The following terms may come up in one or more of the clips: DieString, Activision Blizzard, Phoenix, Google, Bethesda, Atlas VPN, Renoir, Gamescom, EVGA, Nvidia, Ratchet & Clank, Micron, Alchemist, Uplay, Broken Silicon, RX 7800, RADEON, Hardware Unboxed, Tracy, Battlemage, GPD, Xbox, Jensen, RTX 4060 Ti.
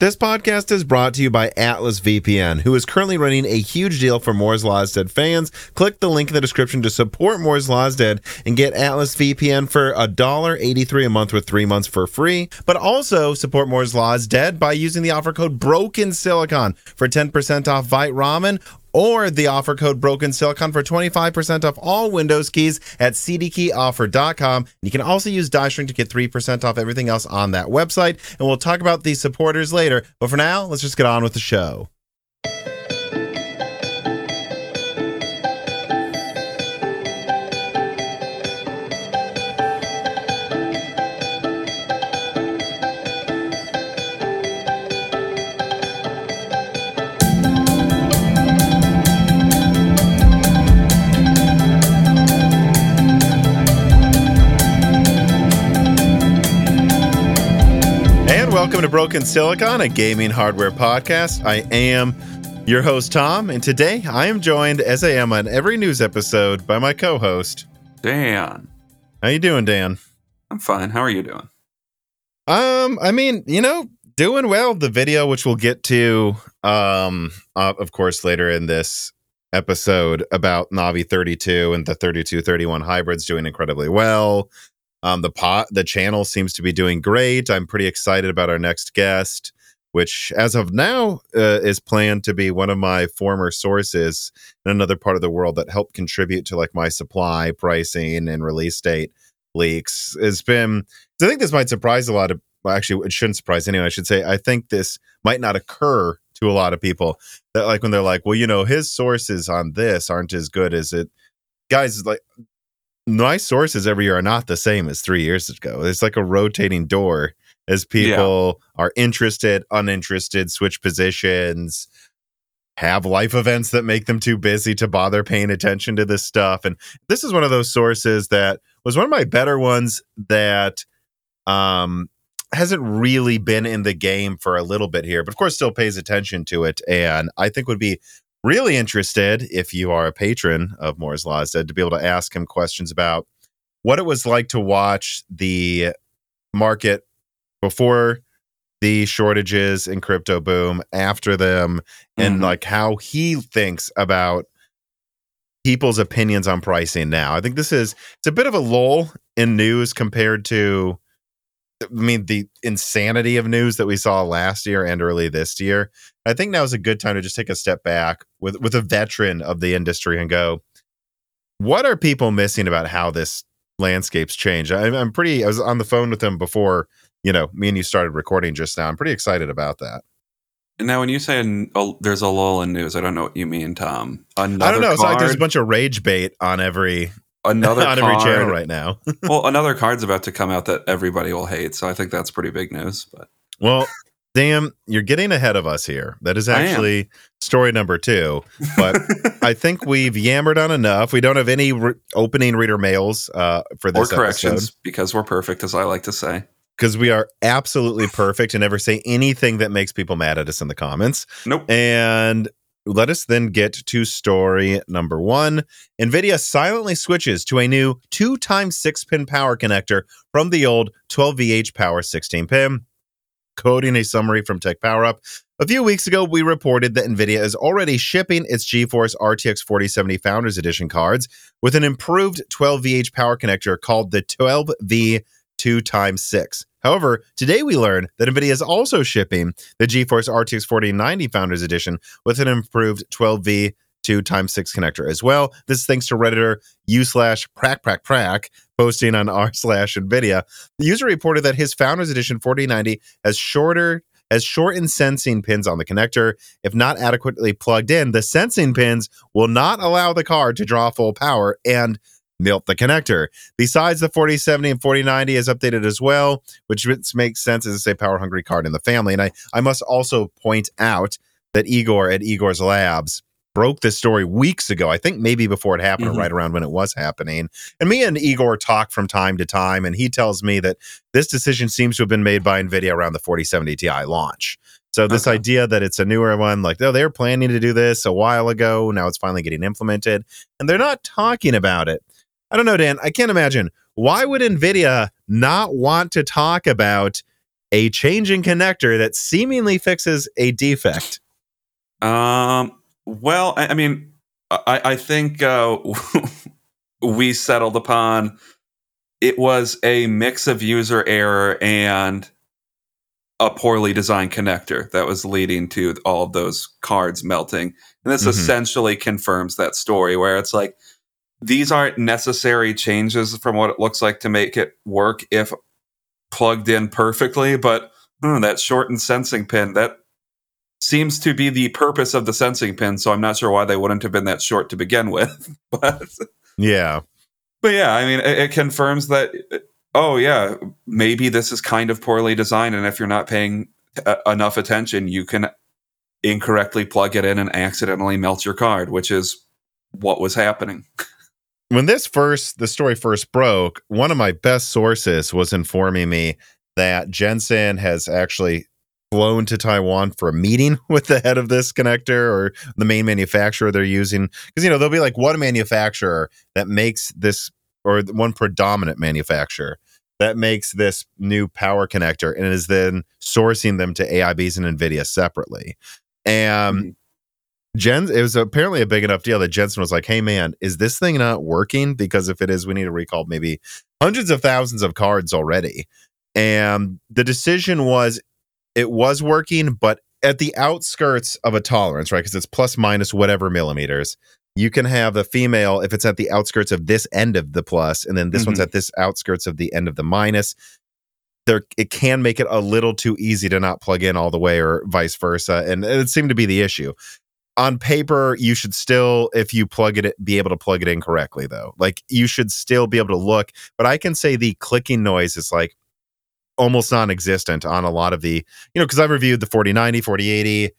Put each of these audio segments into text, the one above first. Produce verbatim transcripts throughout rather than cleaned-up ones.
This podcast is brought to you by Atlas V P N, who is currently running a huge deal for Moore's Law is Dead fans. Click the link in the description to support Moore's Law is Dead and get Atlas V P N for one dollar and eighty-three cents a month with three months for free. But also support Moore's Law is Dead by using the offer code Broken Silicon for ten percent off Vite Ramen, or the offer code Broken Silicon for twenty-five percent off all Windows keys at c d key offer dot com. You can also use DieString to get three percent off everything else on that website, and we'll talk about these supporters later. But for now, let's just get on with the show. Welcome to Broken Silicon, a gaming hardware podcast. I am your host, Tom, and today I am joined, as I am on every news episode, by my co-host, Dan. How you doing, Dan? I'm fine. How are you doing? Um, I mean, you know, doing well. The video, which we'll get to, um, uh, of course, later in this episode about Navi thirty-two and the thirty-two thirty-one hybrids doing incredibly well. Um, the pot, the channel seems to be doing great. I'm pretty excited about our next guest, which as of now uh, is planned to be one of my former sources in another part of the world that helped contribute to like my supply, pricing, and release date leaks. It's been, I think this might surprise a lot of, well, actually it shouldn't surprise anyone. I should say, I think this might not occur to a lot of people that like, when they're like, well, you know, his sources on this aren't as good as it guys like, my sources every year are not the same as three years ago. It's like a rotating door as people yeah. are interested, uninterested, switch positions, have life events that make them too busy to bother paying attention to this stuff. And this is one of those sources that was one of my better ones that um, hasn't really been in the game for a little bit here, but of course still pays attention to it. And I think would be really interested, if you are a patron of Moore's Law is Dead, to be able to ask him questions about what it was like to watch the market before the shortages in crypto boom, after them, mm-hmm. and like how he thinks about people's opinions on pricing now. I think this is, it's a bit of a lull in news compared to, I mean, the insanity of news that we saw last year and early this year. I think now is a good time to just take a step back with, with a veteran of the industry and go, what are people missing about how this landscape's changed? I, I'm pretty, I was on the phone with him before, you know, me and you started recording just now. I'm pretty excited about that. Now, when you say an, oh, there's a lull in news, I don't know what you mean, Tom. Another I don't know. Card? It's like there's a bunch of rage bait on every... Another on card, every channel right now. Well, another card's about to come out that everybody will hate, so I think that's pretty big news. But well, damn, you're getting ahead of us here. That is actually story number two. But I think we've yammered on enough. We don't have any re- opening reader mails uh, for this or corrections episode, because we're perfect, as I like to say. Because we are absolutely perfect and never say anything that makes people mad at us in the comments. Nope. And let us then get to story number one. Nvidia silently switches to a new two times six pin power connector from the old twelve V H power sixteen pin. Quoting a summary from Tech PowerUp, a few weeks ago, we reported that Nvidia is already shipping its GeForce R T X forty seventy Founders Edition cards with an improved twelve V H power connector called the twelve V two times six. However, today we learn that NVIDIA is also shipping the GeForce R T X forty ninety Founders Edition with an improved twelve V two times six connector as well. This is thanks to Redditor u slash prac prac prac posting on r slash NVIDIA. The user reported that his Founders Edition forty ninety has shorter, has shortened sensing pins on the connector. If not adequately plugged in, the sensing pins will not allow the card to draw full power and melt the connector. Besides, the forty seventy and forty ninety is updated as well, which makes sense as a power hungry card in the family. And I, I must also point out that Igor at Igor's Labs broke this story weeks ago. I think maybe before it happened, mm-hmm. or right around when it was happening. And me and Igor talk from time to time, and he tells me that this decision seems to have been made by NVIDIA around the forty seventy Ti launch. So this okay. idea that it's a newer one, like, oh, they're planning to do this a while ago. Now it's finally getting implemented, and they're not talking about it. I don't know, Dan. I can't imagine. Why would NVIDIA not want to talk about a change in connector that seemingly fixes a defect? Um. Well, I, I mean, I, I think uh, we settled upon it was a mix of user error and a poorly designed connector that was leading to all of those cards melting. And this mm-hmm. essentially confirms that story where it's like, these aren't necessary changes from what it looks like to make it work if plugged in perfectly, but hmm, that shortened sensing pin, that seems to be the purpose of the sensing pin, so I'm not sure why they wouldn't have been that short to begin with. But yeah. But yeah, I mean, it, it confirms that, oh yeah, maybe this is kind of poorly designed, and if you're not paying uh, enough attention, you can incorrectly plug it in and accidentally melt your card, which is what was happening. When this first, the story first broke, one of my best sources was informing me that Jensen has actually flown to Taiwan for a meeting with the head of this connector or the main manufacturer they're using. Because, you know, there'll be like one manufacturer that makes this, or one predominant manufacturer that makes this new power connector and is then sourcing them to A I Bs and NVIDIA separately. And mm-hmm. Jen, it was apparently a big enough deal that Jensen was like, hey, man, is this thing not working? Because if it is, we need to recall maybe hundreds of thousands of cards already. And the decision was it was working, but at the outskirts of a tolerance, right? Because it's plus minus whatever millimeters. You can have the female if it's at the outskirts of this end of the plus, and then this mm-hmm. one's at this outskirts of the end of the minus. There, it can make it a little too easy to not plug in all the way or vice versa. And it seemed to be the issue. On paper, you should still, if you plug it, be able to plug it in correctly, though. Like, you should still be able to look. But I can say the clicking noise is, like, almost non-existent on a lot of the, you know, because I've reviewed the forty ninety, forty eighty,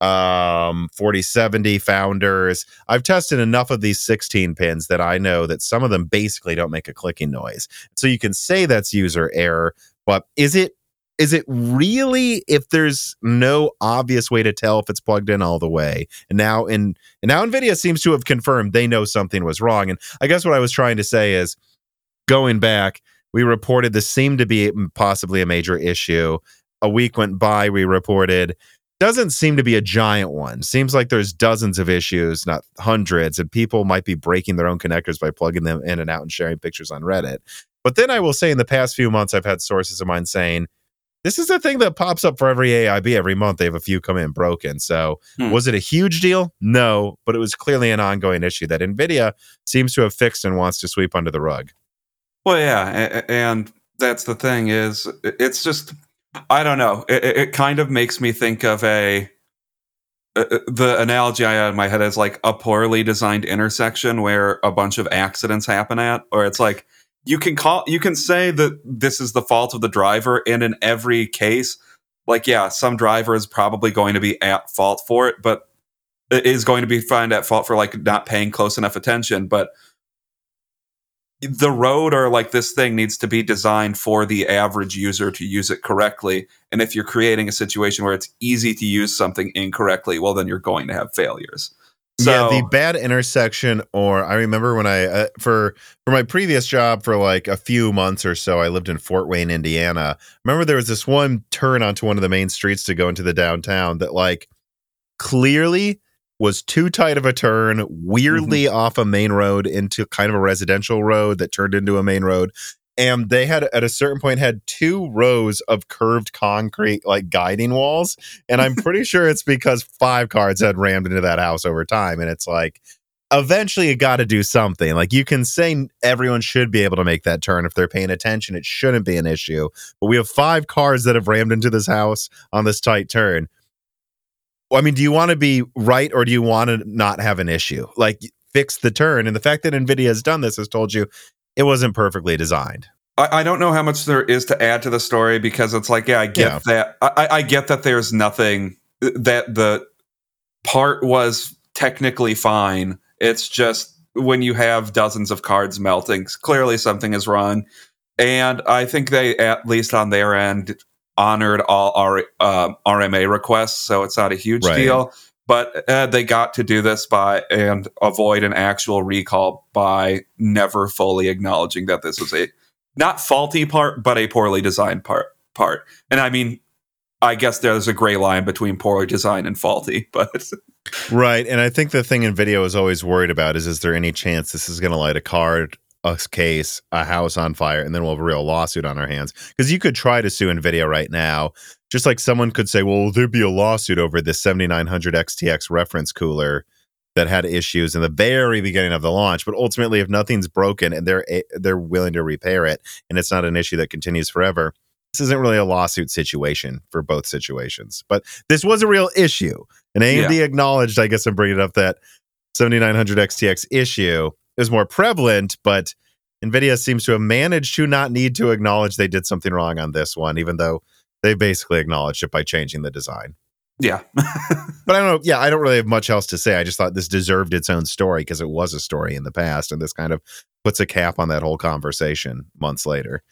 um, forty seventy founders. I've tested enough of these sixteen pins that I know that some of them basically don't make a clicking noise. So you can say that's user error, but is it? Is it really, if there's no obvious way to tell if it's plugged in all the way? And now, in, and now NVIDIA seems to have confirmed they know something was wrong. And I guess what I was trying to say is, going back, we reported this seemed to be possibly a major issue. A week went by, we reported, doesn't seem to be a giant one. Seems like there's dozens of issues, not hundreds. And people might be breaking their own connectors by plugging them in and out and sharing pictures on Reddit. But then I will say, in the past few months, I've had sources of mine saying, this is the thing that pops up for every A I B every month. They have a few come in broken. So hmm. was it a huge deal? No, but it was clearly an ongoing issue that NVIDIA seems to have fixed and wants to sweep under the rug. Well, yeah, and that's the thing is, it's just, I don't know. It, it kind of makes me think of a, the analogy I had in my head is like a poorly designed intersection where a bunch of accidents happen at, or it's like, You can call. You can say that this is the fault of the driver, and in every case, like yeah, some driver is probably going to be at fault for it, but it is going to be found at fault for like not paying close enough attention. But the road or like this thing needs to be designed for the average user to use it correctly. And if you're creating a situation where it's easy to use something incorrectly, well, then you're going to have failures. So, yeah, the bad intersection, or I remember when I, uh, for for my previous job for like a few months or so, I lived in Fort Wayne, Indiana. Remember there was this one turn onto one of the main streets to go into the downtown that like clearly was too tight of a turn, weirdly mm-hmm. off a main road into kind of a residential road that turned into a main road. And they had, at a certain point, had two rows of curved concrete, like, guiding walls. And I'm pretty sure it's because five cards had rammed into that house over time. And it's like, eventually you got to do something. Like, you can say everyone should be able to make that turn if they're paying attention. It shouldn't be an issue. But we have five cards that have rammed into this house on this tight turn. I mean, do you want to be right or do you want to not have an issue? Like, fix the turn. And the fact that NVIDIA has done this has told you, it wasn't perfectly designed. I, I don't know how much there is to add to the story because it's like, yeah, I get yeah. that. I, I get that there's nothing that the part was technically fine. It's just when you have dozens of cards melting, clearly something is wrong. And I think they, at least on their end, honored all our uh, R M A requests. So it's not a huge right. deal. But uh, they got to do this by and avoid an actual recall by never fully acknowledging that this was a not faulty part, but a poorly designed part. part. And I mean, I guess there's a gray line between poorly designed and faulty, but right. And I think the thing NVIDIA is always worried about is, is there any chance this is going to light a card, a case, a house on fire, and then we'll have a real lawsuit on our hands? Because you could try to sue NVIDIA right now, just like someone could say, well, will there be a lawsuit over this seventy-nine hundred X T X reference cooler that had issues in the very beginning of the launch? But ultimately, if nothing's broken and they're they're willing to repair it, and it's not an issue that continues forever, this isn't really a lawsuit situation for both situations. But this was a real issue, and A M D yeah. acknowledged, I guess I'm bringing up that seventy-nine hundred X T X issue is more prevalent, but NVIDIA seems to have managed to not need to acknowledge they did something wrong on this one, even though they basically acknowledged it by changing the design. Yeah. But I don't know. Yeah, I don't really have much else to say. I just thought this deserved its own story because it was a story in the past, and this kind of puts a cap on that whole conversation months later.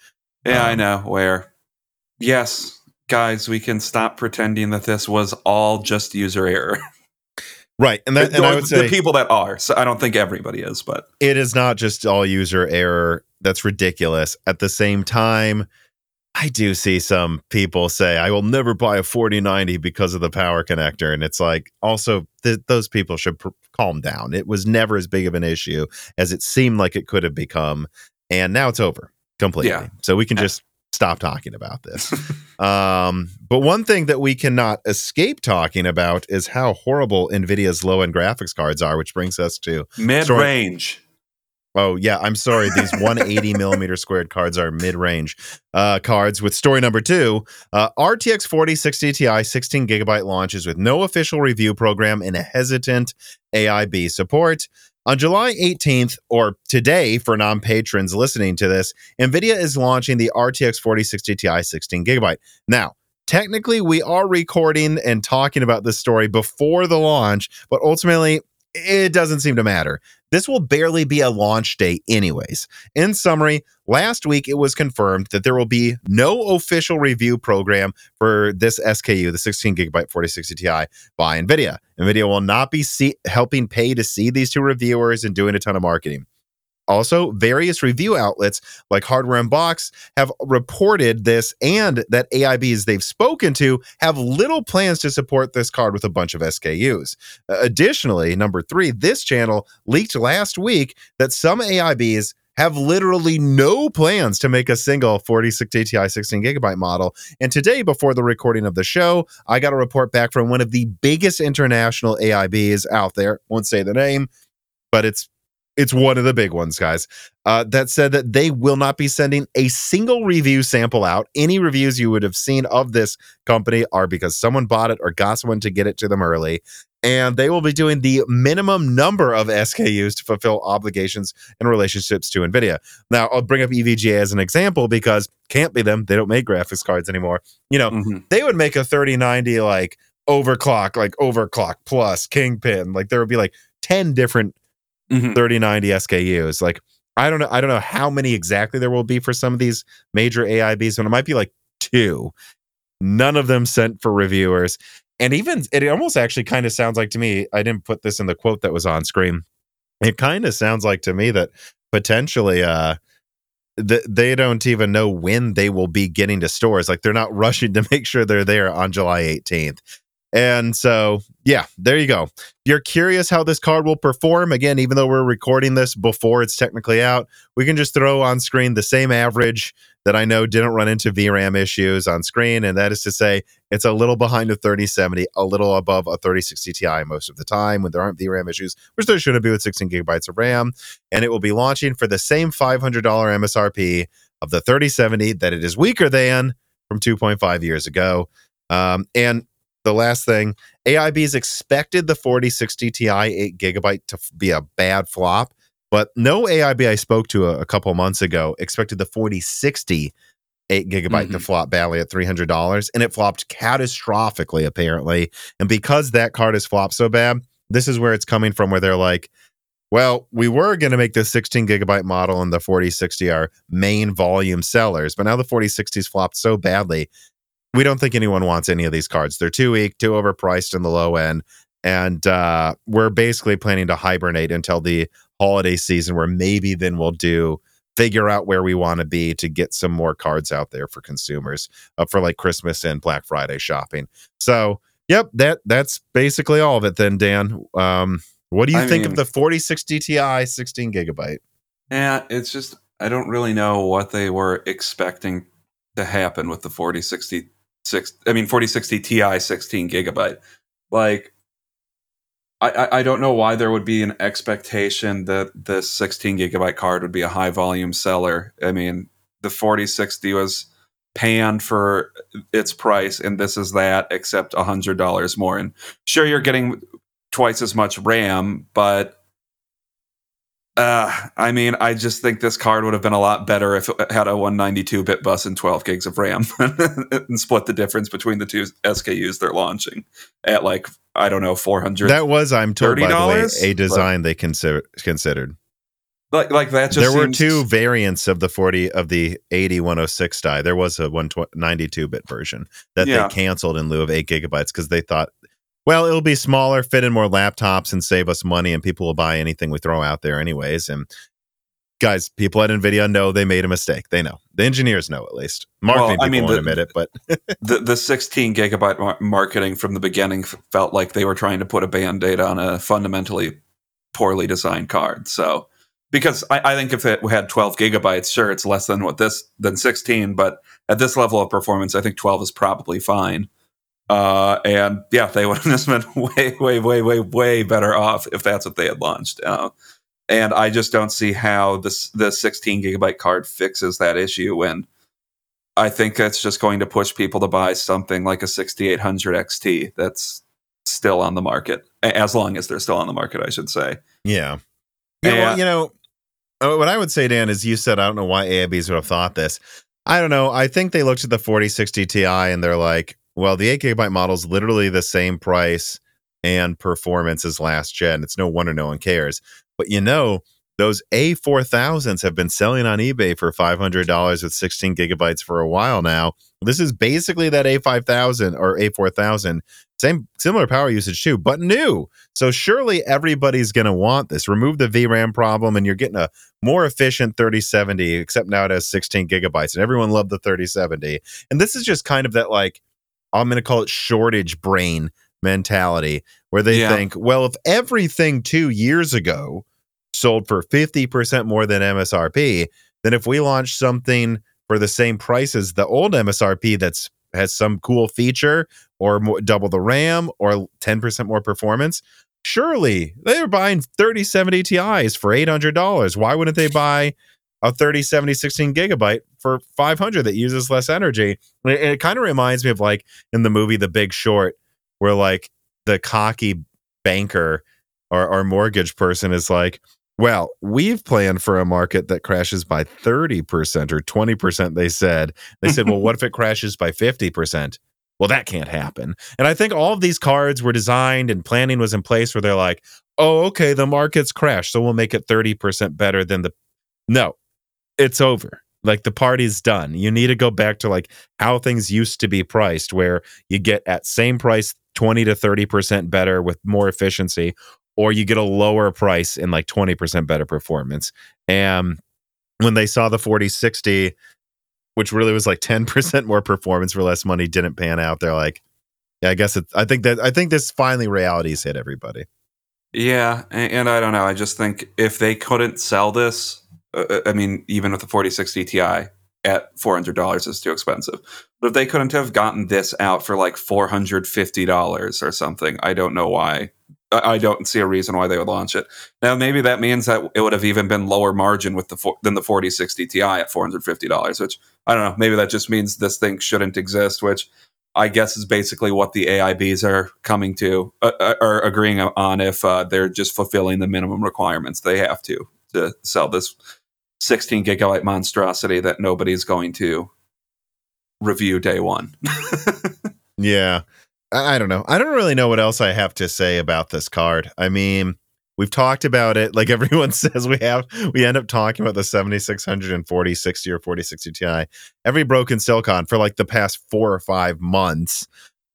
Yeah, um, I know. Where, yes, guys, we can stop pretending that this was all just user error. Right. And, that, and I would say the people that are. So I don't think everybody is, but it is not just all user error. That's ridiculous. At the same time, I do see some people say, I will never buy a forty ninety because of the power connector. And it's like, also, th- those people should pr- calm down. It was never as big of an issue as it seemed like it could have become. And now it's over completely. Yeah. So we can yeah. just stop talking about this. Um, but one thing that we cannot escape talking about is how horrible NVIDIA's low-end graphics cards are, which brings us to mid-range. Story- oh, yeah, I'm sorry. These one eighty millimeter squared cards are mid-range uh, cards with story number two. Uh, R T X forty sixty Ti sixteen gigabyte launches with no official review program and a hesitant A I B support. On July eighteenth, or today for non-patrons listening to this, NVIDIA is launching the R T X forty sixty Ti sixteen gigabyte. Now, technically, we are recording and talking about this story before the launch, but ultimately, it doesn't seem to matter. This will barely be a launch day anyways. In summary, last week it was confirmed that there will be no official review program for this S K U, the sixteen gigabyte forty sixty Ti, by NVIDIA. NVIDIA will not be see- helping pay to see these two reviewers and doing a ton of marketing. Also, various review outlets like Hardware Unboxed have reported this, and that A I Bs they've spoken to have little plans to support this card with a bunch of S K Us. Uh, additionally, number three, this channel leaked last week that some A I Bs have literally no plans to make a single forty sixty Ti sixteen gigabyte model. And today, before the recording of the show, I got a report back from one of the biggest international A I Bs out there. Won't say the name, but it's It's one of the big ones, guys, uh, that said that they will not be sending a single review sample out. Any reviews you would have seen of this company are because someone bought it or got someone to get it to them early. And they will be doing the minimum number of S K Us to fulfill obligations and relationships to NVIDIA. Now, I'll bring up E V G A as an example because can't be them. They don't make graphics cards anymore. You know, mm-hmm. They would make a thirty ninety like overclock, like overclock plus kingpin. Like there would be like ten different Mm-hmm. thirty ninety S K Us. Like I don't know I don't know how many exactly there will be for some of these major A I Bs, but it might be like two. None of them sent for reviewers. And even it almost actually kind of sounds like to me, I didn't put this in the quote that was on screen, it kind of sounds like to me that potentially uh th- they don't even know when they will be getting to stores. Like they're not rushing to make sure they're there on July eighteenth. And so, yeah, there you go. You're curious how this card will perform. Again, even though we're recording this before it's technically out, we can just throw on screen the same average that I know didn't run into V RAM issues on screen. And that is to say, it's a little behind a thirty seventy, a little above a thirty sixty Ti most of the time when there aren't V RAM issues, which there shouldn't be with sixteen gigabytes of RAM. And it will be launching for the same five hundred dollars M S R P of the thirty seventy that it is weaker than from two point five years ago. Um, and the last thing, A I Bs expected the forty sixty Ti eight gigabyte to f- be a bad flop, but no A I B I spoke to a, a couple months ago expected the forty sixty eight gigabyte mm-hmm. to flop badly at three hundred dollars, and it flopped catastrophically, apparently. And because that card has flopped so bad, this is where it's coming from, where they're like, well, we were going to make the sixteen gigabyte model and the forty sixty our main volume sellers, but now the forty sixties flopped so badly, we don't think anyone wants any of these cards. They're too weak, too overpriced in the low end. And uh, we're basically planning to hibernate until the holiday season, where maybe then we'll do figure out where we want to be to get some more cards out there for consumers uh, for like Christmas and Black Friday shopping. So, yep, that that's basically all of it then, Dan. Um, what do you I think mean, of the forty sixty Ti sixteen gigabyte? Yeah, it's just, I don't really know what they were expecting to happen with the forty sixty, six, I mean, forty sixty Ti sixteen gigabyte. Like, I, I don't know why there would be an expectation that this sixteen gigabyte card would be a high volume seller. I mean, the forty sixty was panned for its price, and this is that, except one hundred dollars more. And sure, you're getting twice as much RAM, but uh, I mean, I just think this card would have been a lot better if it had a one ninety-two bit bus and twelve gigs of RAM and split the difference between the two S K Us they're launching at like, I don't know, four hundred dollars. That was, I'm told, by the way, a design but, they consider, considered. Like, like that just There were two variants of the forty of the eighty one oh six die. There was a ninety-two bit version that yeah. they canceled in lieu of eight gigabytes because they thought, well, it'll be smaller, fit in more laptops, and save us money, and people will buy anything we throw out there anyways. And guys, people at NVIDIA know they made a mistake. They know. The engineers know, at least. Marketing well, I mean, people the, won't admit it, but... the, the sixteen gigabyte mar- marketing from the beginning felt like they were trying to put a Band-Aid on a fundamentally poorly designed card. So, because I, I think if it had twelve gigabytes, sure, it's less than what this than sixteen, but at this level of performance, I think twelve is probably fine. Uh, and yeah, they would have been way, way, way, way, way better off if that's what they had launched. Uh, And I just don't see how this the sixteen gigabyte card fixes that issue. And I think that's just going to push people to buy something like a sixty-eight hundred X T that's still on the market, as long as they're still on the market, I should say. Yeah. Yeah. And, well, you know, what I would say, Dan, is you said, I don't know why A I Bs would have thought this. I don't know. I think they looked at the forty sixty Ti and they're like, well, the eight gigabyte model is literally the same price and performance as last gen. It's no wonder no one cares. But you know, those A four thousands have been selling on eBay for five hundred dollars with sixteen gigabytes for a while now. This is basically that A five thousand or A four thousand, same similar power usage too, but new. So surely everybody's going to want this. Remove the V RAM problem and you're getting a more efficient thirty seventy, except now it has sixteen gigabytes and everyone loved the thirty seventy. And this is just kind of that, like, I'm going to call it shortage brain mentality, where they yeah. think, well, if everything two years ago sold for fifty percent more than M S R P, then if we launch something for the same price as the old M S R P that's has some cool feature or more, double the RAM or ten percent more performance, surely they were buying thirty seventy Ti's for eight hundred dollars. Why wouldn't they buy a thirty seventy sixteen gigabyte for five hundred that uses less energy? And it, it kind of reminds me of, like, in the movie The Big Short, where, like, the cocky banker or, or mortgage person is like, well, we've planned for a market that crashes by thirty percent or twenty percent, they said. They said, well, what if it crashes by fifty percent? Well, that can't happen. And I think all of these cards were designed and planning was in place where they're like, oh, okay, the market's crashed, so we'll make it thirty percent better than the... No, it's over. Like, the party's done. You need to go back to, like, how things used to be priced, where you get at same price twenty to thirty percent better with more efficiency, or you get a lower price and like twenty percent better performance. And when they saw the forty sixty, which really was like ten percent more performance for less money, didn't pan out, they're like, yeah, I guess it's, I think that, I think this finally reality's hit everybody. Yeah. And, and I don't know. I just think if they couldn't sell this, uh, I mean, even with the forty sixty Ti, at four hundred dollars is too expensive. But if they couldn't have gotten this out for like four hundred fifty dollars or something, I don't know why. I don't see a reason why they would launch it. Now, maybe that means that it would have even been lower margin with the than the forty sixty Ti at four hundred fifty dollars, which, I don't know, maybe that just means this thing shouldn't exist, which I guess is basically what the A I Bs are coming to, uh, are agreeing on, if uh, they're just fulfilling the minimum requirements they have to to sell this sixteen gigabyte monstrosity that nobody's going to review day one. Yeah. I, I don't know. I don't really know what else I have to say about this card. I mean, we've talked about it. Like everyone says, we have, we end up talking about the seventy-six hundred and forty sixty or forty sixty Ti every Broken Silicon for like the past four or five months.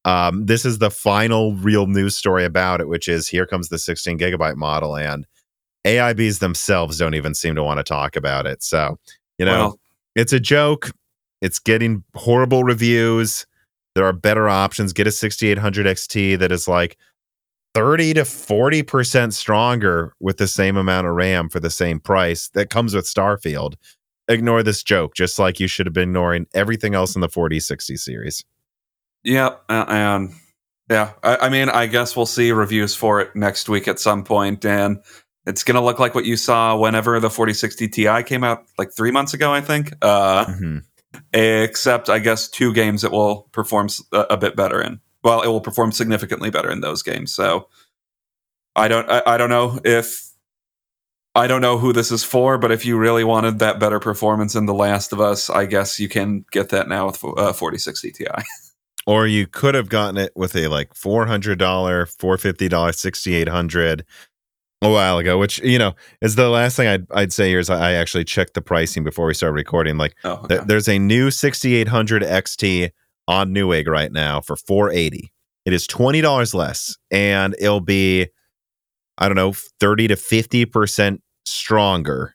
Um, this is the final real news story about it, which is here comes the sixteen gigabyte model. And A I Bs themselves don't even seem to want to talk about it. So, you know, well, it's a joke. It's getting horrible reviews. There are better options. Get a sixty-eight hundred X T that is like thirty to forty percent stronger with the same amount of RAM for the same price that comes with Starfield. Ignore this joke, just like you should have been ignoring everything else in the forty sixty series. Yeah, and yeah, I, I mean, I guess we'll see reviews for it next week at some point, and it's going to look like what you saw whenever the forty sixty Ti came out, like three months ago, I think. Uh, mm-hmm. Except, I guess, two games it will perform a, a bit better in. Well, it will perform significantly better in those games. So, I don't, I, I don't know if, I don't know who this is for, but if you really wanted that better performance in The Last of Us, I guess you can get that now with uh, forty sixty Ti. Or you could have gotten it with a like four hundred dollars, four hundred fifty dollars, sixty-eight hundred dollars a while ago, which, you know, is the last thing I'd, I'd say here is I actually checked the pricing before we started recording. Like, oh, okay. th- there's a new sixty-eight hundred X T on Newegg right now for four hundred eighty dollars. It is twenty dollars less, and it'll be, I don't know, thirty to fifty percent stronger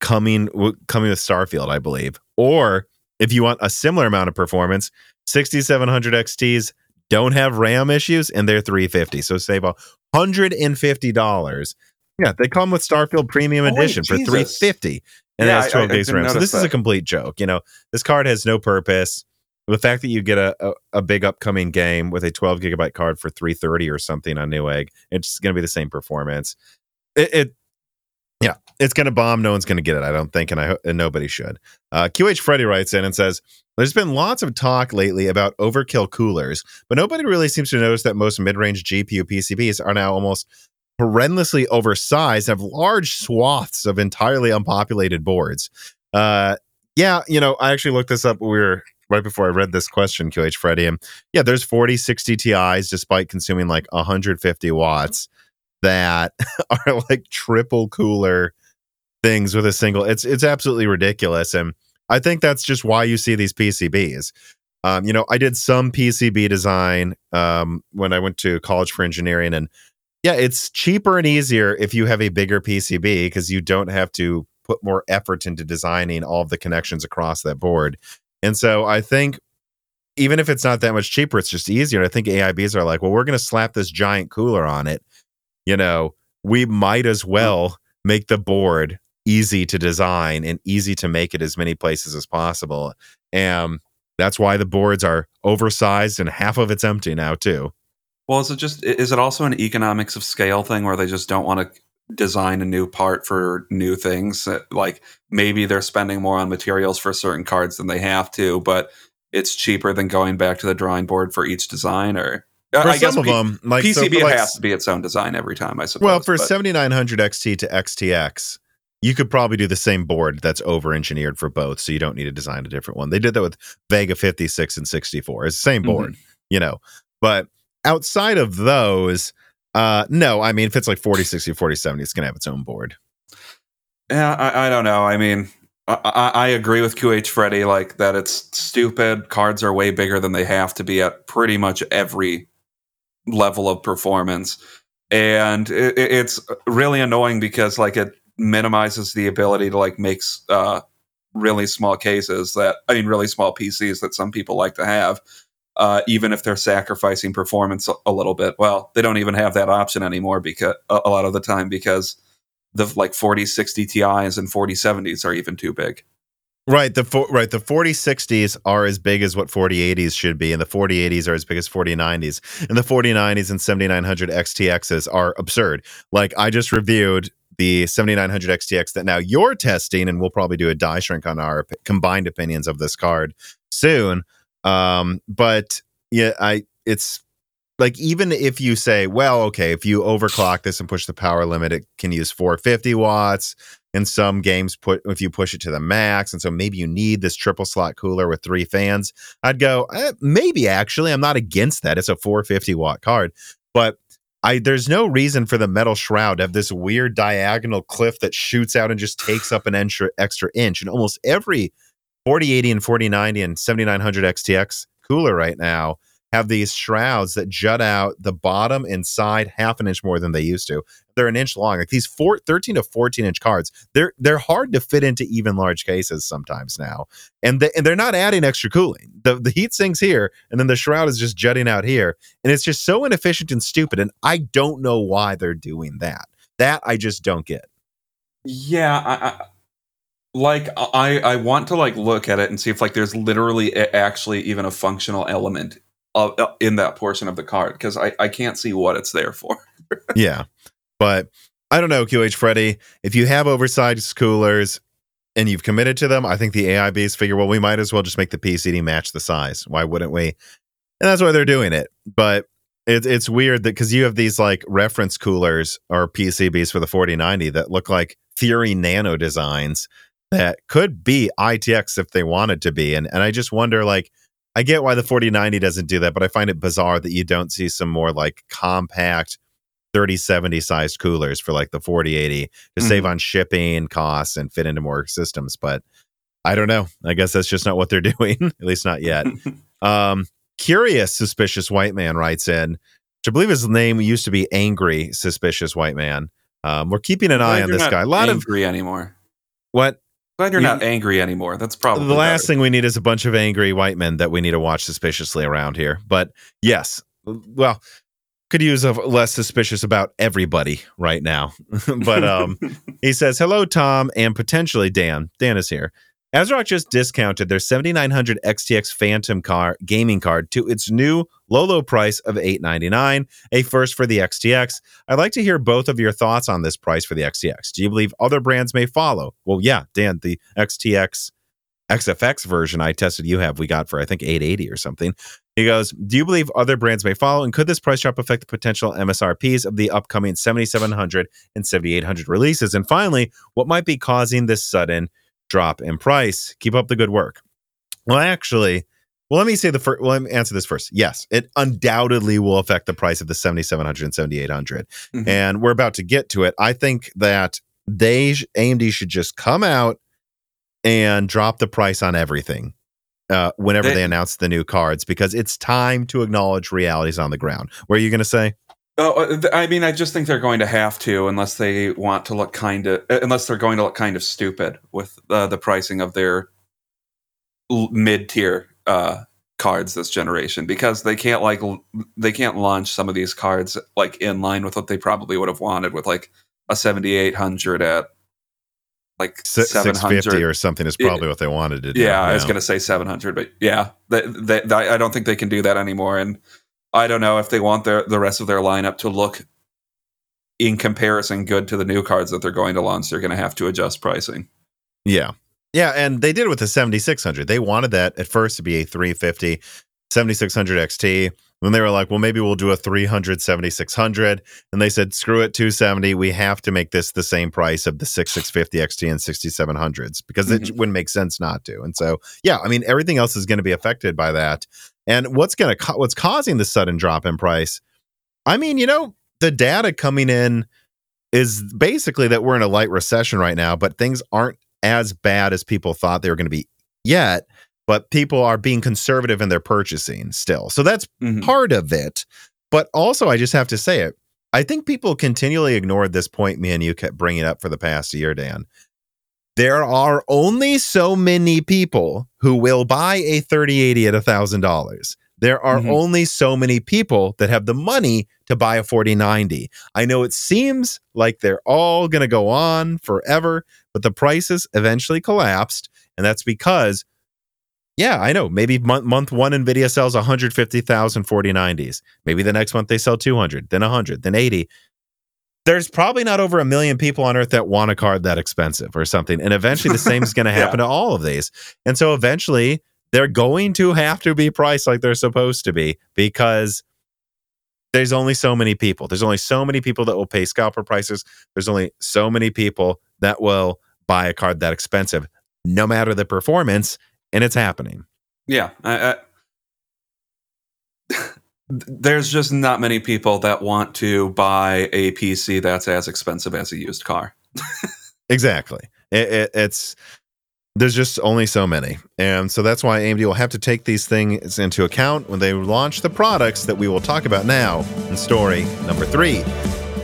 coming w- coming with Starfield, I believe. Or if you want a similar amount of performance, sixty-seven hundred X Ts don't have RAM issues, and they're three hundred fifty dollars. So save one hundred fifty dollars. Yeah, they come with Starfield Premium oh, Edition wait, for three hundred fifty dollars, and yeah, it has twelve I, I days RAM. So this that. is a complete joke. You know, this card has no purpose. The fact that you get a, a, a big upcoming game with a twelve gigabyte card for three hundred thirty dollars or something on Newegg, it's going to be the same performance. It, it yeah, it's going to bomb. No one's going to get it, I don't think, and I and nobody should. Uh, Q H Freddy writes in and says, "There's been lots of talk lately about overkill coolers, but nobody really seems to notice that most mid-range G P U P C Bs are now almost horrendously oversized, have large swaths of entirely unpopulated boards." Uh, yeah, you know, I actually looked this up. We were. Right before I read this question, Q H Freddy, and yeah, there's forty sixty Ti's despite consuming like one hundred fifty watts that are like triple cooler things with a single. It's it's absolutely ridiculous, and I think that's just why you see these P C Bs. Um, you know, I did some P C B design um, when I went to college for engineering, and yeah, it's cheaper and easier if you have a bigger P C B because you don't have to put more effort into designing all of the connections across that board. And so I think even if it's not that much cheaper, it's just easier. I think A I Bs are like, well, we're going to slap this giant cooler on it. You know, we might as well make the board easy to design and easy to make it as many places as possible. And that's why the boards are oversized and half of it's empty now, too. Well, is it just is it also an economics of scale thing where they just don't want to design a new part for new things? Like maybe they're spending more on materials for certain cards than they have to, but it's cheaper than going back to the drawing board for each design. Or uh, for I some guess of P- them, like P C B so like, has to be its own design every time, I suppose. Well, for but. seventy-nine hundred X T to X T X, you could probably do the same board that's over-engineered for both, so you don't need to design a different one. They did that with Vega fifty-six and sixty-four. It's the same board, mm-hmm. you know. But outside of those. Uh, no, I mean, if it's like forty sixty, forty seventy, it's going to have its own board. Yeah, I, I don't know. I mean, I, I, I agree with Q H Freddy, like, that it's stupid. Cards are way bigger than they have to be at pretty much every level of performance. And it, it's really annoying because, like, it minimizes the ability to, like, make uh, really small cases that, I mean, really small P Cs that some people like to have. Uh, even if they're sacrificing performance a, a little bit, well, they don't even have that option anymore because a, a lot of the time because the like forty sixty Ti's and forty seventies are even too big. Right. The for, right the forty sixties are as big as what forty eighties should be, and the forty eighties are as big as forty nineties, and the forty nineties and seventy-nine hundred X T X's are absurd. Like I just reviewed the seventy-nine hundred X T X that now you're testing, and we'll probably do a die shrink on our combined opinions of this card soon. Um, but yeah, I, it's like, even if you say, well, okay, if you overclock this and push the power limit, it can use four hundred fifty watts and some games put, if you push it to the max. And so maybe you need this triple slot cooler with three fans. I'd go, eh, maybe actually, I'm not against that. It's a four hundred fifty watt card, but I, there's no reason for the metal shroud to have this weird diagonal cliff that shoots out and just takes up an extra, extra inch. And almost every forty eighty and forty ninety and seventy-nine hundred X T X cooler right now have these shrouds that jut out the bottom and side half an inch more than they used to. They're an inch long. Like these four, thirteen to fourteen inch cards, they're they're hard to fit into even large cases sometimes now. And, the, and they're not adding extra cooling. The, the heat sinks here, and then the shroud is just jutting out here. And it's just so inefficient and stupid. And I don't know why they're doing that. That I just don't get. Yeah, I... I... Like, I, I want to, like, look at it and see if, like, there's literally actually even a functional element of, in that portion of the card, because I, I can't see what it's there for. Yeah, but I don't know, Q H Freddy. If you have oversized coolers and you've committed to them, I think the A I Bs figure, well, we might as well just make the P C D match the size. Why wouldn't we? And that's why they're doing it. But it, it's weird that because you have these, like, reference coolers or P C Bs for the forty ninety that look like Theory Nano designs that could be I T X if they wanted to be. And and I just wonder, like, I get why the forty ninety doesn't do that, but I find it bizarre that you don't see some more, like, compact thirty seventy sized coolers for, like, the forty eighty to mm-hmm. save on shipping costs and fit into more systems. But I don't know. I guess that's just not what they're doing, at least not yet. um, Curious Suspicious White Man writes in, which I believe his name used to be Angry Suspicious White Man. Um, we're keeping an eye on this guy. A lot of angry anymore. What? Glad you're you, not angry anymore. That's probably the last better. Thing we need is a bunch of angry white men that we need to watch suspiciously around here. But yes, well, could use a less suspicious about everybody right now. But um, he says, hello, Tom, and potentially Dan. Dan is here. ASRock just discounted their seventy-nine hundred X T X Phantom car gaming card to its new low-low price of eight ninety-nine, a first for the X T X. I'd like to hear both of your thoughts on this price for the X T X. Do you believe other brands may follow? Well, yeah, Dan, the X T X X F X version I tested you have, we got for, I think, eight eighty or something. He goes, do you believe other brands may follow, and could this price drop affect the potential M S R Ps of the upcoming seventy-seven hundred and seventy-eight hundred releases? And finally, what might be causing this sudden drop in price? Keep up the good work. Well, actually, well, let me say the first, well, let me answer this first. Yes, it undoubtedly will affect the price of the seventy-seven hundred and seventy-eight hundred. Mm-hmm. And we're about to get to it. I think that they, A M D should just come out and drop the price on everything uh, whenever they, they announce the new cards, because it's time to acknowledge realities on the ground. What are you going to say? Oh, I mean, I just think they're going to have to, unless they want to look kind of, unless they're going to look kind of stupid with uh, the pricing of their l- mid-tier uh, cards this generation, because they can't like l- they can't launch some of these cards like in line with what they probably would have wanted with like a seventy-eight hundred at like S- seven hundred or something is probably it, what they wanted to do. Yeah, I was going to say seven hundred, but yeah, they, they, they, I don't think they can do that anymore. And I don't know if they want their, the rest of their lineup to look in comparison good to the new cards that they're going to launch. They're going to have to adjust pricing. Yeah. Yeah, and they did with the seventy-six hundred. They wanted that at first to be a three fifty, seventy-six hundred X T. Then they were like, well, maybe we'll do a three hundred, seventy-six hundred. And they said, screw it, two seventy. We have to make this the same price of the sixty-six fifty X T and sixty-seven hundreds, because mm-hmm. it wouldn't make sense not to. And so, yeah, I mean, everything else is going to be affected by that. And what's going to co- what's causing the sudden drop in price? I mean, you know, the data coming in is basically that we're in a light recession right now, but things aren't as bad as people thought they were going to be yet. But people are being conservative in their purchasing still. So that's mm-hmm. part of it. But also, I just have to say it. I think people continually ignored this point me and you kept bringing up for the past year, Dan. There are only so many people who will buy a thirty eighty at one thousand dollars. There are mm-hmm. only so many people that have the money to buy a forty ninety. I know it seems like they're all going to go on forever, but the prices eventually collapsed. And that's because, yeah, I know, maybe month, month one, NVIDIA sells one hundred fifty thousand forty nineties. Maybe the next month they sell two hundred, then one hundred, then eighty. There's probably not over a million people on earth that want a card that expensive or something. And eventually the same is going to happen yeah. to all of these. And so eventually they're going to have to be priced like they're supposed to be, because there's only so many people. There's only so many people that will pay scalper prices. There's only so many people that will buy a card that expensive, no matter the performance. And it's happening. Yeah. I, I... There's just not many people that want to buy a P C that's as expensive as a used car. Exactly. It, it, it's There's just only so many. And so that's why A M D will have to take these things into account when they launch the products that we will talk about now in story number three.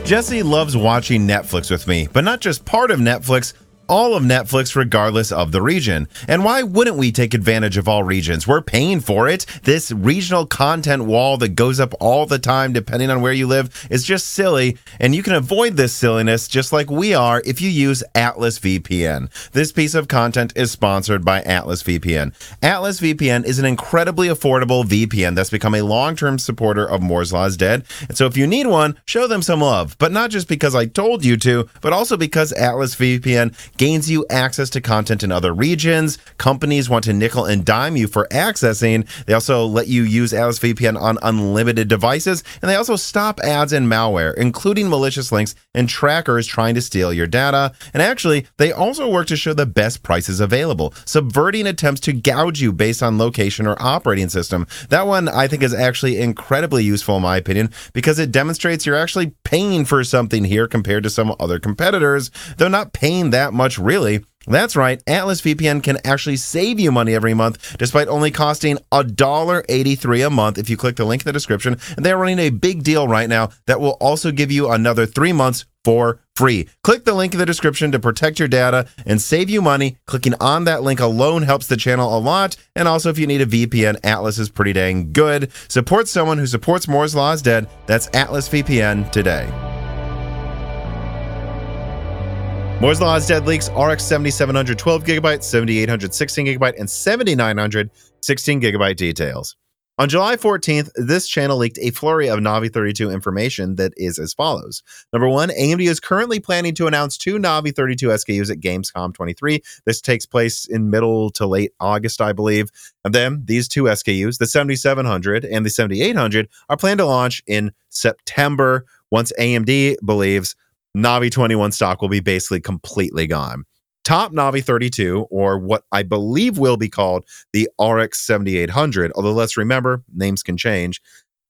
Jesse loves watching Netflix with me, but not just part of Netflix, all of Netflix regardless of the region. And why wouldn't we take advantage of all regions? We're paying for it. This regional content wall that goes up all the time depending on where you live is just silly, and you can avoid this silliness just like we are if you use Atlas V P N. This piece of content is sponsored by Atlas V P N. Atlas V P N is an incredibly affordable V P N that's become a long-term supporter of Moore's Law is Dead, and so if you need one, show them some love, but not just because I told you to, but also because Atlas V P N gains you access to content in other regions. Companies want to nickel and dime you for accessing. They also let you use Atlas V P N on unlimited devices, and they also stop ads and malware, including malicious links and trackers trying to steal your data. And actually, they also work to show the best prices available, subverting attempts to gouge you based on location or operating system. That one, I think, is actually incredibly useful in my opinion, because it demonstrates you're actually paying for something here compared to some other competitors. They're not paying that much much really. That's right, Atlas V P N can actually save you money every month, despite only costing one dollar and eighty-three cents a month if you click the link in the description. And they're running a big deal right now that will also give you another three months for free. Click the link in the description to protect your data and save you money. Clicking on that link alone helps the channel a lot. And also, if you need a V P N, Atlas is pretty dang good. Support someone who supports Moore's Law is Dead. That's Atlas V P N today. Moore's Law is Dead leaks R X seventy-seven hundred twelve gigabyte, seventy-eight hundred sixteen gigabyte, and seventy-nine hundred sixteen gigabyte details. On July fourteenth, this channel leaked a flurry of Navi thirty-two information that is as follows. Number one, A M D is currently planning to announce two Navi thirty-two S K Us at Gamescom twenty-three. This takes place in middle to late August, I believe. And then these two S K Us, the seventy-seven hundred and the seventy-eight hundred, are planned to launch in September once A M D believes Navi twenty-one stock will be basically completely gone. Top Navi thirty-two, or what I believe will be called the R X seventy-eight hundred, although let's remember, names can change,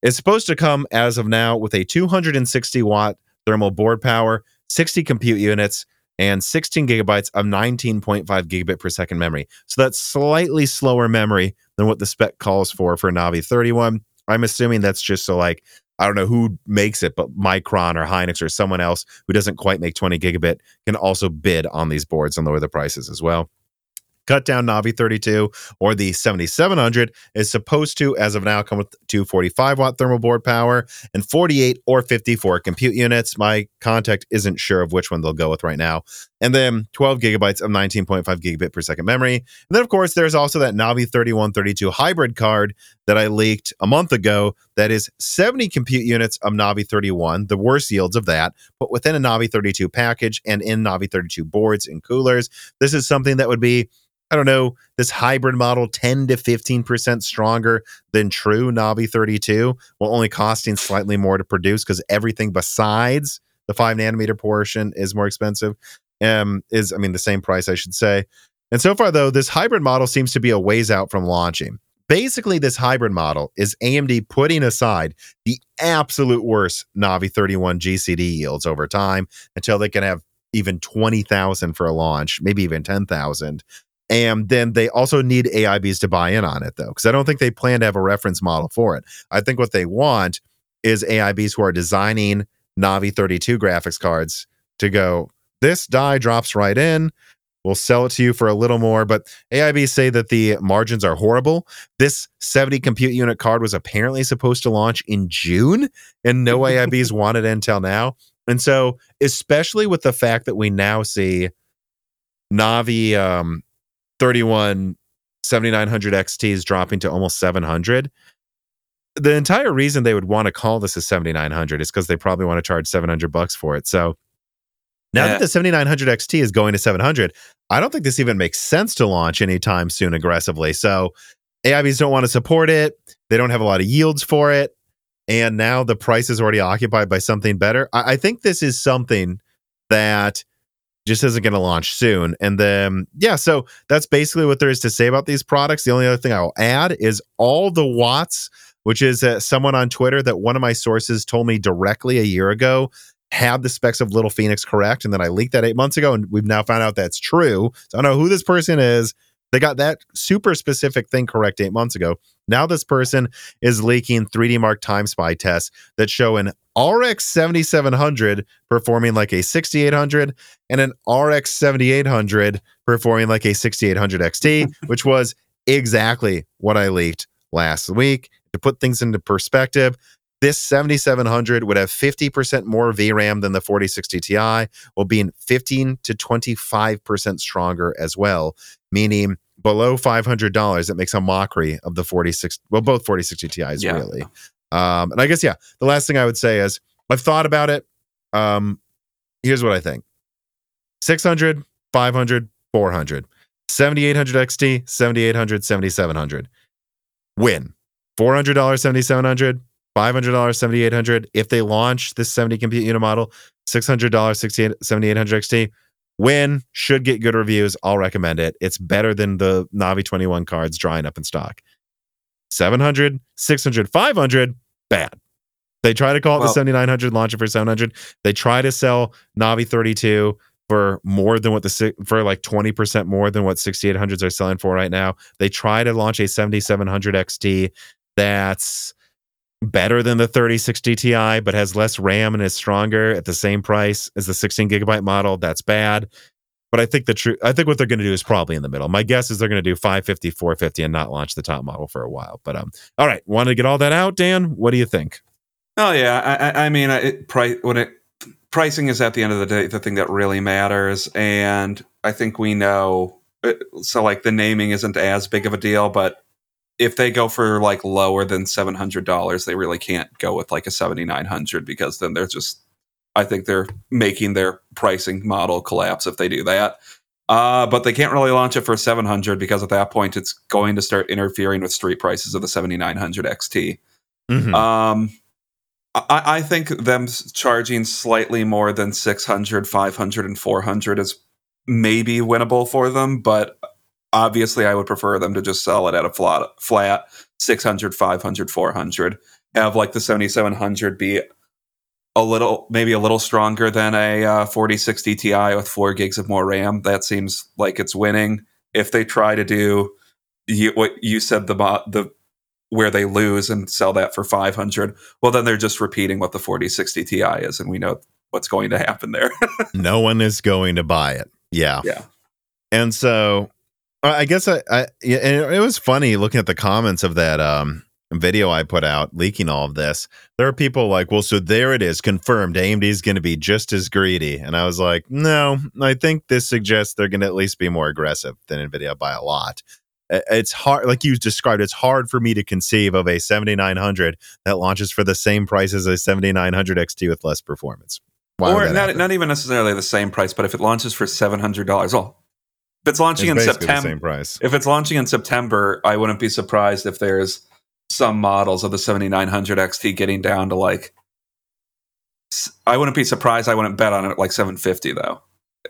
is supposed to come as of now with a two hundred sixty watt thermal board power, sixty compute units, and sixteen gigabytes of nineteen point five gigabit per second memory. So that's slightly slower memory than what the spec calls for for Navi thirty-one. I'm assuming that's just so like, I don't know who makes it, but Micron or Hynix or someone else who doesn't quite make twenty gigabit can also bid on these boards and lower the prices as well. Cut down Navi thirty-two or the seventy-seven hundred is supposed to, as of now, come with two forty-five watt thermal board power and forty-eight or fifty-four compute units. My contact isn't sure of which one they'll go with right now. And then twelve gigabytes of nineteen point five gigabit per second memory. And then, of course, there's also that Navi thirty-one thirty-two hybrid card that I leaked a month ago that is seventy compute units of Navi thirty-one, the worst yields of that, but within a Navi thirty-two package and in Navi thirty-two boards and coolers. This is something that would be, I don't know, this hybrid model ten to fifteen percent stronger than true Navi thirty-two, while only costing slightly more to produce because everything besides the five nanometer portion is more expensive. Um, is, I mean, the same price, I should say. And so far, though, this hybrid model seems to be a ways out from launching. Basically, this hybrid model is A M D putting aside the absolute worst Navi thirty-one G C D yields over time until they can have even twenty thousand for a launch, maybe even ten thousand. And then they also need A I Bs to buy in on it, though, because I don't think they plan to have a reference model for it. I think what they want is A I Bs who are designing Navi thirty-two graphics cards to go, this die drops right in, we'll sell it to you for a little more. But A I Bs say that the margins are horrible. This seventy compute unit card was apparently supposed to launch in June, and no A I Bs wanted until now. And so, especially with the fact that we now see Navi... Um, thirty-one seventy-nine hundred X T is dropping to almost seven hundred. The entire reason they would want to call this a seventy-nine hundred is because they probably want to charge seven hundred bucks for it. So now yeah. that the seventy-nine hundred X T is going to seven hundred, I don't think this even makes sense to launch anytime soon aggressively. So A I Bs don't want to support it. They don't have a lot of yields for it. And now the price is already occupied by something better. I, I think this is something that just isn't going to launch soon. And then, yeah, so that's basically what there is to say about these products. The only other thing I'll add is all the watts, which is uh, someone on Twitter that one of my sources told me directly a year ago had the specs of Little Phoenix correct, and then I leaked that eight months ago, and we've now found out that's true. So I don't know who this person is. They got that super specific thing correct eight months ago. Now this person is leaking three D Mark Time Spy tests that show an R X seventy-seven hundred performing like a sixty-eight hundred and an R X seventy-eight hundred performing like a sixty-eight hundred X T, which was exactly what I leaked last week. To put things into perspective, this seventy-seven hundred would have fifty percent more V RAM than the forty sixty Ti, while being fifteen to twenty-five percent stronger as well, meaning below five hundred dollars, that makes a mockery of the forty-six, well, both forty sixty Ti's, yeah, really. Um, and I guess, yeah, the last thing I would say is I've thought about it. Um, here's what I think. six hundred, five hundred, four hundred, seventy-eight hundred X T, seventy-eight hundred, seventy-seven hundred. Win. four hundred dollars seventy-seven hundred. five hundred dollars seventy-eight hundred. If they launch this seventy compute unit model, six hundred dollars seventy-eight hundred X T, win, should get good reviews. I'll recommend it. It's better than the Navi twenty-one cards drying up in stock. seven hundred, six hundred, five hundred, bad. They try to call it well, the seventy-nine hundred, launch it for seven hundred. They try to sell Navi thirty-two for more than what the for like twenty percent more than what sixty-eight hundreds are selling for right now. They try to launch a seventy-seven hundred X T that's better than the thirty sixty Ti, but has less RAM and is stronger at the same price as the sixteen gigabyte model. That's bad. But I think the true, I think what they're going to do is probably in the middle. My guess is they're going to do five fifty, four fifty and not launch the top model for a while. But um, all right, wanted to get all that out, Dan. What do you think? Oh yeah, I, I mean, it, price when it pricing is at the end of the day the thing that really matters, and I think we know. So like the naming isn't as big of a deal, but if they go for like lower than seven hundred dollars, they really can't go with like a seventy-nine hundred, because then they're just, I think they're making their pricing model collapse if they do that. Uh, but they can't really launch it for seven hundred, because at that point it's going to start interfering with street prices of the seventy-nine hundred X T. Mm-hmm. Um, I, I think them charging slightly more than six hundred, five hundred, and four hundred is maybe winnable for them, but obviously, I would prefer them to just sell it at a flat, flat six hundred, five hundred, four hundred. Have like the seventy-seven hundred be a little, maybe a little stronger than a uh, forty sixty Ti with four gigs of more RAM. That seems like it's winning. If they try to do you, what you said, the the where they lose and sell that for five hundred, well, then they're just repeating what the forty sixty Ti is, and we know what's going to happen there. No one is going to buy it. Yeah. Yeah. And so I guess I, I and it was funny looking at the comments of that um, video I put out leaking all of this. There are people like, well, so there it is, confirmed. A M D is going to be just as greedy. And I was like, no, I think this suggests they're going to at least be more aggressive than Nvidia by a lot. It's hard, like you described, it's hard for me to conceive of a seventy-nine hundred that launches for the same price as a seventy-nine hundred X T with less performance. Why or not, not even necessarily the same price, but if it launches for seven hundred dollars, oh. If it's launching it's in September, if it's launching in September, I wouldn't be surprised if there's some models of the seventy-nine hundred X T getting down to like. I wouldn't be surprised. I wouldn't bet on it at like seven fifty though.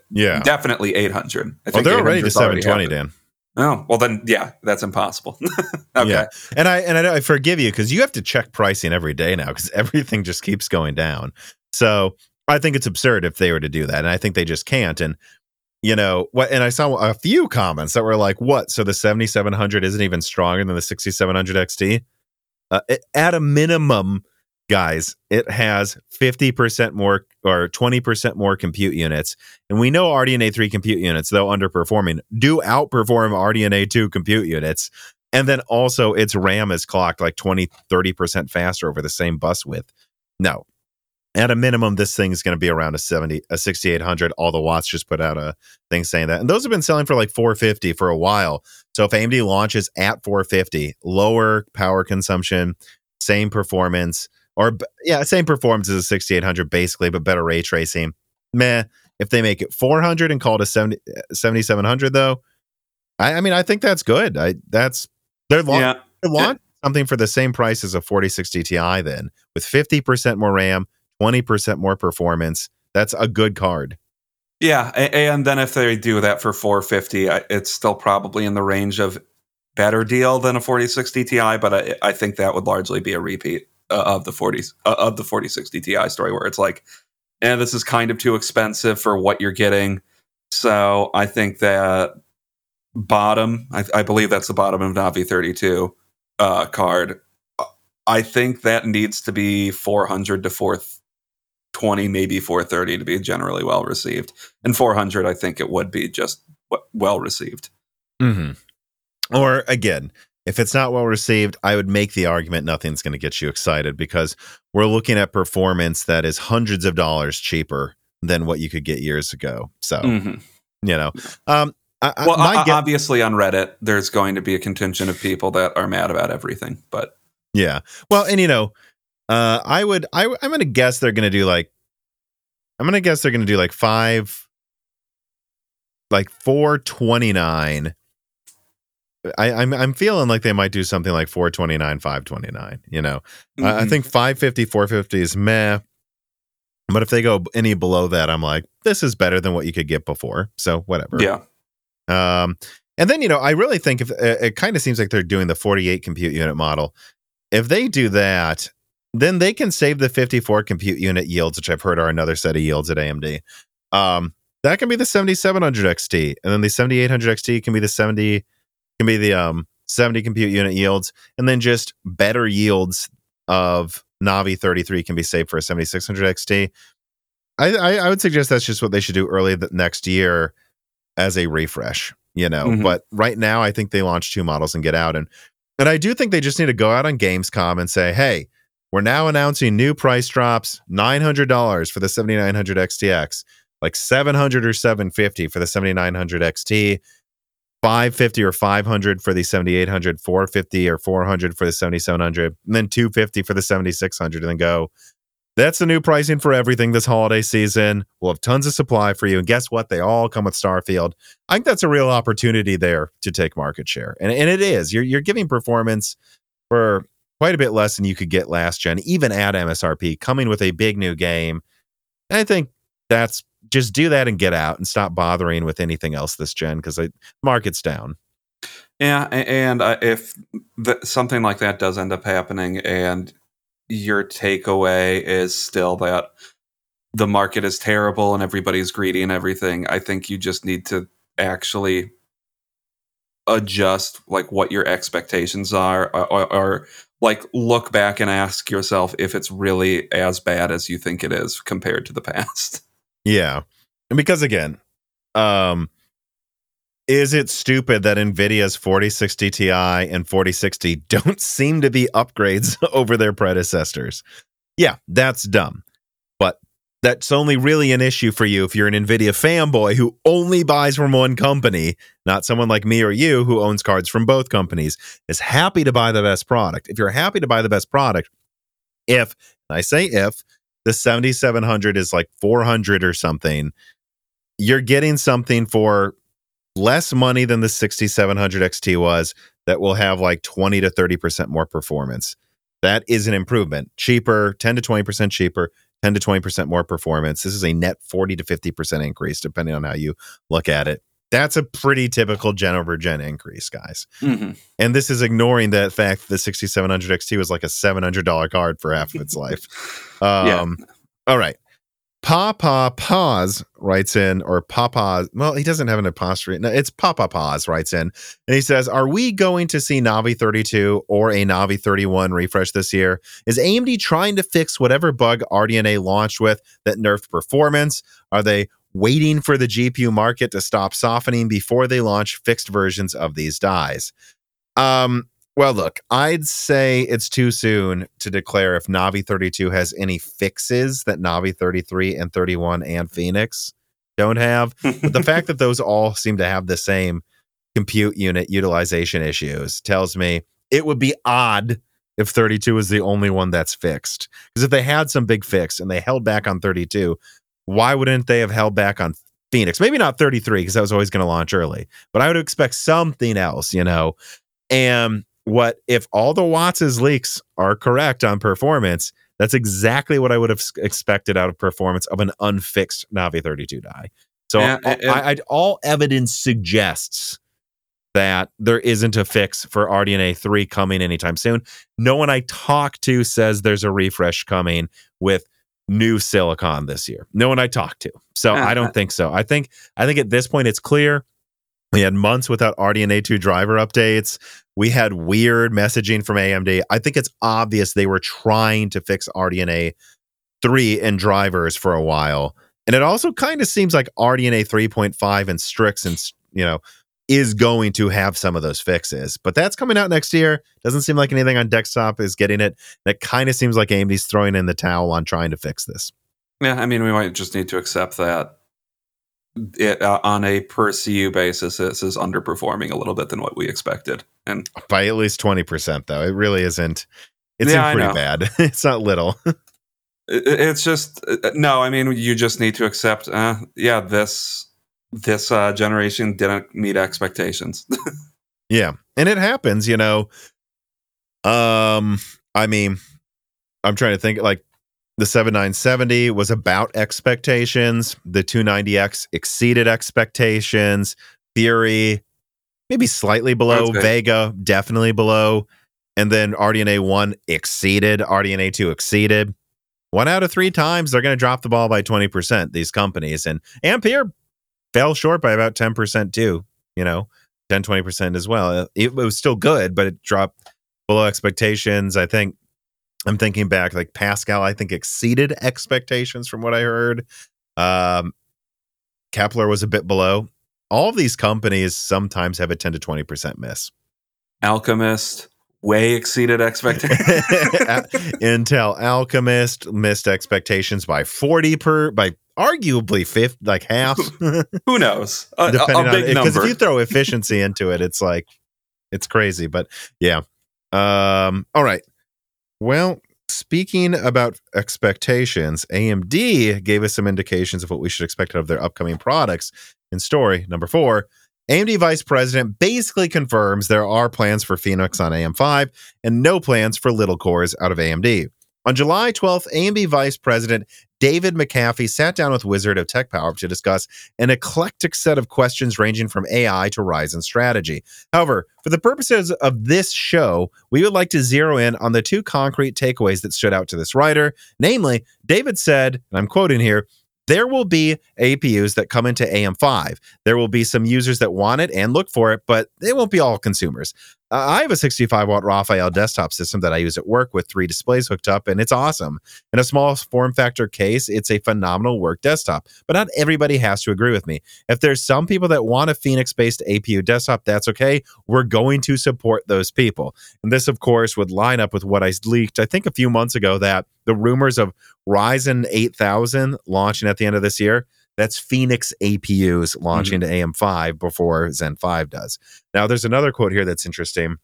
Yeah, definitely eight hundred. I think well, they're ready to seven twenty, Dan. Oh well, then yeah, that's impossible. Okay, yeah. and I and I, I forgive you because you have to check pricing every day now because everything just keeps going down. So I think it's absurd if they were to do that, and I think they just can't. And you know what? And I saw a few comments that were like, "What? So the seventy-seven hundred isn't even stronger than the sixty-seven hundred X T?" Uh, it, at a minimum, guys, it has fifty percent more or twenty percent more compute units, and we know R D N A three compute units, though underperforming, do outperform R D N A two compute units, and then also its RAM is clocked like twenty, thirty percent faster over the same bus width. No. At a minimum, this thing is going to be around a seventy, a sixty-eight hundred. All the Watts just put out a thing saying that. And those have been selling for like four fifty for a while. So if A M D launches at four fifty, lower power consumption, same performance, or yeah, same performance as a sixty-eight hundred basically, but better ray tracing. Meh. If they make it four hundred and call it a seventy-seven hundred though, I, I mean, I think that's good. I that's they're long, yeah. they're long something for the same price as a forty sixty Ti then with fifty percent more RAM, twenty percent more performance. That's a good card. Yeah, and then if they do that for four fifty, it's still probably in the range of better deal than a forty sixty Ti, but I, I think that would largely be a repeat of the forty of the forty sixty Ti story, where it's like eh, this is kind of too expensive for what you're getting. So I think that bottom, I, I believe that's the bottom of an A V I thirty-two uh, card. I think that needs to be four hundred to four twenty, maybe four thirty to be generally well received. And four hundred, I think it would be just well received. Mm-hmm. Or again, if it's not well received, I would make the argument nothing's going to get you excited, because we're looking at performance that is hundreds of dollars cheaper than what you could get years ago. So, mm-hmm. you know, um, I, well, I, get- obviously on Reddit, there's going to be a contingent of people that are mad about everything, but yeah. Well, and you know, uh, I would, I, I'm going to guess they're going to do like, I'm going to guess they're going to do like five, like four twenty-nine. I, I'm, I'm feeling like they might do something like four twenty-nine, five twenty-nine, you know, mm-hmm. uh, I think five fifty, four fifty is meh. But if they go any below that, I'm like, this is better than what you could get before. So whatever. Yeah. Um, and then, you know, I really think if it, it kind of seems like they're doing the forty-eight compute unit model. If they do that, then they can save the fifty-four compute unit yields, which I've heard are another set of yields at A M D. Um, that can be the seventy-seven hundred X T, and then the seventy-eight hundred X T can be the seventy can be the um seventy compute unit yields, and then just better yields of Navi thirty-three can be saved for a seventy-six hundred X T. I, I, I would suggest that's just what they should do early the next year as a refresh, you know. Mm-hmm. But right now, I think they launch two models and get out. And and I do think they just need to go out on Gamescom and say, hey, we're now announcing new price drops, nine hundred dollars for the seventy-nine hundred X T X, like seven hundred dollars or seven hundred fifty dollars for the seventy-nine hundred X T, five fifty or five hundred for the seventy-eight hundred, four fifty or four hundred for the seventy-seven hundred, and then two fifty for the seventy-six hundred, and then go, that's the new pricing for everything this holiday season. We'll have tons of supply for you, and guess what? They all come with Starfield. I think that's a real opportunity there to take market share, and and it is. You're, you're giving performance for quite a bit less than you could get last gen, even at M S R P, coming with a big new game. And I think that's just do that and get out and stop bothering with anything else this gen, because the market's down. Yeah, and uh, if the, something like that does end up happening and your takeaway is still that the market is terrible and everybody's greedy and everything, I think you just need to actually adjust like what your expectations are, or, or, or like look back and ask yourself if it's really as bad as you think it is compared to the past. Yeah. And because again, um, is it stupid that Nvidia's forty sixty Ti and forty sixty don't seem to be upgrades over their predecessors? Yeah, that's dumb. But that's only really an issue for you if you're an Nvidia fanboy who only buys from one company, not someone like me or you who owns cards from both companies, is happy to buy the best product. If you're happy to buy the best product, if, and I say if, the seventy-seven hundred is like four hundred or something, you're getting something for less money than the sixty-seven hundred X T was that will have like twenty to thirty percent more performance. That is an improvement. Cheaper, ten to twenty percent cheaper, ten to twenty percent more performance. This is a net forty to fifty percent increase, depending on how you look at it. That's a pretty typical gen over gen increase, guys. Mm-hmm. And this is ignoring that fact that the sixty-seven hundred X T was like a seven hundred dollars card for half of its life. Um, yeah. All right. Papa Paz writes in, or Papa, well, he doesn't have an apostrophe. No, it's Papa Paz writes in. And he says, are we going to see Navi thirty-two or a Navi thirty-one refresh this year? Is A M D trying to fix whatever bug R D N A launched with that nerfed performance? Are they waiting for the G P U market to stop softening before they launch fixed versions of these dies? Um, well, look, I'd say it's too soon to declare if Navi thirty-two has any fixes that Navi thirty-three and thirty-one and Phoenix don't have. But the fact that those all seem to have the same compute unit utilization issues tells me it would be odd if thirty-two is the only one that's fixed. Because if they had some big fix and they held back on thirty-two, why wouldn't they have held back on Phoenix? Maybe not thirty-three, because that was always going to launch early, but I would expect something else, you know. And what if all the Watts' leaks are correct on performance? That's exactly what I would have expected out of performance of an unfixed Navi thirty-two die. So yeah, all, it, I, I'd, all evidence suggests that there isn't a fix for R D N A three coming anytime soon. No one I talk to says there's a refresh coming with new silicon this year. No one I talked to. So uh-huh. I don't think so. I think I think at this point it's clear. We had months without R D N A two driver updates. We had weird messaging from A M D. I think it's obvious they were trying to fix R D N A three and drivers for a while. And it also kind of seems like R D N A three point five and Strix and, you know, is going to have some of those fixes. But that's coming out next year. Doesn't seem like anything on desktop is getting it. That kind of seems like A M D's throwing in the towel on trying to fix this. Yeah, I mean, we might just need to accept that. It, uh, on a per C U basis, this is underperforming a little bit than what we expected, and by at least twenty percent. Though it really isn't. It's yeah, pretty bad. It's not little. it, it's just no. I mean, you just need to accept. Uh, yeah, this this uh, generation didn't meet expectations. Yeah, and it happens. You know, um, I mean, I'm trying to think like. The seventy-nine seventy was about expectations. The two ninety X exceeded expectations. Fury, maybe slightly below. Vega, definitely below. And then R D N A one exceeded. R D N A two exceeded. One out of three times, they're going to drop the ball by twenty percent, these companies. And Ampere fell short by about ten percent too, you know, ten, twenty percent as well. It was still good, but it dropped below expectations, I think. I'm thinking back, like Pascal, I think, exceeded expectations from what I heard. Um, Kepler was a bit below. All of these companies sometimes have a ten to twenty percent miss. Alchemist way exceeded expectations. Intel Alchemist missed expectations by forty per, by arguably fifty, like half. Who knows? A, Depending a, a big on, number. Because if you throw efficiency into it, it's like, it's crazy. But yeah. Um, all right. Well, speaking about expectations, A M D gave us some indications of what we should expect out of their upcoming products. In story number four, A M D Vice President basically confirms there are plans for Phoenix on A M five and no plans for little cores out of A M D. On July twelfth, A M D Vice President David McAfee sat down with Wizard of Tech Power to discuss an eclectic set of questions ranging from A I to Ryzen strategy. However, for the purposes of this show, we would like to zero in on the two concrete takeaways that stood out to this writer. Namely, David said, and I'm quoting here, "There will be A P Us that come into A M five. There will be some users that want it and look for it, but it won't be all consumers. Uh, I have a sixty-five watt Raphael desktop system that I use at work with three displays hooked up, and it's awesome. In a small form factor case, it's a phenomenal work desktop, but not everybody has to agree with me. If there's some people that want a Phoenix-based A P U desktop, that's okay. We're going to support those people." And this, of course, would line up with what I leaked, I think, a few months ago, that the rumors of Ryzen eight thousand launching at the end of this year, that's Phoenix A P Us launching mm-hmm. to A M five before Zen five does. Now, there's another quote here that's interesting.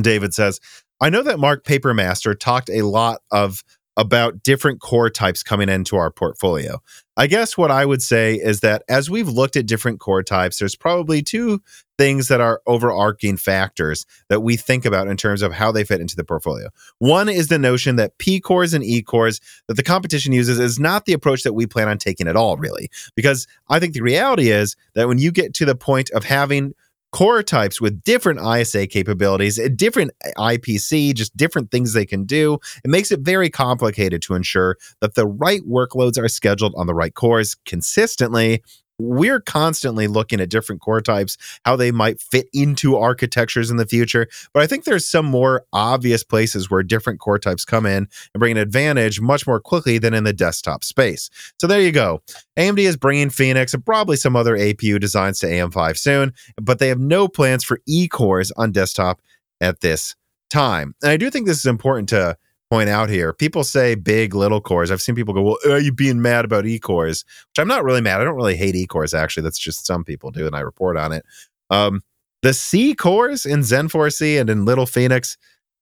David says, "I know that Mark Papermaster talked a lot of about different core types coming into our portfolio. I guess what I would say is that as we've looked at different core types, there's probably two things that are overarching factors that we think about in terms of how they fit into the portfolio. One is the notion that P cores and E cores that the competition uses is not the approach that we plan on taking at all, really. Because I think the reality is that when you get to the point of having core types with different I S A capabilities, different I P C, just different things they can do, it makes it very complicated to ensure that the right workloads are scheduled on the right cores consistently. We're constantly looking at different core types, how they might fit into architectures in the future. But I think there's some more obvious places where different core types come in and bring an advantage much more quickly than in the desktop space." So there you go. A M D is bringing Phoenix and probably some other A P U designs to A M five soon, but they have no plans for E-cores on desktop at this time. And I do think this is important to point out here. People say big, little cores. I've seen people go, "Well, are you being mad about E-cores?" Which I'm not really mad. I don't really hate E-cores, actually. That's just some people do, and I report on it. Um, the C cores in Zen four C and in Little Phoenix,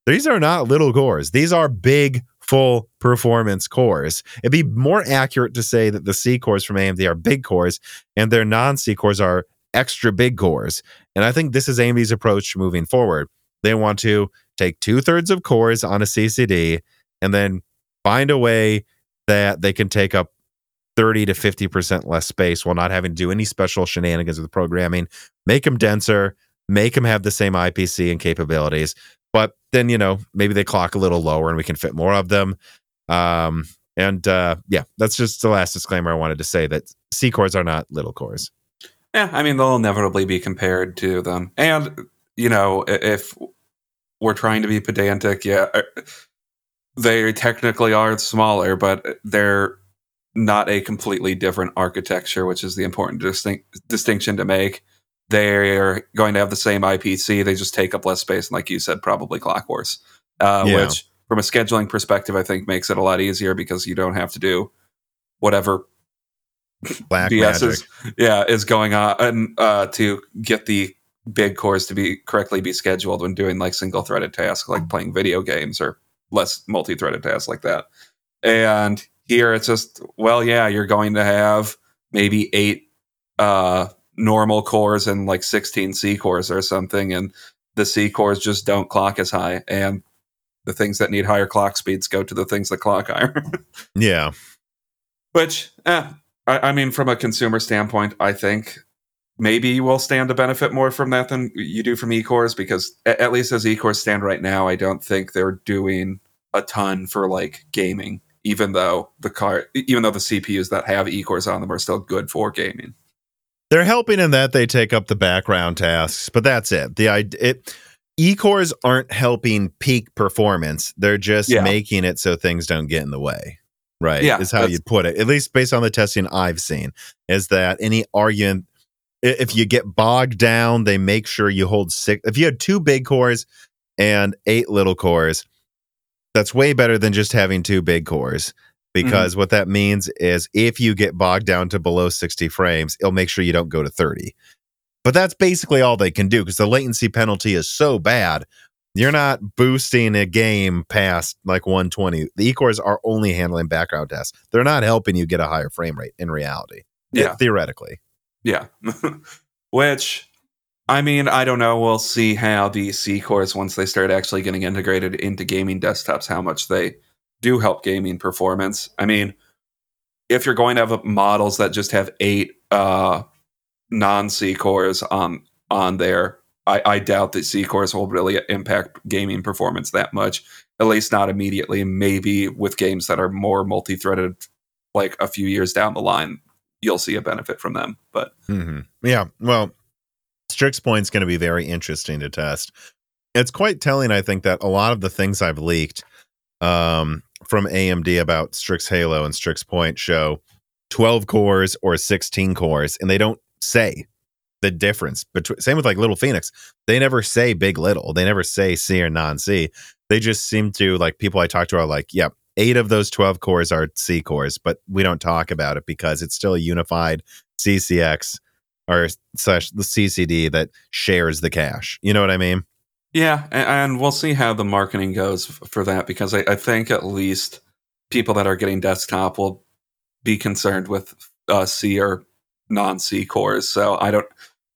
these are not little cores. These are big, full performance cores. It'd be more accurate to say that the C cores from A M D are big cores, and their non-C cores are extra big cores. And I think this is A M D's approach moving forward. They want to take two-thirds of cores on a C C D and then find a way that they can take up thirty to fifty percent less space while not having to do any special shenanigans with programming. Make them denser, make them have the same I P C and capabilities, but then, you know, maybe they clock a little lower and we can fit more of them. Um, And uh, yeah, that's just the last disclaimer I wanted to say, that C cores are not little cores. Yeah, I mean, they'll inevitably be compared to them. And, you know, if we're trying to be pedantic, yeah, they technically are smaller, but they're not a completely different architecture, which is the important distinct, distinction to make. They're going to have the same I P C. They just take up less space, and like you said, probably clock worse, uh, yeah. which from a scheduling perspective, I think makes it a lot easier because you don't have to do whatever Black B S is, yeah, is going on and, uh, to get the big cores to be correctly be scheduled when doing like single-threaded tasks, like playing video games or less multi-threaded tasks like that. And here it's just, well, yeah, you're going to have maybe eight uh, normal cores and like sixteen C cores or something, and the C cores just don't clock as high, and the things that need higher clock speeds go to the things that clock higher. Yeah. Which, eh, I, I mean, from a consumer standpoint, I think maybe you will stand to benefit more from that than you do from E-cores, because a- at least as E-cores stand right now, I don't think they're doing a ton for like gaming, even though the car, even though the C P Us that have E-cores on them are still good for gaming. They're helping in that they take up the background tasks, but that's it. The it E-cores aren't helping peak performance. They're just yeah. making it so things don't get in the way. Right, yeah, is how you'd put it, at least based on the testing I've seen, is that any argument, if you get bogged down, they make sure you hold six. If you had two big cores and eight little cores, that's way better than just having two big cores, because mm-hmm. what that means is if you get bogged down to below sixty frames, it'll make sure you don't go to thirty. But that's basically all they can do, because the latency penalty is so bad. You're not boosting a game past like one twenty. The E-cores are only handling background tasks. They're not helping you get a higher frame rate in reality. Yeah. Theoretically. Yeah. Which, I mean, I don't know. We'll see how the C-cores, once they start actually getting integrated into gaming desktops, how much they do help gaming performance. I mean, if you're going to have models that just have eight uh, non-C-cores on, on there, I, I doubt that C-cores will really impact gaming performance that much, at least not immediately. Maybe with games that are more multi-threaded, like a few years down the line, you'll see a benefit from them. But mm-hmm. yeah, well, Strix point's going to be very interesting to test. It's quite telling, I think, that a lot of the things I've leaked um, from A M D about Strix Halo and Strix Point show twelve cores or sixteen cores, and they don't say the difference between, same with like Little Phoenix. They never say big little. They never say C or non-C. They just seem to, like, people I talk to are like, yep, yeah, eight of those twelve cores are C cores, but we don't talk about it because it's still a unified C C X or slash the C C D that shares the cache. You know what I mean? Yeah, and we'll see how the marketing goes for that, because I, I think at least people that are getting desktop will be concerned with uh, C or non-C cores. So I don't...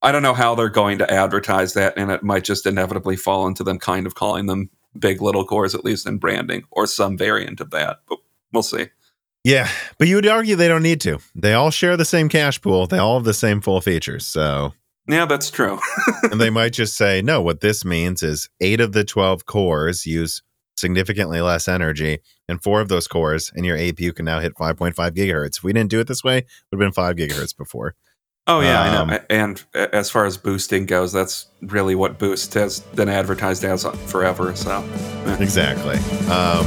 I don't know how they're going to advertise that, and it might just inevitably fall into them kind of calling them big little cores, at least in branding, or some variant of that. But we'll see. Yeah, but you would argue they don't need to. They all share the same cache pool. They all have the same full features. So yeah, that's true. And they might just say, no, what this means is eight of the twelve cores use significantly less energy, and four of those cores and your A P U can now hit five point five gigahertz. If we didn't do it this way, it would have been five gigahertz before. Oh, yeah, um, I know. And as far as boosting goes, that's really what Boost has been advertised as forever. So, exactly. Um,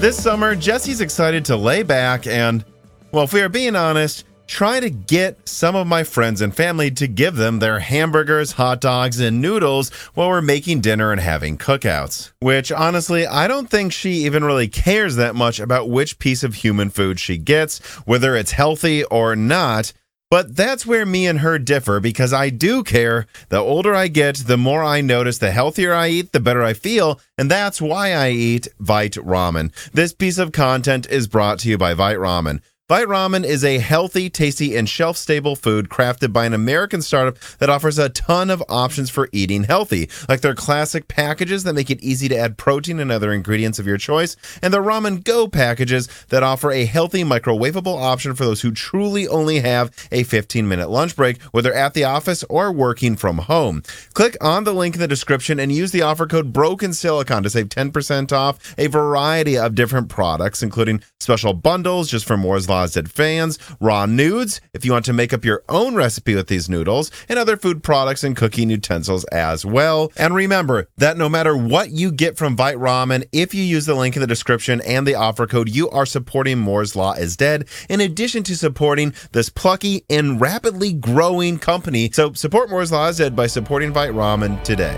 this summer, Jesse's excited to lay back and, well, if we are being honest, try to get some of my friends and family to give them their hamburgers, hot dogs, and noodles while we're making dinner and having cookouts. Which, honestly, I don't think she even really cares that much about which piece of human food she gets, whether it's healthy or not. But that's where me and her differ, because I do care. The older I get, the more I notice the healthier I eat, the better I feel, and that's why I eat Vite Ramen. This piece of content is brought to you by Vite Ramen. Vite Ramen is a healthy, tasty, and shelf-stable food crafted by an American startup that offers a ton of options for eating healthy, like their classic packages that make it easy to add protein and other ingredients of your choice, and their Ramen Go packages that offer a healthy, microwavable option for those who truly only have a fifteen-minute lunch break, whether at the office or working from home. Click on the link in the description and use the offer code Broken Silicon to save ten percent off a variety of different products, including special bundles just for Moore's Law is Dead fans, raw nudes if you want to make up your own recipe with these noodles, and other food products and cooking utensils as well. And remember that no matter what you get from Vite Ramen, if you use the link in the description and the offer code, you are supporting Moore's Law is Dead, in addition to supporting this plucky and rapidly growing company. So support Moore's Law is Dead by supporting Vite Ramen today.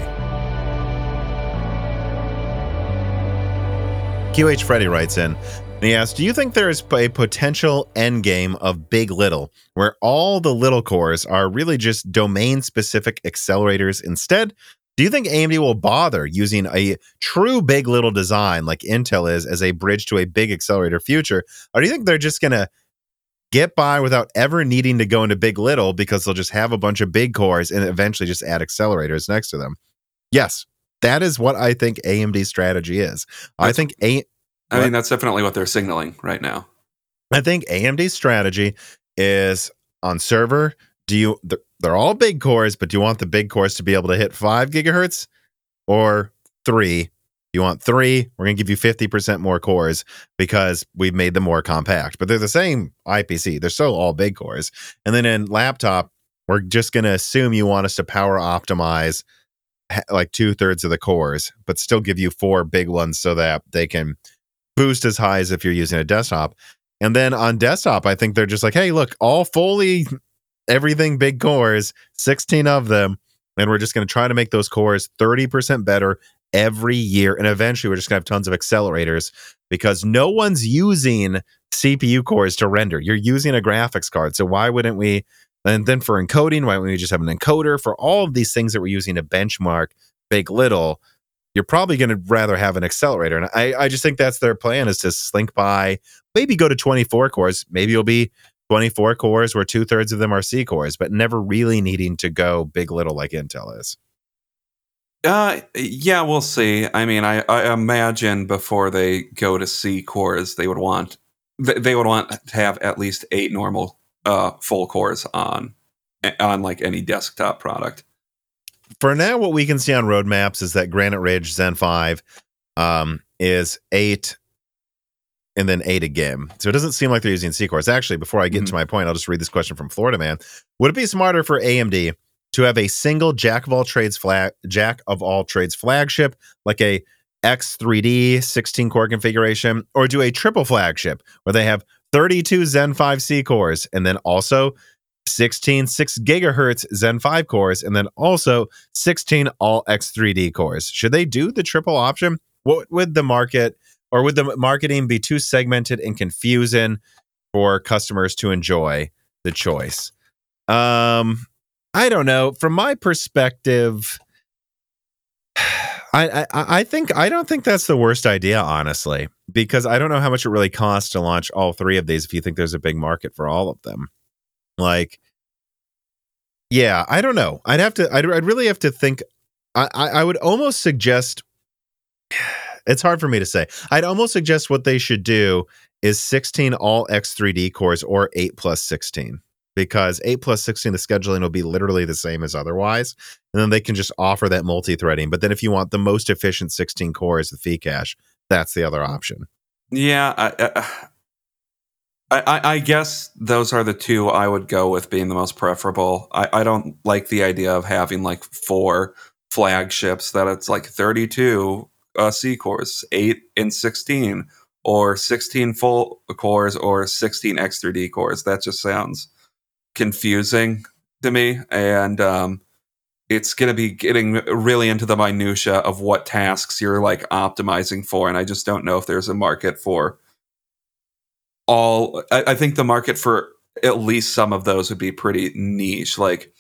Q H Freddy writes in, and he asks, do you think there is a potential endgame of Big Little, where all the little cores are really just domain-specific accelerators instead? Do you think A M D will bother using a true Big Little design like Intel is as a bridge to a big accelerator future? Or do you think they're just going to get by without ever needing to go into Big Little because they'll just have a bunch of big cores and eventually just add accelerators next to them? Yes, that is what I think A M D's strategy is. I think A M D... I mean, that's definitely what they're signaling right now. I think A M D's strategy is on server. Do you, they're all big cores, but do you want the big cores to be able to hit five gigahertz or three? You want three, we're going to give you fifty percent more cores because we've made them more compact, but they're the same I P C. They're still all big cores. And then in laptop, we're just going to assume you want us to power optimize like two thirds of the cores, but still give you four big ones so that they can boost as high as if you're using a desktop. And then on desktop, I think they're just like, hey, look, all fully everything big cores, sixteen of them, and we're just going to try to make those cores thirty percent better every year, and eventually we're just going to have tons of accelerators because no one's using C P U cores to render. You're using a graphics card, so why wouldn't we? And then for encoding, why wouldn't we just have an encoder? For all of these things that we're using to benchmark Big Little, you're probably going to rather have an accelerator. And I, I just think that's their plan, is to slink by, maybe go to twenty-four cores. Maybe it'll be twenty-four cores where two-thirds of them are C cores, but never really needing to go Big Little like Intel is. Uh, yeah, we'll see. I mean, I, I imagine before they go to C cores, they would want they would want to have at least eight normal uh, full cores on on like any desktop product. For now, what we can see on roadmaps is that Granite Ridge Zen five um, is eight and then eight again. So it doesn't seem like they're using C cores. Actually, before I get mm-hmm. to my point, I'll just read this question from Florida Man. Would it be smarter for A M D to have a single jack of all trades flag, jack of all trades flagship, like a X three D sixteen core configuration, or do a triple flagship where they have thirty-two Zen five C cores and then also sixteen six gigahertz Zen five cores and then also sixteen all X three D cores? Should they do the triple option? What would the market, or would the marketing be too segmented and confusing for customers to enjoy the choice? Um, I don't know. From my perspective, I, I I think I don't think that's the worst idea, honestly, because I don't know how much it really costs to launch all three of these if you think there's a big market for all of them. Like, yeah, I don't know. I'd have to, I'd, I'd really have to think. I, I, I would almost suggest, it's hard for me to say. I'd almost suggest what they should do is sixteen all X three D cores or eight plus sixteen, because eight plus sixteen, the scheduling will be literally the same as otherwise. And then they can just offer that multi-threading. But then if you want the most efficient sixteen cores with fee cache, that's the other option. Yeah. I, I... I, I guess those are the two I would go with being the most preferable. I, I don't like the idea of having like four flagships that it's like thirty-two uh, C cores, eight and sixteen, or sixteen full cores, or sixteen X three D cores. That just sounds confusing to me. And um, it's going to be getting really into the minutia of what tasks you're like optimizing for. And I just don't know if there's a market for all. I, I think the market for at least some of those would be pretty niche, like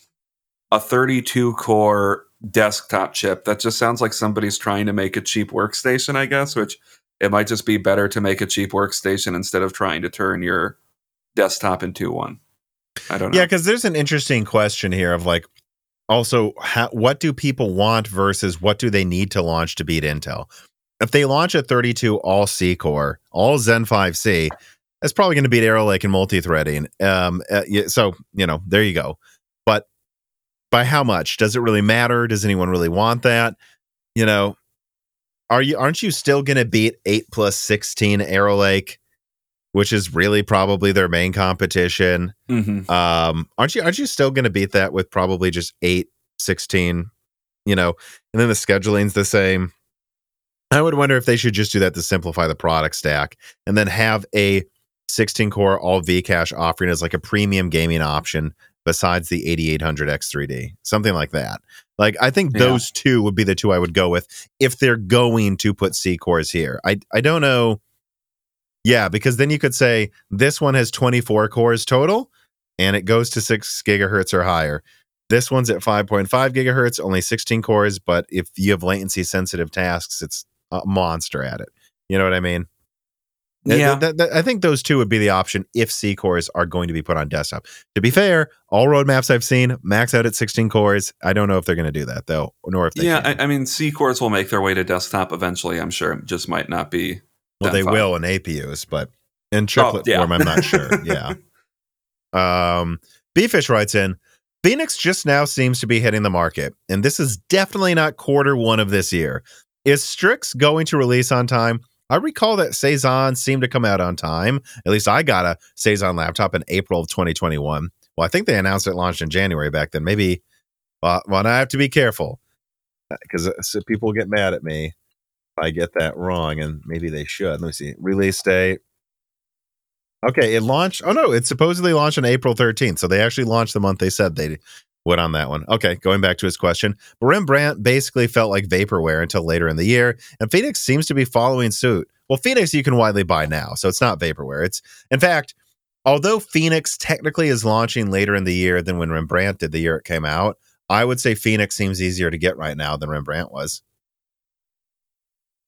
a thirty-two core desktop chip. That just sounds like somebody's trying to make a cheap workstation, I guess, which it might just be better to make a cheap workstation instead of trying to turn your desktop in two point one. I don't know. Yeah, because there's an interesting question here of like, also, how, what do people want versus what do they need to launch to beat Intel? If they launch a thirty-two all C core, all Zen five C, that's probably going to beat Arrow Lake and multi-threading. Um, uh, so, you know, there you go. But by how much? Does it really matter? Does anyone really want that? You know, are you, aren't you still going to beat eight plus sixteen Arrow Lake, which is really probably their main competition? Mm-hmm. Um, aren't you, aren't you still going to beat that with probably just eight, sixteen, you know, and then the scheduling's the same. I would wonder if they should just do that to simplify the product stack and then have a sixteen core all V cache offering as like a premium gaming option besides the eighty-eight hundred X three D, something like that. Like, I think those yeah. two would be the two I would go with if they're going to put C cores here. I, I don't know. Yeah, because then you could say this one has twenty-four cores total and it goes to six gigahertz or higher. This one's at five point five gigahertz, only sixteen cores. But if you have latency sensitive tasks, it's a monster at it. You know what I mean? Yeah. Th- th- th- I think those two would be the option if C cores are going to be put on desktop. To be fair, all roadmaps I've seen max out at sixteen cores. I don't know if they're going to do that, though, nor if they Yeah, I, I mean, C cores will make their way to desktop eventually, I'm sure. It just might not be. Well, they will in A P Us, but in triplet oh, yeah. form, I'm not sure. Yeah. Um, Bfish writes in, Phoenix just now seems to be hitting the market, and this is definitely not quarter one of this year. Is Strix going to release on time? I recall that Saison seemed to come out on time. At least I got a Saison laptop in April of twenty twenty-one. Well, I think they announced it launched in January back then. Maybe, uh, well, I have to be careful because so people get mad at me. I get that wrong, and maybe they should. Let me see. Release date. Okay, it launched. Oh, no, it supposedly launched on April thirteenth, so they actually launched the month they said they would on that one. Okay, going back to his question. Rembrandt basically felt like vaporware until later in the year, and Phoenix seems to be following suit. Well, Phoenix you can widely buy now, so it's not vaporware. It's, in fact, although Phoenix technically is launching later in the year than when Rembrandt did the year it came out, I would say Phoenix seems easier to get right now than Rembrandt was.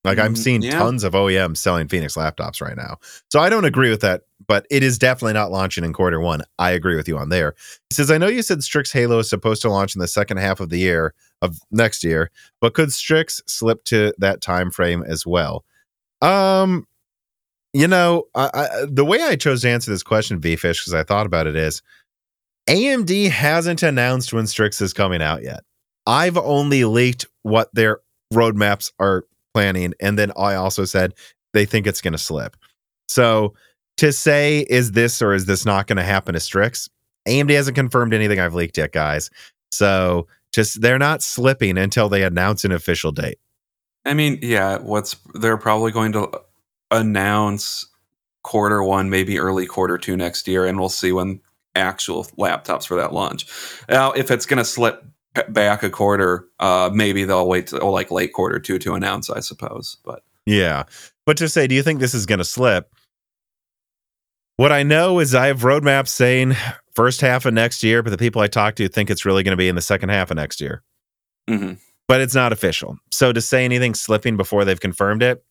Like, I'm seeing yeah. tons of O E Ms selling Phoenix laptops right now. So I don't agree with that, but it is definitely not launching in quarter one. I agree with you on there. He says, I know you said Strix Halo is supposed to launch in the second half of the year of next year, but could Strix slip to that time frame as well? Um, you know, I, I, the way I chose to answer this question, Bfish, because I thought about it is, A M D hasn't announced when Strix is coming out yet. I've only leaked what their roadmaps are planning, and then I also said they think it's going to slip. So to say is this or is this not going to happen to Strix, A M D hasn't confirmed anything I've leaked yet, guys. So just they're not slipping until they announce an official date. I mean, yeah, what's they're probably going to announce quarter one, maybe early quarter two next year, and we'll see when actual laptops for that launch. Now, if it's going to slip back a quarter, uh maybe they'll wait till like late quarter two to announce, I suppose. But yeah, but to say, do you think this is going to slip? What I know is I have roadmaps saying first half of next year, but the people I talk to think it's really going to be in the second half of next year. Mm-hmm. But it's not official, so to say anything slipping before they've confirmed it,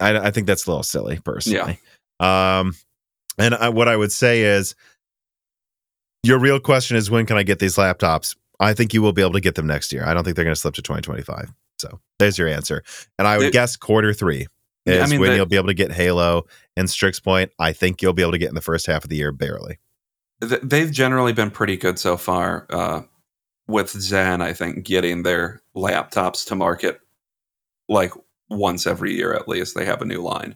i, I think that's a little silly personally. Yeah. um and I, what I would say is your real question is, when can I get these laptops? I think you will be able to get them next year. I don't think they're going to slip to twenty twenty-five. So there's your answer. And I would it, guess quarter three is yeah, I mean, when they, you'll be able to get Halo and Strix Point. I think you'll be able to get in the first half of the year, barely. Th- they've generally been pretty good so far uh, with Zen, I think, getting their laptops to market like once every year, at least. They have a new line.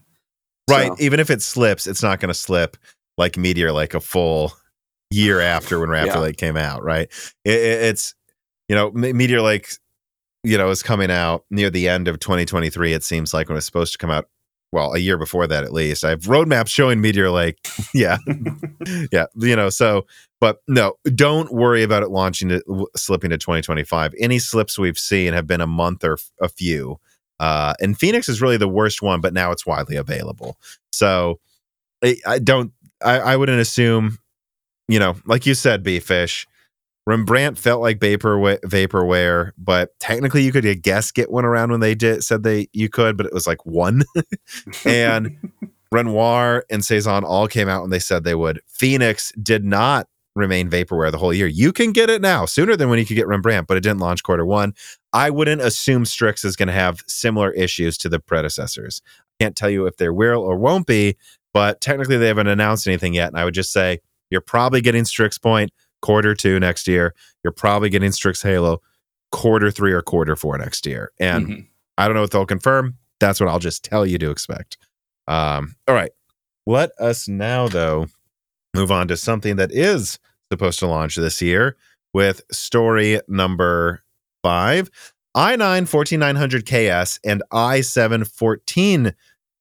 Right. So. Even if it slips, it's not going to slip like Meteor Lake a full year after when Raptor yeah. Lake came out, right? It, it, it's, you know, Meteor Lake, you know, is coming out near the end of twenty twenty-three, it seems like, when it's supposed to come out, well, a year before that at least. I have roadmaps showing Meteor Lake. Yeah. Yeah, you know, so, but no, don't worry about it launching to, slipping to twenty twenty-five. Any slips we've seen have been a month or f- a few. Uh, and Phoenix is really the worst one, but now it's widely available. So I, I don't, I, I wouldn't assume. You know, like you said, Bfish, Rembrandt felt like vapor vaporware, but technically you could I guess get one around when they did said they you could, but it was like one. And Renoir and Saison all came out when they said they would. Phoenix did not remain vaporware the whole year. You can get it now, sooner than when you could get Rembrandt, but it didn't launch quarter one. I wouldn't assume Strix is going to have similar issues to the predecessors. I can't tell you if there will or won't be, but technically they haven't announced anything yet, and I would just say you're probably getting Strix Point quarter two next year. You're probably getting Strix Halo quarter three or quarter four next year, and mm-hmm. I don't know if they'll confirm. That's what I'll just tell you to expect. Um, all right. Let us now, though, move on to something that is supposed to launch this year with story number five, i nine dash one four nine hundred K S and i seven dash one four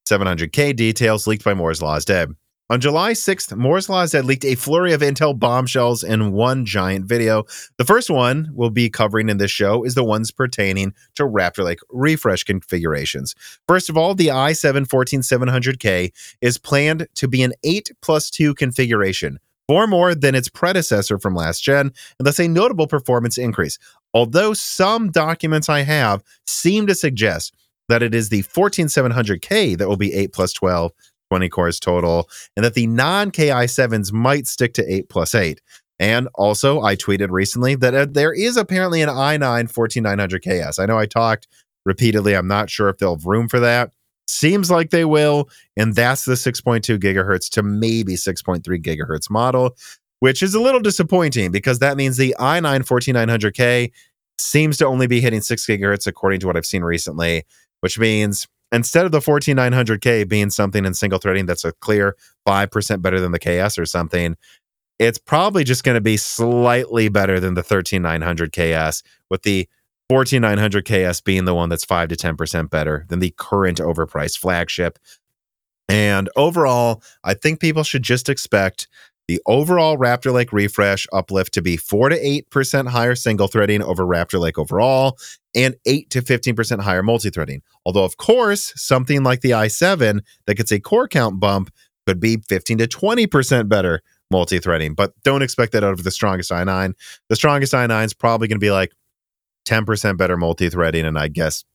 seven hundred K details leaked by Moore's Law is Dead. On July sixth, Moore's Law is Dead leaked a flurry of Intel bombshells in one giant video. The first one we'll be covering in this show is the ones pertaining to Raptor Lake refresh configurations. First of all, the i seven dash one four seven hundred K is planned to be an eight plus two configuration, four more than its predecessor from last gen, and thus a notable performance increase, although some documents I have seem to suggest that it is the one four seven hundred K that will be eight plus twelve, twenty cores total, and that the non-K i sevens might stick to eight plus eight. And also, I tweeted recently that there is apparently an i nine dash one four nine hundred K S. I know I talked repeatedly. I'm not sure if they'll have room for that. Seems like they will, and that's the six point two gigahertz to maybe six point three gigahertz model, which is a little disappointing because that means the i nine dash one four nine hundred K seems to only be hitting six gigahertz according to what I've seen recently, which means instead of the one four nine hundred K being something in single threading that's a clear five percent better than the K S or something, it's probably just going to be slightly better than the one three nine hundred K S, with the one four nine hundred K S being the one that's five to ten percent better than the current overpriced flagship. And overall, I think people should just expect the overall Raptor Lake refresh uplift to be four to eight percent higher single threading over Raptor Lake overall, and eight to fifteen percent higher multi-threading. Although, of course, something like the i seven that gets a core count bump could be fifteen to twenty percent better multi-threading, but don't expect that out of the strongest i nine. The strongest i nine is probably going to be like ten percent better multi-threading, and I guess,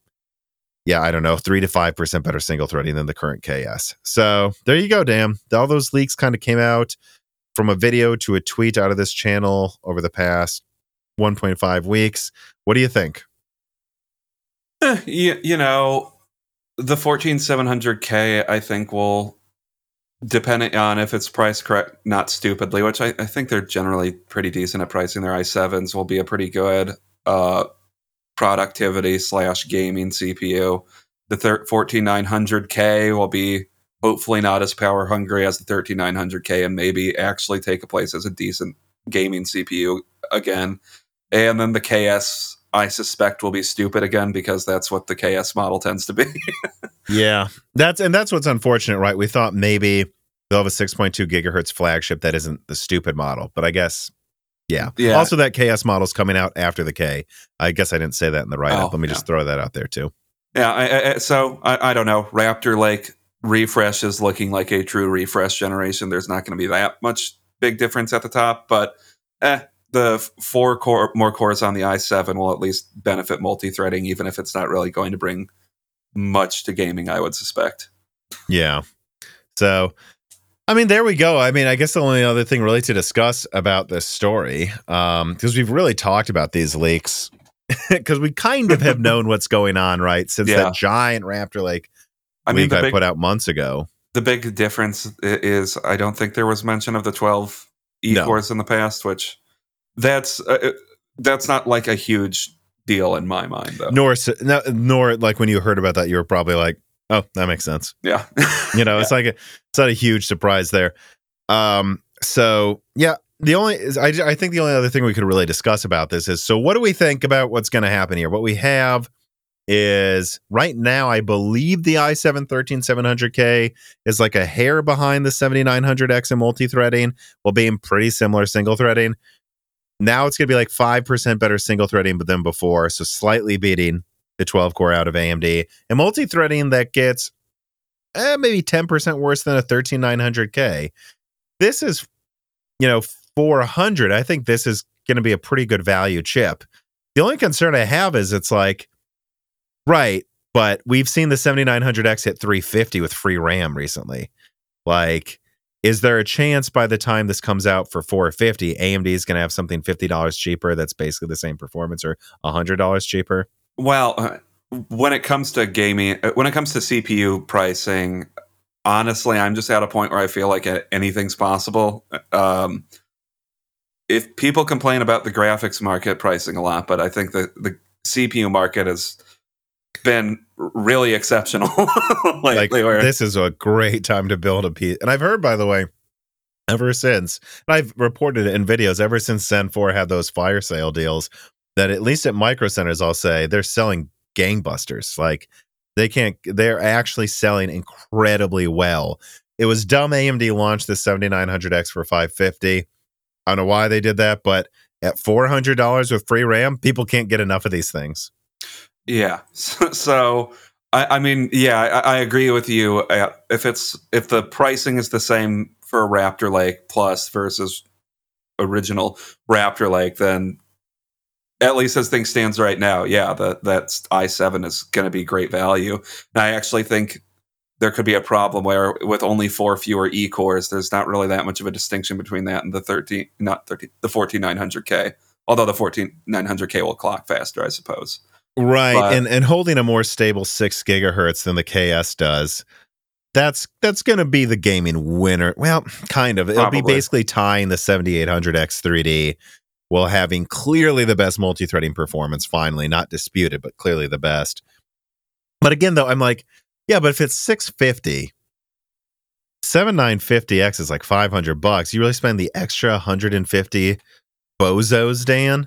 yeah, I don't know, three to five percent better single threading than the current K S. So there you go, damn. All those leaks kind of came out from a video to a tweet out of this channel over the past one point five weeks. What do you think? Eh, you, you know, the one four seven hundred K, I think, will, depending on if it's priced correct, not stupidly, which I, I think they're generally pretty decent at pricing their i sevens, will be a pretty good uh, productivity slash gaming C P U. The thir- one four nine hundred K will be hopefully not as power hungry as the one three nine hundred K, and maybe actually take a place as a decent gaming C P U again. And then the K S, I suspect, will be stupid again, because that's what the K S model tends to be. Yeah, that's and that's what's unfortunate, right? We thought maybe they'll have a six point two gigahertz flagship that isn't the stupid model, but I guess, yeah. yeah. Also, that K S model's coming out after the K. I guess I didn't say that in the write-up. Oh, Let me yeah. just throw that out there, too. Yeah, I, I, so I, I don't know. Raptor Lake refresh is looking like a true refresh generation. There's not going to be that much big difference at the top, but eh, the four core more cores on the i seven will at least benefit multi-threading, even if it's not really going to bring much to gaming, I would suspect. Yeah. So, I mean, there we go. I mean, I guess the only other thing really to discuss about this story, um, because we've really talked about these leaks, because we kind of have known what's going on, right? Since yeah. that giant Raptor Lake I mean, I put out months ago. The big difference is I don't think there was mention of the twelve E no. cores in the past, which that's uh, that's not like a huge deal in my mind, though. Nor nor like when you heard about that, you were probably like, "Oh, that makes sense." Yeah, you know, it's yeah. like a, it's not a huge surprise there. Um, so yeah, the only is I I think the only other thing we could really discuss about this is so what do we think about what's going to happen here? What we have is right now, I believe the i seven dash one three seven hundred K is like a hair behind the seventy nine hundred X in multi-threading, while being pretty similar single threading. Now it's going to be like five percent better single threading than before, so slightly beating the twelve core out of A M D. And multi-threading that gets eh, maybe ten percent worse than a one three nine hundred K. This is, you know, four hundred. I think this is going to be a pretty good value chip. The only concern I have is it's like, right, but we've seen the seventy nine hundred X hit three fifty with free RAM recently. Like, is there a chance by the time this comes out for four fifty, A M D is going to have something fifty dollars cheaper that's basically the same performance, or one hundred dollars cheaper? Well, uh, when it comes to gaming, when it comes to C P U pricing, honestly, I'm just at a point where I feel like anything's possible. Um, if people complain about the graphics market pricing a lot, but I think the, the C P U market is... been really exceptional lately. Like, where this is a great time to build a piece. And I've heard, by the way, ever since, and I've reported it in videos, ever since Zen four had those fire sale deals, that at least at Micro Centers, I'll say, they're selling gangbusters. Like, they can't, they're actually selling incredibly well. It was dumb A M D launched the seventy-nine hundred X for five hundred fifty dollars. I don't know why they did that, but at four hundred dollars with free RAM, people can't get enough of these things. Yeah, so, so I, I mean, yeah, I, I agree with you. Uh, if it's if the pricing is the same for Raptor Lake Plus versus original Raptor Lake, then at least as things stands right now, yeah, that that i seven is going to be great value. And I actually think there could be a problem where with only four fewer E cores, there's not really that much of a distinction between that and the thirteen, not thirteen, the fourteen nine hundred K. Although the fourteen nine hundred K will clock faster, I suppose. Right, but, and and holding a more stable six gigahertz than the K S does, that's that's going to be the gaming winner. Well, kind of. It'll probably be basically tying the seventy-eight hundred X three D while having clearly the best multi-threading performance. Finally, not disputed, but clearly the best. But again, though, I'm like, yeah, but if it's six fifty, seventy-nine fifty X is like five hundred bucks. You really spend the extra one hundred fifty bozos, Dan,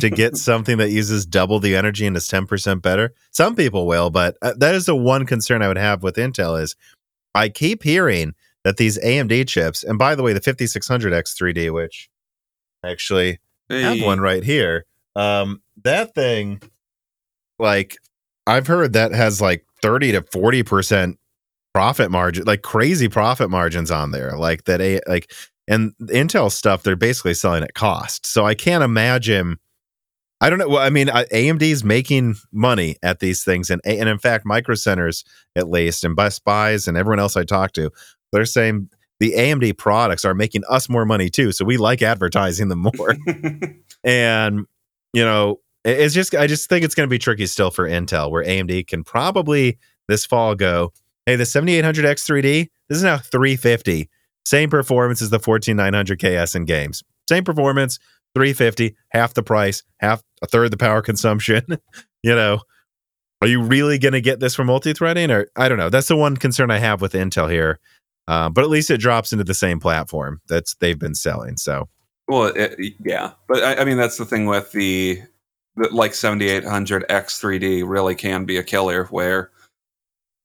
to get something that uses double the energy and is ten percent better? Some people will, but that is the one concern I would have with Intel is I keep hearing that these A M D chips, and by the way, the fifty-six hundred X three D, which I actually hey. have one right here, um, that thing, like, I've heard that has like thirty to forty percent profit margin, like crazy profit margins on there, like that, a, like, and Intel stuff, they're basically selling at cost. So I can't imagine, I don't know. Well, I mean, A M D's making money at these things. And, and in fact, Micro Centers, at least, and Best Buys and everyone else I talk to, they're saying the A M D products are making us more money too. So we like advertising them more. And, you know, it's just, I just think it's going to be tricky still for Intel, where A M D can probably this fall go, hey, the seventy-eight hundred X three D, this is now three fifty. Same performance as the fourteen nine hundred K S in games. Same performance, three fifty, half the price, half a third the power consumption. You know, are you really going to get this for multi-threading? Or I don't know. That's the one concern I have with Intel here. Uh, but at least it drops into the same platform that's they've been selling. So, well, it, yeah, but I, I mean that's the thing with the, the like seventy-eight hundred X three D really can be a killer. Where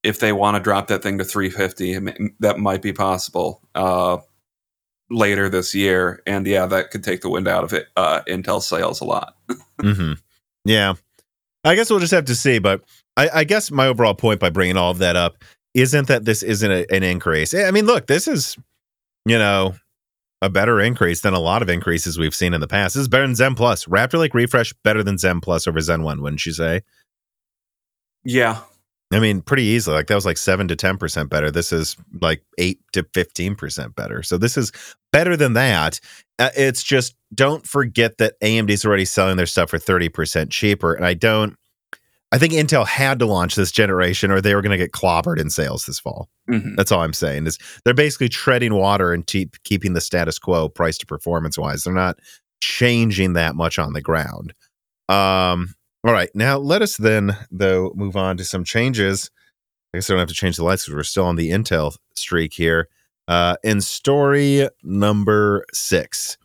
if they want to drop that thing to three fifty, that might be possible uh, later this year. And yeah, that could take the wind out of it, uh, Intel sales a lot. Mm-hmm. Yeah, I guess we'll just have to see. But I, I guess my overall point by bringing all of that up isn't that this isn't a, an increase. I mean, look, this is, you know, a better increase than a lot of increases we've seen in the past. This is better than Zen Plus. Raptor Lake refresh better than Zen Plus over Zen one, wouldn't you say? Yeah. I mean, pretty easily. Like, that was like seven to ten percent better. This is like eight to fifteen percent better. So this is better than that. Uh, it's just, don't forget that A M D's already selling their stuff for thirty percent cheaper. And I don't, I think Intel had to launch this generation or they were going to get clobbered in sales this fall. Mm-hmm. That's all I'm saying is they're basically treading water and te- keeping the status quo price to performance wise. They're not changing that much on the ground. Um, All right, now let us then, though, move on to some changes. I guess I don't have to change the lights because we're still on the Intel streak here. Uh, in story number six,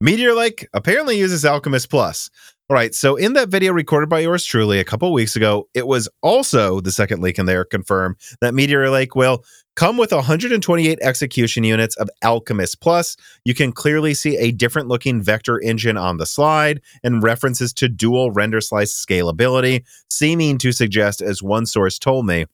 Meteor Lake apparently uses Alchemist Plus. All right, so in that video recorded by yours truly a couple weeks ago, it was also the second leak in there confirmed that Meteor Lake will come with one hundred twenty-eight execution units of Alchemist Plus. You can clearly see a different looking vector engine on the slide and references to dual render slice scalability, seeming to suggest, as one source told me,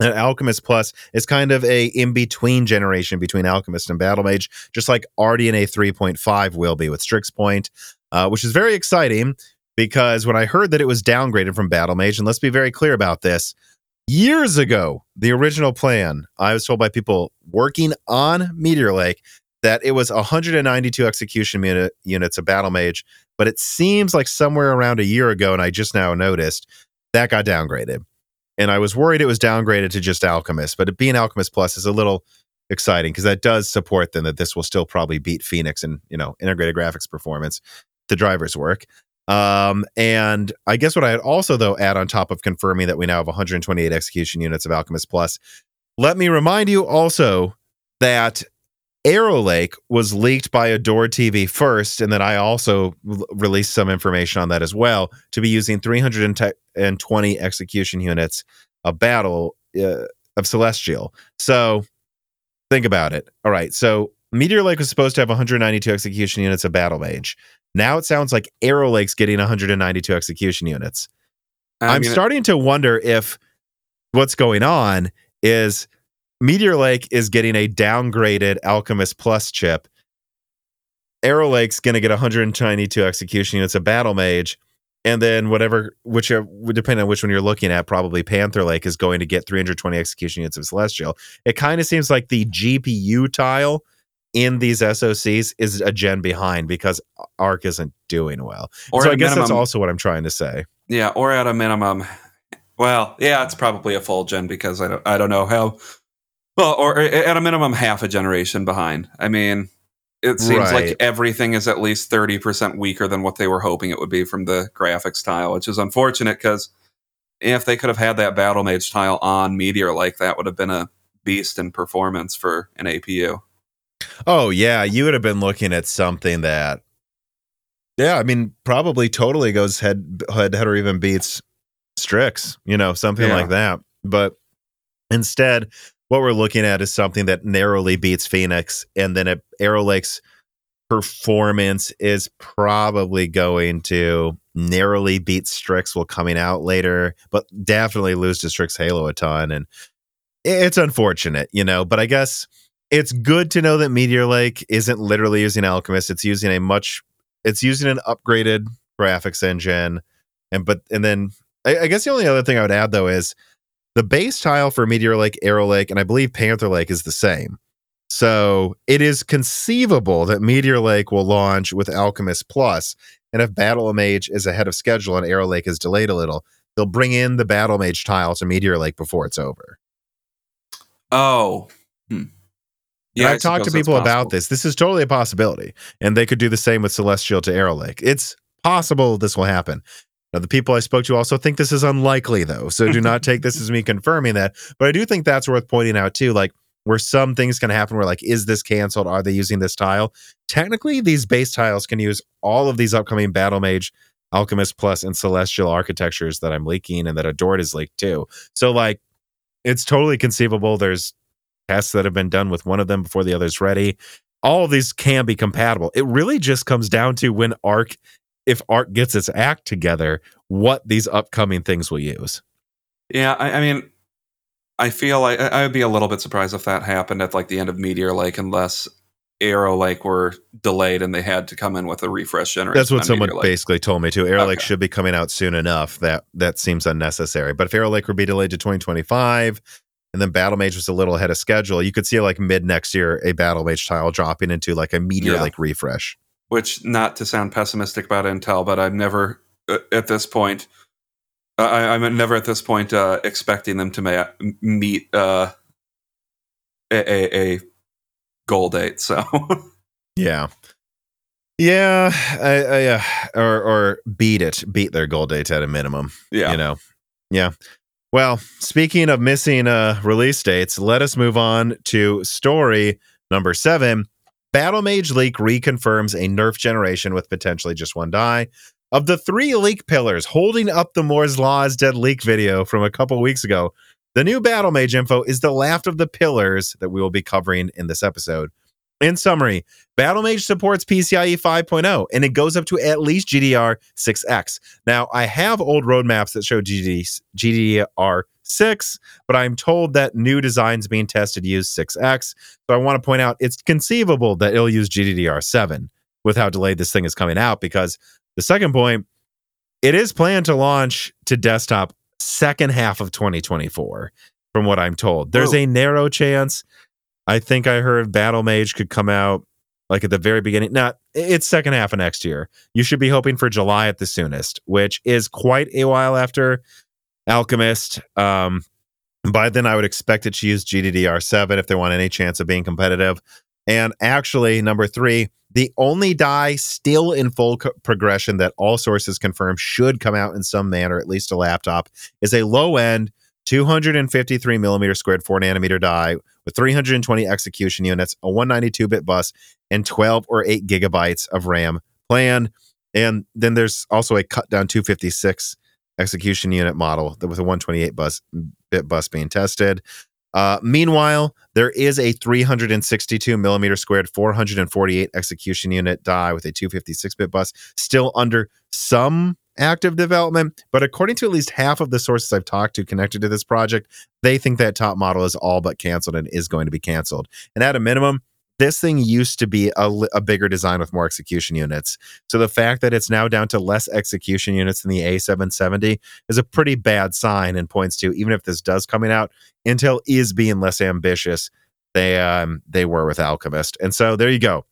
that Alchemist Plus is kind of a in-between generation between Alchemist and Battlemage, just like R D N A three point five will be with Strix Point. Uh, which is very exciting because when I heard that it was downgraded from Battlemage, and let's be very clear about this, Years ago, the original plan, I was told by people working on Meteor Lake that it was one hundred ninety-two execution unit, units of Battlemage, but it seems like somewhere around a year ago, and I just now noticed, that got downgraded. And I was worried it was downgraded to just Alchemist, but it being Alchemist Plus is a little exciting because that does support then that this will still probably beat Phoenix in, you know, integrated graphics performance, the drivers work. Um, and I guess what I had also, though, add on top of confirming that we now have one hundred twenty-eight execution units of Alchemist Plus, let me remind you also that Arrow Lake was leaked by Adore T V first, and then I also l- released some information on that as well, to be using three hundred twenty execution units of Battle uh, of Celestial. So think about it. All right, so Meteor Lake was supposed to have one hundred ninety-two execution units of Battlemage. Now it sounds like Arrow Lake's getting one hundred ninety-two execution units. I'm, I'm gonna... starting to wonder if what's going on is Meteor Lake is getting a downgraded Alchemist Plus chip. Arrow Lake's going to get one hundred ninety-two execution units of Battlemage, and then whatever, which are, depending on which one you're looking at, probably Panther Lake is going to get three hundred twenty execution units of Celestial. It kind of seems like the G P U tile in these S O Cs is a gen behind because A R C isn't doing well. Or so I guess minimum, that's also what I'm trying to say. Yeah, or at a minimum, well, yeah, it's probably a full gen because I don't, I don't know how. Well, or at a minimum, half a generation behind. I mean, it seems right. Like everything is at least thirty percent weaker than what they were hoping it would be from the graphics tile, which is unfortunate because if they could have had that Battlemage tile on Meteor Lake, that would have been a beast in performance for an A P U. Oh, yeah, you would have been looking at something that, yeah, I mean, probably totally goes head, head, head or even beats Strix, you know, something yeah. like that. But instead, what we're looking at is something that narrowly beats Phoenix, and then it, Arrow Lake's performance is probably going to narrowly beat Strix while coming out later, but definitely lose to Strix Halo a ton, and it's unfortunate, you know, but I guess it's good to know that Meteor Lake isn't literally using Alchemist. It's using a much, it's using an upgraded graphics engine. And, but, and then I, I guess the only other thing I would add though is the base tile for Meteor Lake, Arrow Lake, and I believe Panther Lake is the same. So it is conceivable that Meteor Lake will launch with Alchemist Plus. And if Battlemage is ahead of schedule and Arrow Lake is delayed a little, they'll bring in the Battlemage tile to Meteor Lake before it's over. Oh, hmm. Yeah, and I've I talked to people about this. This is totally a possibility. And they could do the same with Celestial to Arrow Lake. It's possible this will happen. Now, the people I spoke to also think this is unlikely, though. So do not take this as me confirming that. But I do think that's worth pointing out, too, like where some things can happen where, like, is this canceled? Are they using this tile? Technically, these base tiles can use all of these upcoming Battlemage, Alchemist Plus, and Celestial architectures that I'm leaking and that Adored is leaked, too. So, like, it's totally conceivable there's tests that have been done with one of them before the other's ready. All of these can be compatible. It really just comes down to when A R C, if A R C gets its act together, what these upcoming things will use. Yeah, I, I mean, I feel like I would be a little bit surprised if that happened at like the end of Meteor Lake, unless Arrow Lake were delayed and they had to come in with a refresh generation. That's what someone basically told me too. Arrow okay. Lake should be coming out soon enough. That that seems unnecessary. But if Arrow Lake were be delayed to twenty twenty-five. And then Battlemage was a little ahead of schedule. You could see like mid next year a Battlemage tile dropping into like a Meteor Lake yeah. refresh. Which, not to sound pessimistic about Intel, but I'm never uh, at this point. Uh, I, I'm never at this point uh, expecting them to ma- meet uh, a, a, a goal date. So yeah, yeah, I, I, uh, or or beat it, beat their goal date at a minimum. Yeah, you know, yeah. Well, speaking of missing uh, release dates, let us move on to story number seven. Battlemage leak reconfirms a nerf generation with potentially just one die. Of the three leak pillars holding up the Moore's Law is Dead leak video from a couple weeks ago, the new Battlemage info is the last of the pillars that we will be covering in this episode. In summary, Battlemage supports P C I E five point oh, and it goes up to at least G D D R six X. Now, I have old roadmaps that show G D D R six, but I'm told that new designs being tested use six X. So I want to point out it's conceivable that it'll use G D D R seven with how delayed this thing is coming out, because the second point, it is planned to launch to desktop second half of twenty twenty-four, from what I'm told. There's Whoa. a narrow chance. I think I heard Battlemage could come out like at the very beginning. Now, it's second half of next year. You should be hoping for July at the soonest, which is quite a while after Alchemist. Um, by then, I would expect it to use G D D R seven if they want any chance of being competitive. And actually, number three, the only die still in full co- progression that all sources confirm should come out in some manner, at least a laptop, is a low-end two fifty-three millimeter squared four nanometer die with three hundred twenty execution units, a one ninety-two bit bus, and twelve or eight gigabytes of RAM plan. And then there's also a cut-down two fifty-six execution unit model with a one twenty-eight bus, bit bus being tested. Uh, meanwhile, there is a three sixty-two millimeter squared four forty-eight execution unit die with a two fifty-six bit bus still under some active development, but according to at least half of the sources I've talked to connected to this project, they think that top model is all but canceled and is going to be canceled. And at a minimum, this thing used to be a, a bigger design with more execution units. So the fact that it's now down to less execution units than the A seven seventy is a pretty bad sign and points to, even if this does coming out, Intel is being less ambitious than um, they were with Alchemist. And so there you go.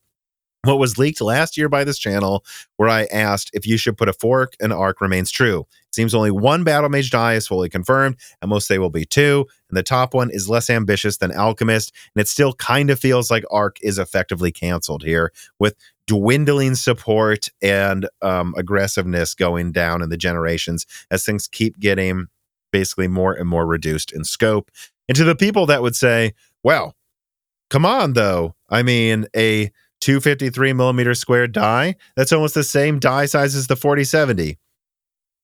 What was leaked last year by this channel, where I asked if you should put a fork in ARC, remains true. It seems only one Battlemage die is fully confirmed, and most they will be two, and the top one is less ambitious than Alchemist, and it still kind of feels like ARC is effectively canceled here, with dwindling support and um, aggressiveness going down in the generations as things keep getting basically more and more reduced in scope. And to the people that would say, well, come on, though, I mean, a two fifty-three millimeter squared die, that's almost the same die size as the forty seventy.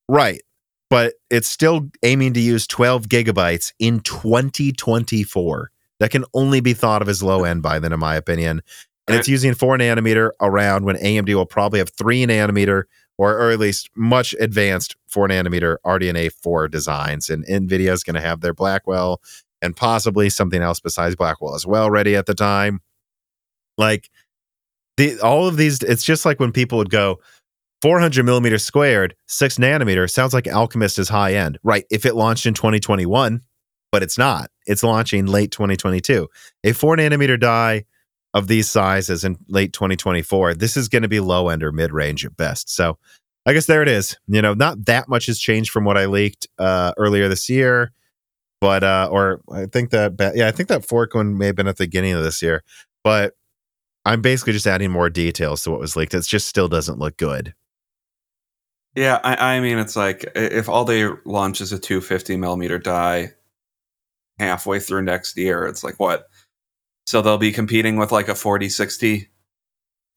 Right, but it's still aiming to use twelve gigabytes in twenty twenty-four. That can only be thought of as low end by then, in my opinion. And it's using four nanometer around when A M D will probably have three nanometer, or, or at least much advanced four nanometer R D N A four designs. And Nvidia is going to have their Blackwell and possibly something else besides Blackwell as well ready at the time. Like, The, all of these, it's just like when people would go four hundred millimeter squared, six nanometer, sounds like Alchemist is high end, right? If it launched in twenty twenty-one, but it's not, it's launching late twenty twenty-two. A four nanometer die of these sizes in late twenty twenty-four, this is going to be low end or mid range at best. So I guess there it is. You know, not that much has changed from what I leaked uh, earlier this year, but, uh, or I think that, ba- yeah, I think that fork one may have been at the beginning of this year, but I'm basically just adding more details to what was leaked. It just still doesn't look good. Yeah, I, I mean, it's like if all they launch is a two fifty millimeter die halfway through next year, it's like what? So they'll be competing with like a forty sixty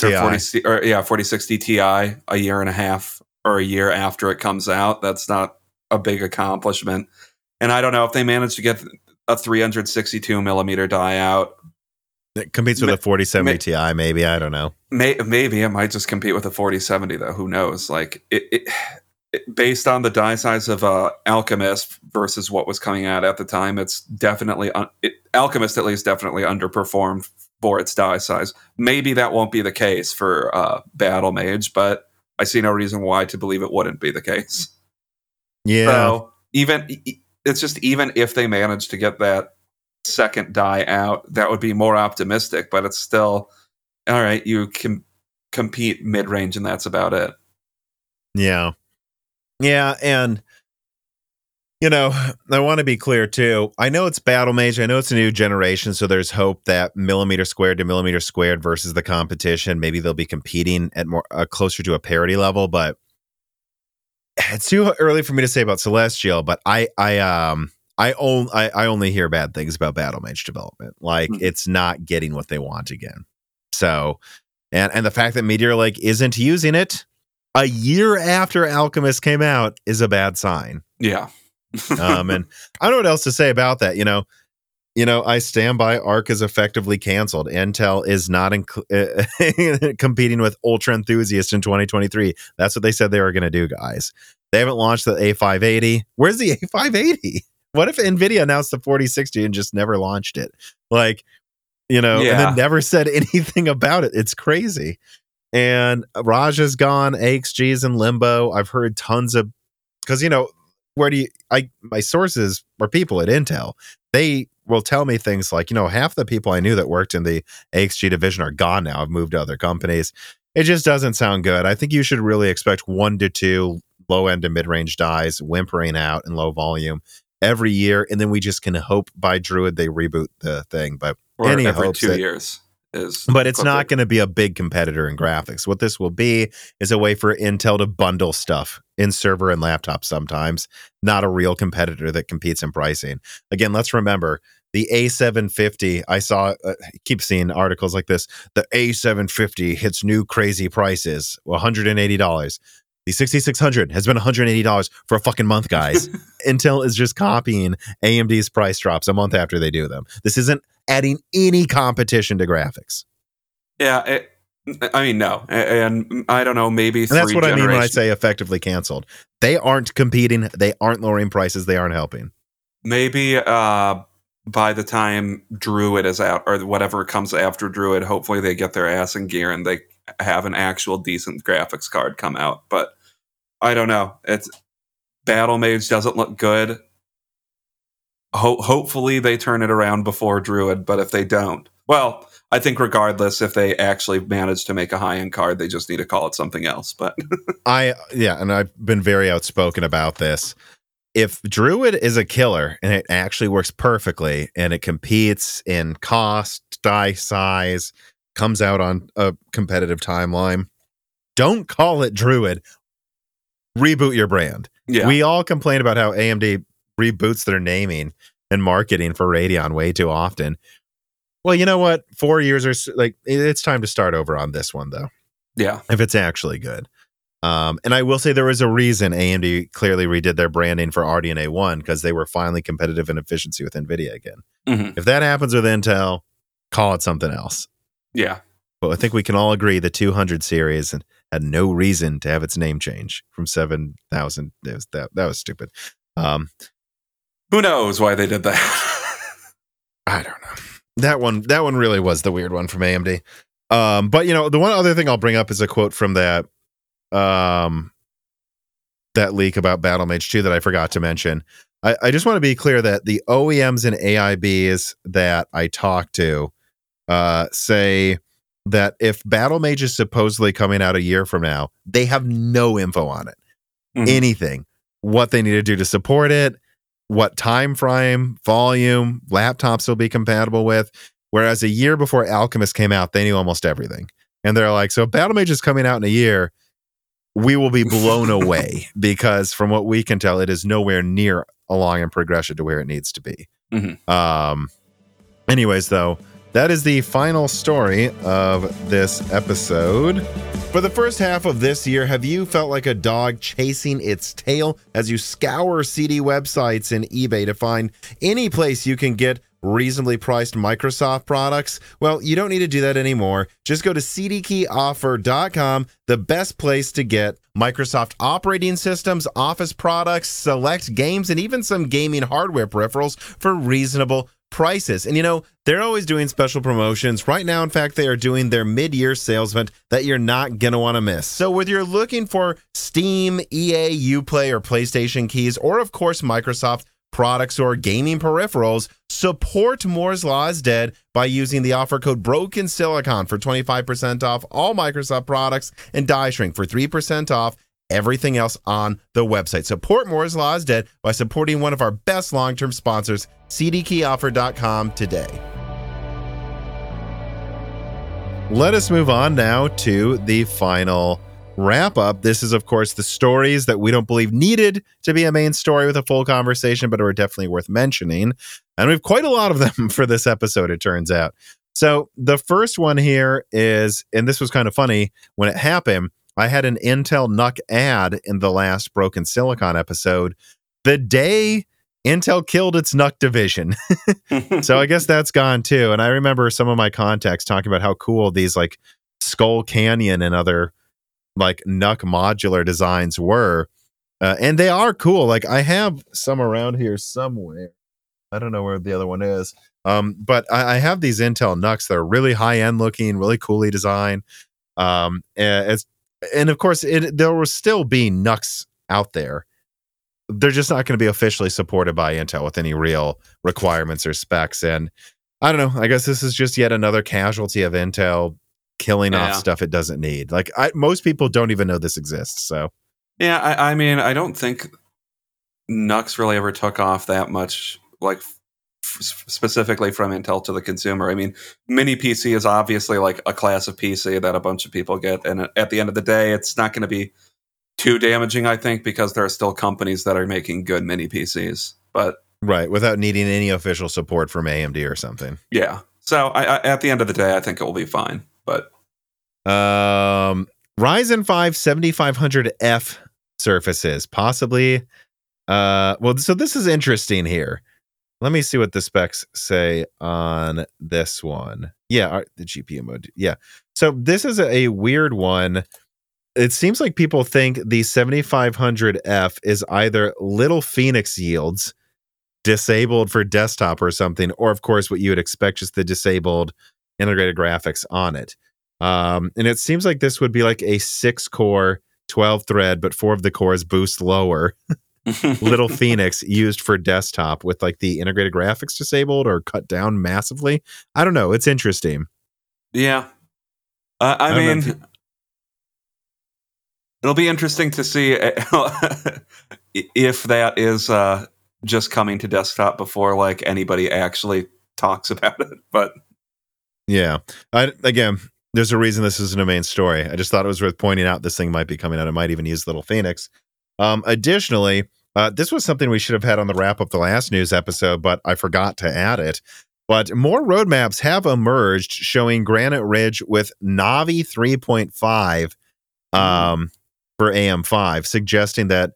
or forty or yeah, forty sixty Ti a year and a half or a year after it comes out. That's not a big accomplishment. And I don't know if they manage to get a three sixty-two millimeter die out. It competes with a forty seventy may, Ti, maybe. I don't know. May, maybe it might just compete with a forty seventy, though. Who knows? Like, it, it, it, based on the die size of uh, Alchemist versus what was coming out at the time, it's definitely un- it, Alchemist at least definitely underperformed for its die size. Maybe that won't be the case for uh, Battlemage, but I see no reason why to believe it wouldn't be the case. Yeah. So even it's just even if they manage to get that second die out, that would be more optimistic, but it's still all right. You can compete mid-range and that's about it. Yeah. Yeah. And you know, I want to be clear too. I know it's Battlemage. I know it's a new generation. So there's hope that millimeter squared to millimeter squared versus the competition, maybe they'll be competing at more uh, closer to a parity level, but it's too early for me to say about Celestial, but I, I, um, I, on, I, I only hear bad things about Battlemage development. Like, mm-hmm. It's not getting what they want again. So, and, and the fact that Meteor Lake isn't using it a year after Alchemist came out is a bad sign. Yeah. um, and I don't know what else to say about that. You know, you know, I stand by ARC is effectively canceled. Intel is not inc- uh, competing with Ultra Enthusiast in twenty twenty-three. That's what they said they were going to do, guys. They haven't launched the A five eighty. Where's the A five eighty? What if Nvidia announced the forty sixty and just never launched it? Like, you know, yeah. And then never said anything about it. It's crazy. And Raj is gone. A X G is in limbo. I've heard tons of, because, you know, where do you, I, my sources are people at Intel. They will tell me things like, you know, half the people I knew that worked in the A X G division are gone now. I've moved to other companies. It just doesn't sound good. I think you should really expect one to two low end to mid range dies whimpering out in low volume every year. And then we just can hope by Druid they reboot the thing. But or any every hopes two that, years. Is but it's not going to be a big competitor in graphics. What this will be is a way for Intel to bundle stuff in server and laptop sometimes, not a real competitor that competes in pricing. Again, let's remember the A seven fifty. I saw, uh, keep seeing articles like this. The A seven fifty hits new crazy prices, one hundred eighty dollars. The sixty-six hundred has been one hundred eighty dollars for a fucking month, guys. Intel is just copying A M D's price drops a month after they do them. This isn't adding any competition to graphics. Yeah, it, I mean, no. And I don't know, maybe and that's what I mean when I say effectively canceled. They aren't competing. They aren't lowering prices. They aren't helping. Maybe uh, by the time Druid is out or whatever comes after Druid, hopefully they get their ass in gear and they have an actual decent graphics card come out. But I don't know. It's Battlemage doesn't look good. Ho- hopefully they turn it around before Druid, but if they don't, well, I think regardless, if they actually manage to make a high-end card, they just need to call it something else. But I, yeah, and I've been very outspoken about this. If Druid is a killer and it actually works perfectly and it competes in cost, die size, comes out on a competitive timeline, don't call it Druid. Reboot your brand. Yeah. We all complain about how A M D reboots their naming and marketing for Radeon way too often. Well, you know what? Four years or so, like, it's time to start over on this one, though. Yeah. If it's actually good. Um, and I will say there was a reason A M D clearly redid their branding for R D N A one because they were finally competitive in efficiency with NVIDIA again. Mm-hmm. If that happens with Intel, call it something else. Yeah. But I think we can all agree the two hundred series had no reason to have its name change from seven thousand. That, that was stupid. Um, Who knows why they did that? I don't know. That one, that one really was the weird one from A M D. Um, but you know, the one other thing I'll bring up is a quote from that um, that leak about Battlemage two that I forgot to mention. I, I just want to be clear that the O E Ms and A I Bs that I talked to uh, say that if Battlemage is supposedly coming out a year from now, they have no info on it, mm-hmm. anything, what they need to do to support it, what time frame, volume, laptops will be compatible with. Whereas a year before Alchemist came out, they knew almost everything. And they're like, so Battlemage is coming out in a year. We will be blown away because from what we can tell, it is nowhere near along in progression to where it needs to be. Mm-hmm. Um, anyways, though, that is the final story of this episode. For the first half of this year, have you felt like a dog chasing its tail as you scour C D websites and eBay to find any place you can get reasonably priced Microsoft products? Well, you don't need to do that anymore. Just go to c d key offer dot com, the best place to get Microsoft operating systems, office products, select games, and even some gaming hardware peripherals for reasonable prices. And you know, they're always doing special promotions. Right now, in fact, they are doing their mid-year sales event that you're not going to want to miss. So whether you're looking for Steam, E A, Uplay, or PlayStation keys, or of course, Microsoft products or gaming peripherals, support Moore's Law is Dead by using the offer code Broken Silicon for twenty-five percent off all Microsoft products and DieString for three percent off everything else on the website. Support Moore's Law is Dead by supporting one of our best long-term sponsors, c d key offer dot com today. Let us move on now to the final wrap up. This is, of course, the stories that we don't believe needed to be a main story with a full conversation, but are definitely worth mentioning. And we have quite a lot of them for this episode, it turns out. So the first one here is, and this was kind of funny when it happened, I had an Intel N U C ad in the last Broken Silicon episode, the day Intel killed its N U C division. So I guess that's gone too. And I remember some of my contacts talking about how cool these like Skull Canyon and other like N U C modular designs were. Uh, and they are cool. Like I have some around here somewhere. I don't know where the other one is. Um, but I, I have these Intel N U Cs that are really high end looking, really coolly designed. Um, it's, And of course, it, there will still be N U Cs out there, they're just not going to be officially supported by Intel with any real requirements or specs. And I don't know, I guess this is just yet another casualty of Intel killing yeah. off stuff it doesn't need. Like, I, most people don't even know this exists. So yeah, I, I mean, I don't think N U Cs really ever took off that much, like f- specifically from Intel to the consumer. I mean, mini P C is obviously like a class of P C that a bunch of people get. And at the end of the day, it's not going to be too damaging, I think, because there are still companies that are making good mini P Cs. But right, without needing any official support from A M D or something. Yeah. So I, I, at the end of the day, I think it will be fine. But um, Ryzen five seventy-five hundred F surfaces, possibly. Uh, well, so this is interesting here. Let me see what the specs say on this one. Yeah, the G P U mode. Yeah. So this is a weird one. It seems like people think the seventy-five hundred F is either Little Phoenix yields disabled for desktop or something, or of course what you would expect, just the disabled integrated graphics on it. Um, and it seems like this would be like a six core, twelve thread, but four of the cores boost lower Little Phoenix used for desktop with like the integrated graphics disabled or cut down massively. I don't know. It's interesting. Yeah. Uh, I, I mean, it'll be interesting to see if that is uh, just coming to desktop before like anybody actually talks about it. But yeah, I, again, there's a reason this isn't a main story. I just thought it was worth pointing out this thing might be coming out. It might even use Little Phoenix. Um, additionally, uh, this was something we should have had on the wrap up the last news episode, but I forgot to add it. But more roadmaps have emerged showing Granite Ridge with Navi three point five. Um, for A M five, suggesting that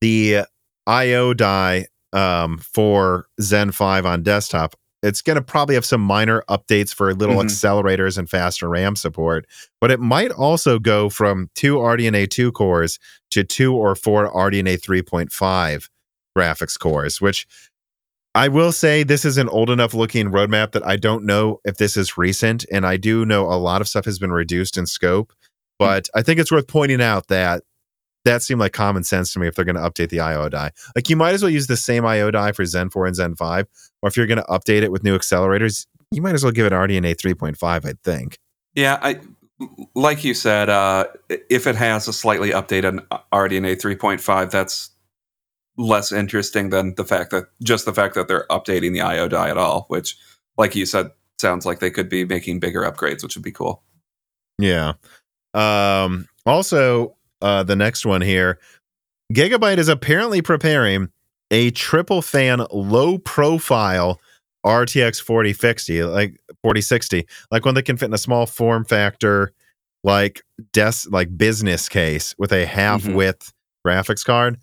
the I O die um, for Zen five on desktop, it's going to probably have some minor updates for little mm-hmm. accelerators and faster RAM support, but it might also go from two R D N A two cores to two or four R D N A three point five graphics cores, which I will say this is an old enough looking roadmap that I don't know if this is recent, and I do know a lot of stuff has been reduced in scope. But I think it's worth pointing out that that seemed like common sense to me if they're going to update the I O die. Like, you might as well use the same I O die for Zen four and Zen five, or if you're going to update it with new accelerators, you might as well give it R D N A three point five, I think. Yeah, I like you said, uh, if it has a slightly updated R D N A three point five, that's less interesting than the fact that, just the fact that they're updating the I O die at all, which, like you said, sounds like they could be making bigger upgrades, which would be cool. Yeah. Um, also, uh, the next one here, Gigabyte is apparently preparing a triple fan, low profile R T X forty sixty, like forty sixty, like one that can fit in a small form factor, like desk, like business case with a half width mm-hmm. graphics card.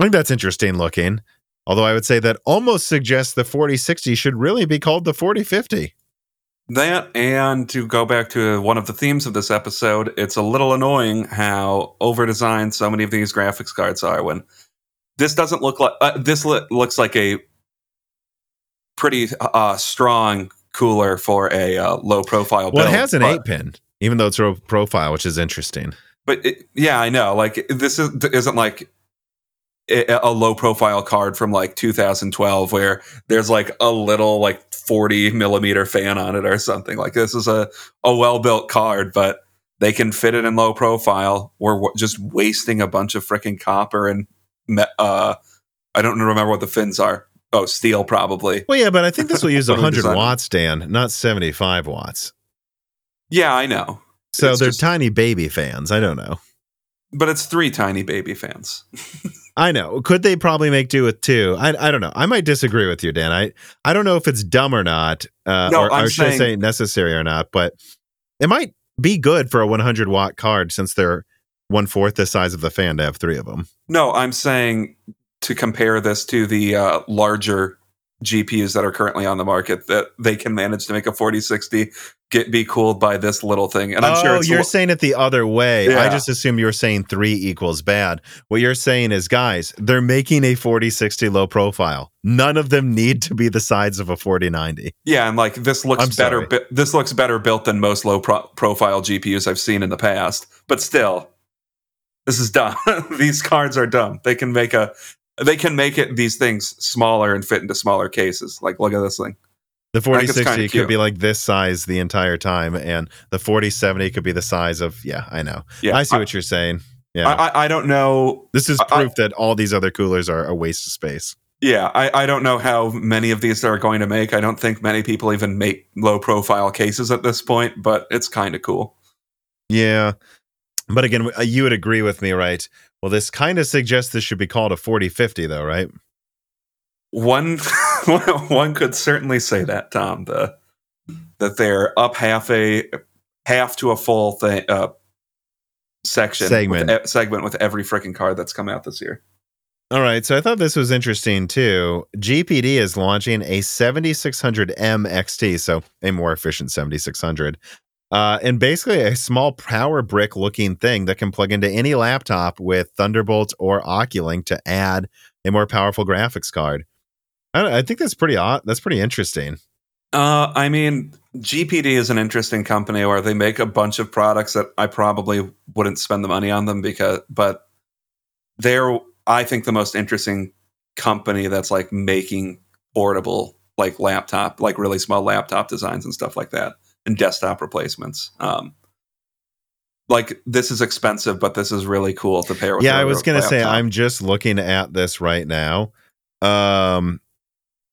I think that's interesting looking. Although I would say that almost suggests the forty sixty should really be called the forty fifty. That, and to go back to one of the themes of this episode, it's a little annoying how overdesigned so many of these graphics cards are. When this doesn't look like uh, this lo- looks like a pretty uh, strong cooler for a uh, low profile. Well, build, it has an but, eight pin, even though it's low profile, which is interesting. But it, yeah, I know. Like this is, isn't like a low profile card from like two thousand twelve where there's like a little like forty millimeter fan on it or something. Like this is a, a well-built card, but they can fit it in low profile. We're w- just wasting a bunch of freaking copper and me- uh, I don't remember what the fins are. Oh, steel probably. Well, yeah, but I think this will use one hundred watts, Dan, not seventy-five watts. Yeah, I know. So it's they're just tiny baby fans. I don't know. But it's three tiny baby fans. I know. Could they probably make do with two? I I don't know. I might disagree with you, Dan. I, I don't know if it's dumb or not, uh, no, or, or should I say necessary or not, but it might be good for a one hundred watt card since they're one-fourth the size of the fan to have three of them. No, I'm saying to compare this to the uh, larger G P Us that are currently on the market, that they can manage to make a forty sixty get be cooled by this little thing. And I'm oh, sure it's you're lo- saying it the other way. Yeah. I just assume you're saying three equals bad. What you're saying is, guys, they're making a forty sixty low profile. None of them need to be the size of a forty ninety. Yeah, and like this looks I'm better. Bu- this looks better built than most low pro- profile G P Us I've seen in the past. But still, this is dumb. These cards are dumb. They can make a they can make it these things smaller and fit into smaller cases. Like, look at this thing. The forty sixty could be like this size the entire time, and the forty seventy could be the size of, yeah, I know. Yeah, I see I, what you're saying. Yeah, I, I, I don't know. This is proof I, that all these other coolers are a waste of space. Yeah, I, I don't know how many of these they're going to make. I don't think many people even make low-profile cases at this point, but it's kind of cool. Yeah, but again, you would agree with me, right? Well, this kind of suggests this should be called a forty fifty, though, right? One... One could certainly say that, Tom, the, that they're up half a half to a full thing, uh, section segment. With, uh, segment with every freaking card that's come out this year. All right, so I thought this was interesting too. G P D is launching a seventy-six hundred M X T, so a more efficient seventy-six hundred, uh, and basically a small power brick looking thing that can plug into any laptop with Thunderbolt or Oculink to add a more powerful graphics card. I think that's pretty odd. That's pretty interesting. Uh, I mean, G P D is an interesting company where they make a bunch of products that I probably wouldn't spend the money on them because, but they're, I think, the most interesting company that's like making portable, like laptop, like really small laptop designs and stuff like that, and desktop replacements. Um, Like, this is expensive, but this is really cool to pair with. Yeah, I was going to say, I'm just looking at this right now. Um,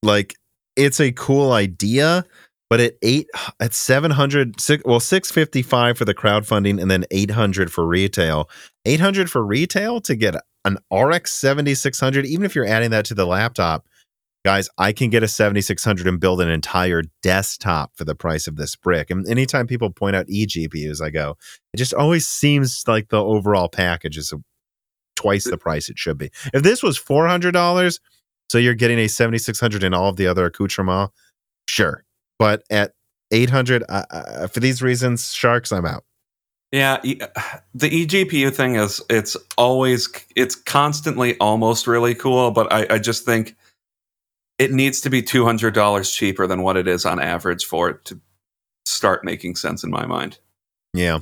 Like, it's a cool idea, but at eight, at seven hundred, well, six fifty five for the crowdfunding, and then eight hundred for retail. Eight hundred for retail to get an R X seventy six hundred. Even if you're adding that to the laptop, guys, I can get a seventy six hundred and build an entire desktop for the price of this brick. And anytime people point out eGPUs, I go, it just always seems like the overall package is twice the price it should be. If this was four hundred dollars. So you're getting a seventy-six hundred and all of the other accoutrements, sure. But at eight hundred, uh, uh, for these reasons, sharks, I'm out. Yeah, the eGPU thing is, it's always, it's constantly almost really cool, but I, I just think it needs to be two hundred dollars cheaper than what it is on average for it to start making sense in my mind. Yeah.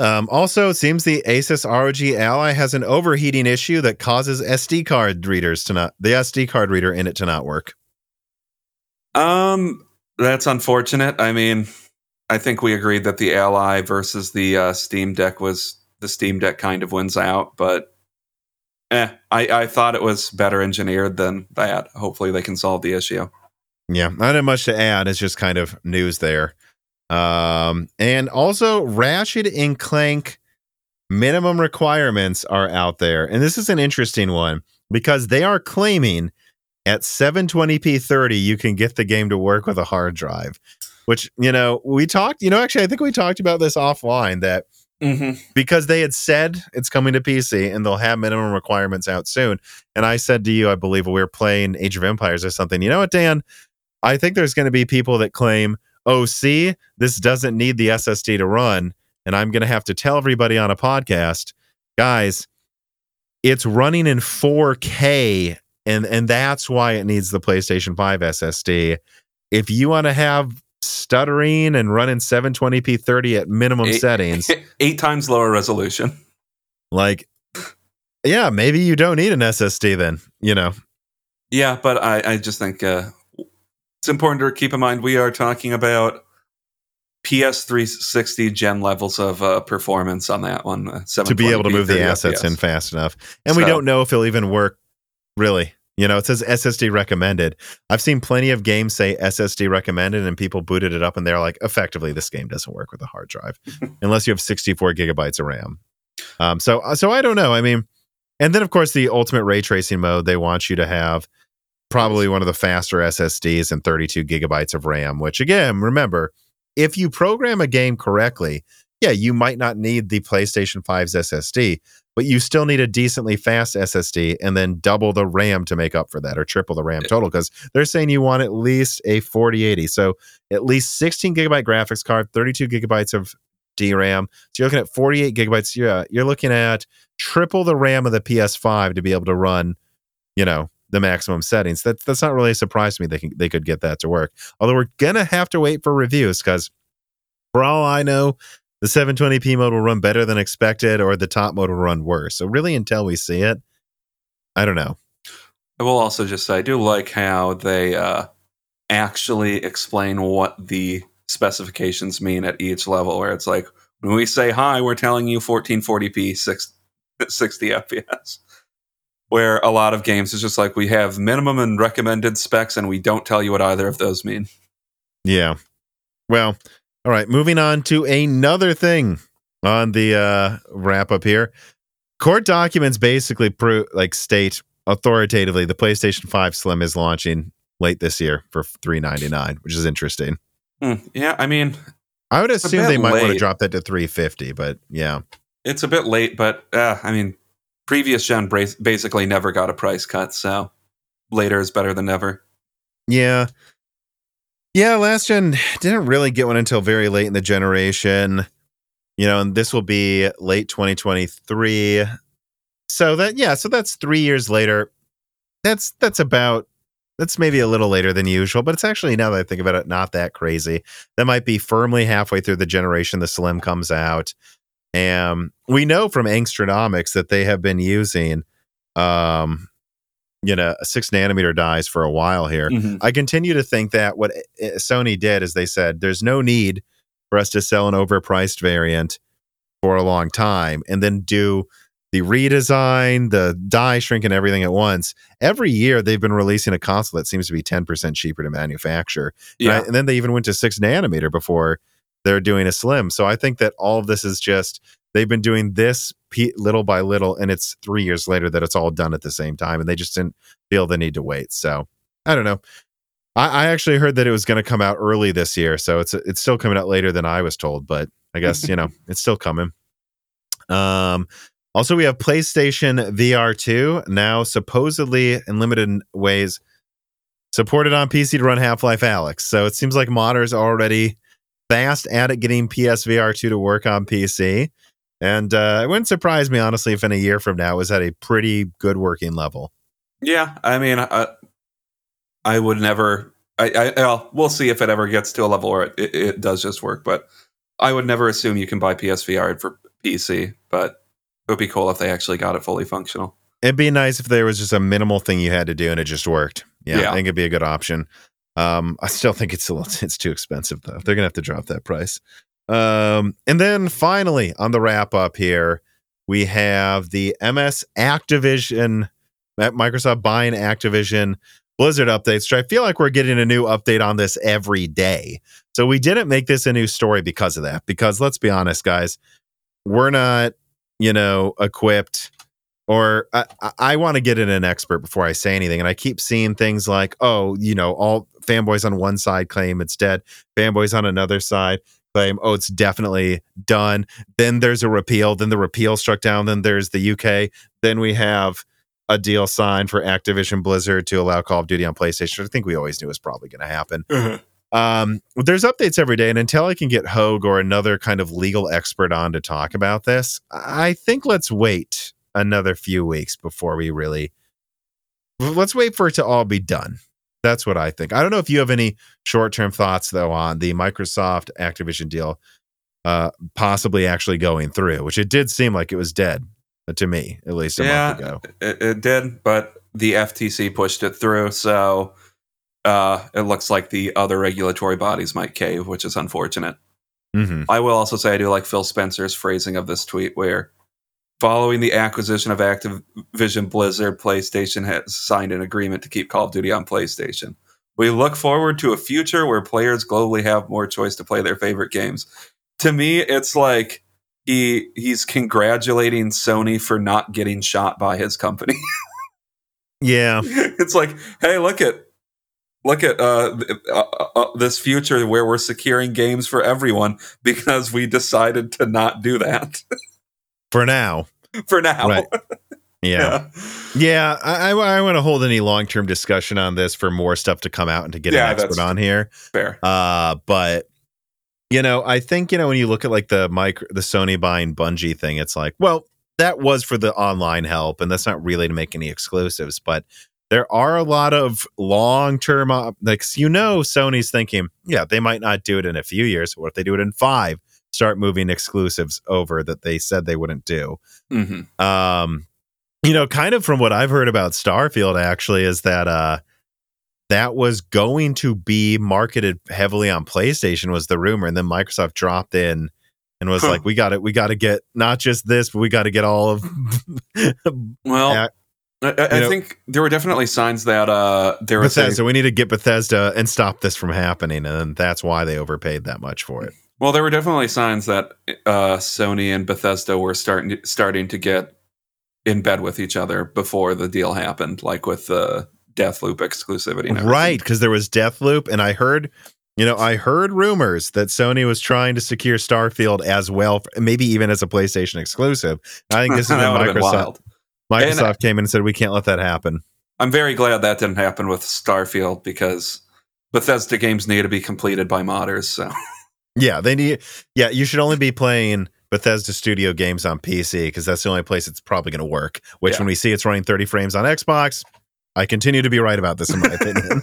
Um, also, it seems the Asus R O G Ally has an overheating issue that causes S D card readers to not the S D card reader in it to not work. Um, that's unfortunate. I mean, I think we agreed that the Ally versus the uh, Steam Deck was the Steam Deck kind of wins out, but eh, I, I thought it was better engineered than that. Hopefully, they can solve the issue. Yeah, not much to add. It's just kind of news there. Um, and also Ratchet and Clank minimum requirements are out there. And this is an interesting one because they are claiming at seven twenty p thirty, you can get the game to work with a hard drive, which, you know, we talked, you know, actually, I think we talked about this offline that mm-hmm. because they had said it's coming to P C and they'll have minimum requirements out soon. And I said to you, I believe we were playing Age of Empires or something, you know what, Dan, I think there's going to be people that claim, oh, see, this doesn't need the S S D to run, and I'm going to have to tell everybody on a podcast, guys, it's running in four K, and, and that's why it needs the PlayStation five S S D. If you want to have stuttering and run in seven twenty p thirty at minimum eight, settings... Eight times lower resolution. Like, yeah, maybe you don't need an S S D then, you know. Yeah, but I, I just think... Uh... It's important to keep in mind we are talking about P S three sixty gen levels of uh, performance on that one. Uh, to be able to move the assets in fast enough. And so, we don't know if it'll even work, really. You know, it says S S D recommended. I've seen plenty of games say S S D recommended, and people booted it up, and they're like, effectively, this game doesn't work with a hard drive, unless you have sixty-four gigabytes of RAM. Um, so, so I don't know. I mean, and then, of course, the ultimate ray tracing mode, they want you to have probably one of the faster S S Ds and thirty-two gigabytes of RAM, which again, remember, if you program a game correctly, yeah, you might not need the PlayStation five's S S D, but you still need a decently fast S S D and then double the RAM to make up for that or triple the RAM total because they're saying you want at least a forty eighty. So at least sixteen gigabyte graphics card, thirty-two gigabytes of D RAM. So you're looking at forty-eight gigabytes. Yeah, you're looking at triple the RAM of the P S five to be able to run, you know, the maximum settings. That, that's not really a surprise to me. They can, they could get that to work. Although we're going to have to wait for reviews because for all I know, the seven twenty p mode will run better than expected or the top mode will run worse. So really until we see it, I don't know. I will also just say I do like how they uh, actually explain what the specifications mean at each level, where it's like, when we say hi, we're telling you fourteen forty p, sixty F P S. Where a lot of games is just like, we have minimum and recommended specs, and we don't tell you what either of those mean. Yeah. Well, all right. Moving on to another thing on the uh, wrap up here. Court documents basically pro- like state authoritatively the PlayStation five Slim is launching late this year for three ninety-nine, which is interesting. Mm, yeah, I mean, I would assume they might late. want to drop that to three fifty, but yeah, it's a bit late. But uh, I mean, previous gen bra- basically never got a price cut, so later is better than never. Yeah, yeah. Last gen didn't really get one until very late in the generation, you know. And this will be late twenty twenty-three, so that yeah, so that's three years later. That's that's about. That's maybe a little later than usual, but it's actually, now that I think about it, not that crazy. That might be firmly halfway through the generation the Slim comes out. Um, we know from Angstronomics that they have been using, um, you know, six nanometer dies for a while here. Mm-hmm. I continue to think that what Sony did is they said, there's no need for us to sell an overpriced variant for a long time and then do the redesign, the die shrink, and everything at once. Every year, they've been releasing a console that seems to be ten percent cheaper to manufacture. Yeah. Right? And then they even went to six nanometer before they're doing a Slim. So I think that all of this is just, they've been doing this pe- little by little, and it's three years later that it's all done at the same time, and they just didn't feel the need to wait. So I don't know. I, I actually heard that it was going to come out early this year, so it's it's still coming out later than I was told, but I guess, you know, it's still coming. Um. Also, we have PlayStation V R two, now supposedly in limited ways supported on P C to run Half-Life Alyx. So it seems like modders are already fast at it getting P S V R two to work on P C. And uh, it wouldn't surprise me, honestly, if in a year from now it was at a pretty good working level. Yeah, I mean, I, I would never... I, I I'll, We'll see if it ever gets to a level where it, it, it does just work, but I would never assume you can buy P S V R for P C, but... It would be cool if they actually got it fully functional. It'd be nice if there was just a minimal thing you had to do and it just worked. Yeah, yeah. I think it'd be a good option. Um, I still think it's a little, it's too expensive, though. They're going to have to drop that price. Um, and then finally, on the wrap-up here, we have the M S Activision, Microsoft buying Activision Blizzard updates. So I feel like we're getting a new update on this every day. So we didn't make this a new story because of that. Because let's be honest, guys, we're not... you know, equipped, or I, I want to get in an expert before I say anything. And I keep seeing things like, oh, you know, all fanboys on one side claim it's dead. Fanboys on another side claim, oh, it's definitely done. Then there's a repeal. Then the repeal struck down. Then there's the U K. Then we have a deal signed for Activision Blizzard to allow Call of Duty on PlayStation. I think we always knew it was probably going to happen. Mm-hmm. Um, there's updates every day, and until I can get Hogue or another kind of legal expert on to talk about this, I think let's wait another few weeks before we really, let's wait for it to all be done. That's what I think. I don't know if you have any short-term thoughts, though, on the Microsoft Activision deal uh, possibly actually going through, which it did seem like it was dead to me, at least a yeah, month ago. It, it did, but the F T C pushed it through, so... Uh, it looks like the other regulatory bodies might cave, which is unfortunate. Mm-hmm. I will also say I do like Phil Spencer's phrasing of this tweet where, following the acquisition of Activision Blizzard, PlayStation has signed an agreement to keep Call of Duty on PlayStation. We look forward to a future where players globally have more choice to play their favorite games. To me, it's like he he's congratulating Sony for not getting shot by his company. Yeah. It's like, hey, look at Look at uh, uh, uh, this future where we're securing games for everyone because we decided to not do that. For now. For now. Right. Yeah. Yeah. yeah I, I want to hold any long-term discussion on this for more stuff to come out and to get yeah, an expert on here. Fair. Uh, but, you know, I think, you know, when you look at like the micro, the Sony buying Bungie thing, it's like, well, that was for the online help, and that's not really to make any exclusives, but... There are a lot of long-term, op- like, you know, Sony's thinking, yeah, they might not do it in a few years. What if they do it in five? Start moving exclusives over that they said they wouldn't do. Mm-hmm. Um, you know, kind of from what I've heard about Starfield, actually, is that uh, that was going to be marketed heavily on PlayStation was the rumor. And then Microsoft dropped in and was huh. like, we got it. We got to get not just this, but we got to get all of. Well, at, I, I, I think there were definitely signs that uh, there was Bethesda. Saying, we need to get Bethesda and stop this from happening. And that's why they overpaid that much for it. Well, there were definitely signs that uh, Sony and Bethesda were starting starting to get in bed with each other before the deal happened, like with the Deathloop exclusivity. Right, because there was Deathloop, and I heard, you know, I heard rumors that Sony was trying to secure Starfield as well, for, maybe even as a PlayStation exclusive. I think this is that Microsoft. Microsoft and came in and said, we can't let that happen. I'm very glad that didn't happen with Starfield, because Bethesda games need to be completed by modders, so... Yeah, they need. Yeah, you should only be playing Bethesda Studio games on P C because that's the only place it's probably going to work. Which, yeah. when we see it's running thirty frames on Xbox, I continue to be right about this in my opinion.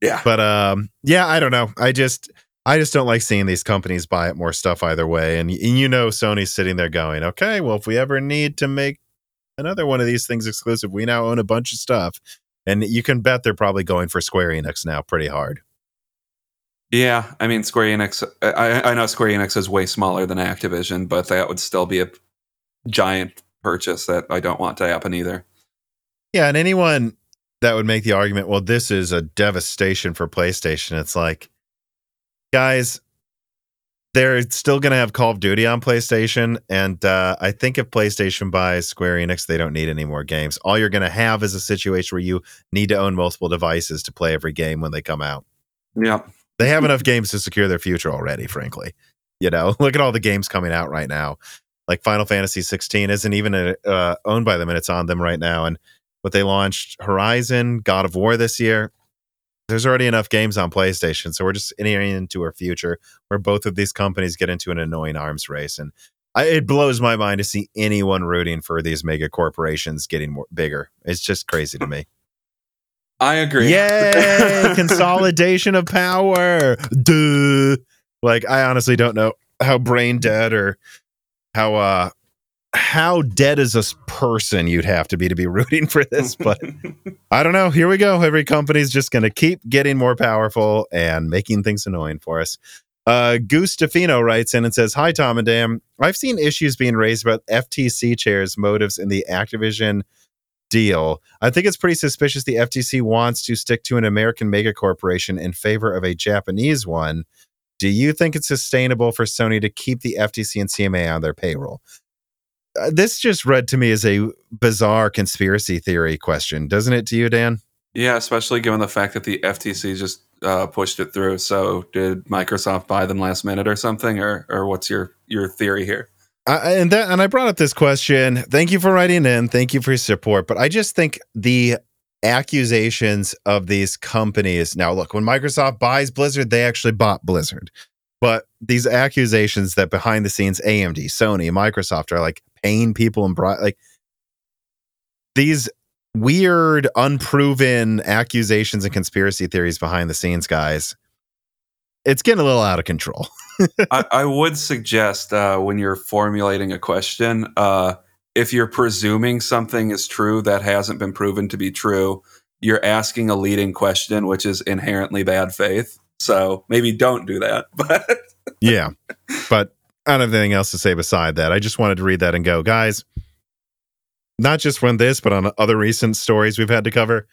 yeah, but um, yeah, I don't know. I just, I just don't like seeing these companies buy up more stuff either way. And, and you know, Sony's sitting there going, "Okay, well, if we ever need to make another one of these things exclusive, we now own a bunch of stuff." And you can bet they're probably going for Square Enix now, pretty hard. Yeah, I mean, Square Enix, I, I know Square Enix is way smaller than Activision, but that would still be a giant purchase that I don't want to happen either. Yeah, and anyone that would make the argument, well, this is a devastation for PlayStation. It's like, guys, they're still going to have Call of Duty on PlayStation, and uh, I think if PlayStation buys Square Enix, they don't need any more games. All you're going to have is a situation where you need to own multiple devices to play every game when they come out. Yeah. They have enough games to secure their future already, frankly. You know, look at all the games coming out right now. Like Final Fantasy sixteen isn't even uh, owned by them, and it's on them right now. And what they launched, Horizon, God of War this year, there's already enough games on PlayStation. So we're just entering into our future where both of these companies get into an annoying arms race. And I, it blows my mind to see anyone rooting for these mega corporations getting more, bigger. It's just crazy to me. I agree. Yay! Consolidation of power. Duh. Like, I honestly don't know how brain dead or how uh, how dead as a person you'd have to be to be rooting for this. But I don't know. Here we go. Every company's just going to keep getting more powerful and making things annoying for us. Uh, Goose DeFino writes in and says, "Hi, Tom and Dan. I've seen issues being raised about F T C chairs' motives in the Activision deal. I think it's pretty suspicious the F T C wants to stick to an American mega corporation in favor of a Japanese one. Do you think it's sustainable for Sony to keep the F T C and C M A on their payroll?" Uh, this just read to me as a bizarre conspiracy theory question, doesn't it to you, Dan? Yeah, especially given the fact that the F T C just uh, pushed it through. So did Microsoft buy them last minute or something? Or, or what's your, your theory here? I, and that, and I brought up this question. Thank you for writing in. Thank you for your support. But I just think the accusations of these companies. Now, look, when Microsoft buys Blizzard, they actually bought Blizzard. But these accusations that behind the scenes, A M D, Sony, Microsoft are like paying people and brought like these weird, unproven accusations and conspiracy theories behind the scenes, guys. It's getting a little out of control. I, I would suggest uh, when you're formulating a question, uh, if you're presuming something is true that hasn't been proven to be true, you're asking a leading question, which is inherently bad faith. So maybe don't do that. But yeah, but I don't have anything else to say beside that. I just wanted to read that and go, guys, not just on this, but on other recent stories we've had to cover,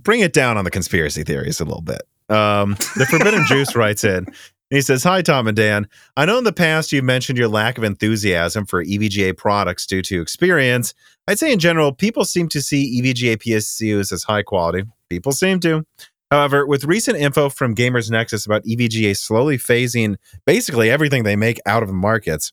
bring it down on the conspiracy theories a little bit. Um, the Forbidden Juice writes in, and he says, "Hi, Tom and Dan. I know in the past you've mentioned your lack of enthusiasm for E V G A products due to experience. I'd say in general, people seem to see E V G A P S U s as high quality. People seem to. However, with recent info from Gamers Nexus about E V G A slowly phasing basically everything they make out of the markets,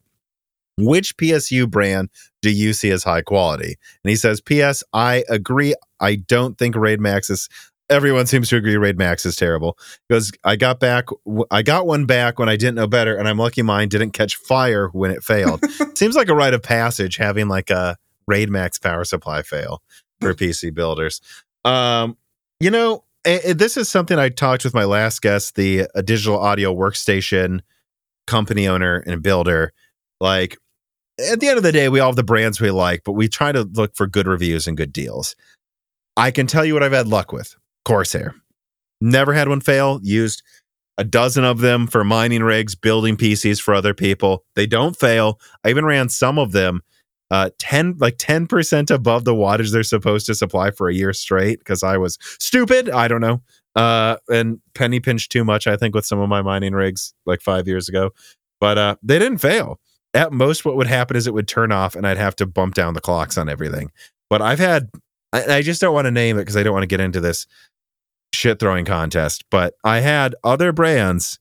which P S U brand do you see as high quality?" And he says, "P S I agree. I don't think Raid Max is..." Everyone seems to agree Raid Max is terrible. Because I got back, I got one back when I didn't know better, and I'm lucky mine didn't catch fire when it failed. Seems like a rite of passage having like a Raid Max power supply fail for P C builders. Um, you know, it, it, this is something I talked with my last guest, the a digital audio workstation company owner and builder. Like, at the end of the day, we all have the brands we like, but we try to look for good reviews and good deals. I can tell you what I've had luck with. Corsair. Never had one fail. Used a dozen of them for mining rigs, building P Cs for other people. They don't fail. I even ran some of them uh, ten, like ten percent above the wattage they're supposed to supply for a year straight because I was stupid. I don't know. Uh, and penny pinched too much, I think, with some of my mining rigs like five years ago. But uh, they didn't fail. At most, what would happen is it would turn off and I'd have to bump down the clocks on everything. But I've had, I, I just don't want to name it because I don't want to get into this shit throwing contest, but I had other brands,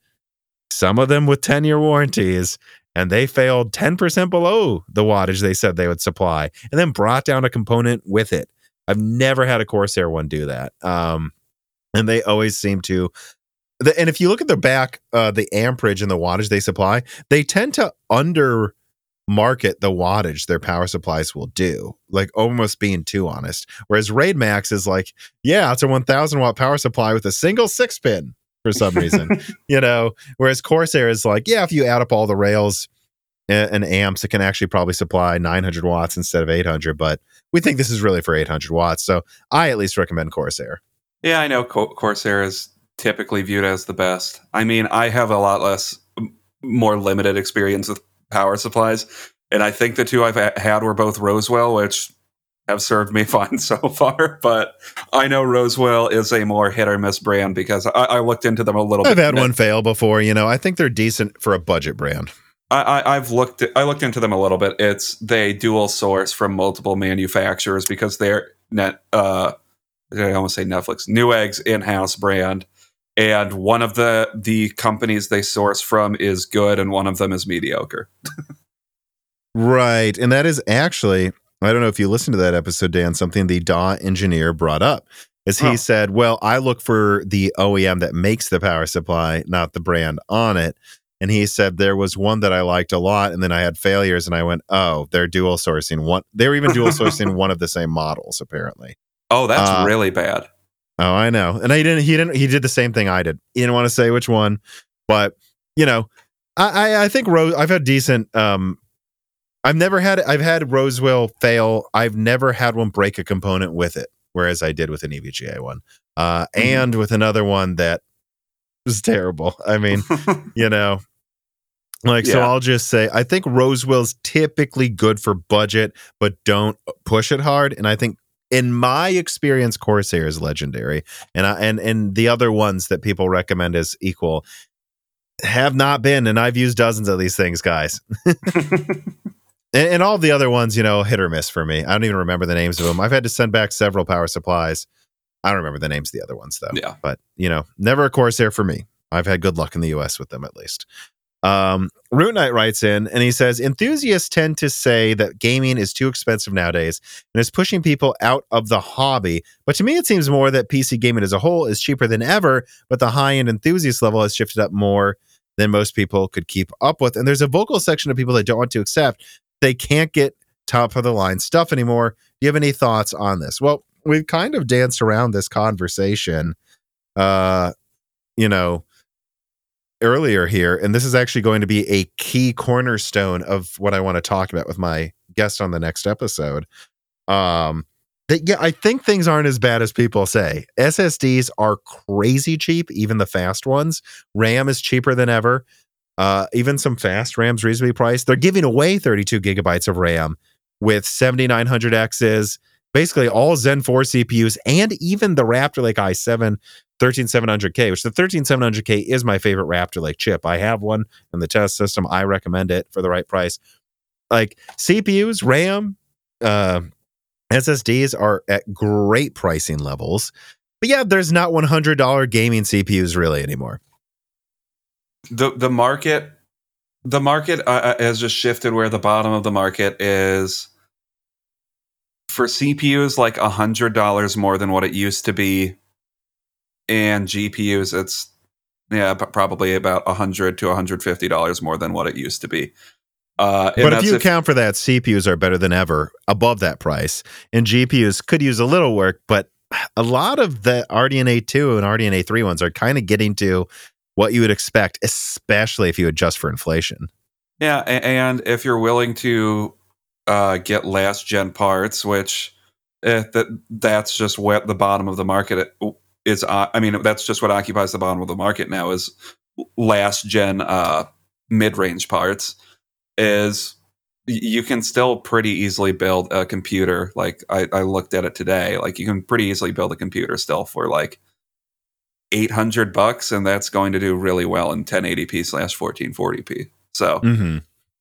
some of them with ten year warranties, and they failed ten percent below the wattage they said they would supply and then brought down a component with it. I've never had a Corsair one do that. Um, and they always seem to. The, and if you look at the back, uh, the amperage and the wattage they supply, they tend to under market the wattage their power supplies will do, like almost being too honest. Whereas Raid Max is like, yeah, it's a one thousand watt power supply with a single six pin for some reason, you know? Whereas Corsair is like, yeah, if you add up all the rails and, and amps, it can actually probably supply nine hundred watts instead of eight hundred, but we think this is really for eight hundred watts. So I at least recommend Corsair. Yeah, I know Co- Corsair is typically viewed as the best. I mean, I have a lot less, more limited experience with power supplies, and I think the two I've had were both Rosewell, which have served me fine so far, but I know Rosewell is a more hit or miss brand because I, I looked into them a little I've bit. I've had one fail before, you know. I think they're decent for a budget brand. I, I, I've looked I looked into them a little bit. It's they dual source from multiple manufacturers because they're net uh I almost say Netflix, Newegg's in-house brand. And one of the, the companies they source from is good, and one of them is mediocre. Right. And that is actually, I don't know if you listened to that episode, Dan, something the D A W engineer brought up. As he oh. said, well, I look for the O E M that makes the power supply, not the brand on it. And he said there was one that I liked a lot, and then I had failures, and I went, oh, they're dual sourcing one. They're even dual sourcing one of the same models, apparently. Oh, that's uh, really bad. Oh, I know. And I didn't, he didn't, he did the same thing I did. He didn't want to say which one, but you know, I, I, I think Rose, I've had decent, um, I've never had, I've had Rosewell fail. I've never had one break a component with it. Whereas I did with an E V G A one, uh, mm-hmm. and with another one that was terrible. I mean, you know, like, yeah. So I'll just say, I think Rosewell's typically good for budget, but don't push it hard. And I think, in my experience, Corsair is legendary, and I, and and the other ones that people recommend as equal have not been. And I've used dozens of these things, guys. and, and all the other ones, you know, hit or miss for me. I don't even remember the names of them. I've had to send back several power supplies. I don't remember the names of the other ones though. Yeah. But you know, never a Corsair for me. I've had good luck in the U S with them at least. Um, Root Knight writes in and he says, enthusiasts tend to say that gaming is too expensive nowadays and is pushing people out of the hobby. But to me, it seems more that P C gaming as a whole is cheaper than ever, but the high-end enthusiast level has shifted up more than most people could keep up with. And there's a vocal section of people that don't want to accept they can't get top-of-the-line stuff anymore. Do you have any thoughts on this? Well, we've kind of danced around this conversation, uh, you know, earlier here, and this is actually going to be a key cornerstone of what I want to talk about with my guest on the next episode. Um, that yeah, I think things aren't as bad as people say. S S Ds are crazy cheap, even the fast ones. RAM is cheaper than ever. Uh, even some fast RAMs reasonably priced. They're giving away thirty-two gigabytes of RAM with seventy-nine hundred X's, basically all Zen four C P Us, and even the Raptor Lake i seven thirteen seven hundred K, which the thirteen seven hundred K is my favorite Raptor Lake chip. I have one in the test system. I recommend it for the right price. Like C P Us, RAM, uh, S S Ds are at great pricing levels. But yeah, there's not one hundred dollars gaming C P Us really anymore. The the market, the market uh, has just shifted where the bottom of the market is for C P Us like one hundred dollars more than what it used to be. And G P Us, it's yeah, probably about a hundred to a hundred fifty dollars more than what it used to be. Uh, but if you account for that, C P Us are better than ever above that price, and G P Us could use a little work. But a lot of the R D N A two and R D N A three ones are kind of getting to what you would expect, especially if you adjust for inflation. Yeah, and if you're willing to uh, get last-gen parts, which eh, that that's just what the bottom of the market is. Uh, I mean, that's just what occupies the bottom of the market now is last-gen uh, mid-range parts. Is you can still pretty easily build a computer. Like I, I looked at it today. Like you can pretty easily build a computer still for like eight hundred bucks, and that's going to do really well in ten eighty p slash fourteen forty p. So mm-hmm.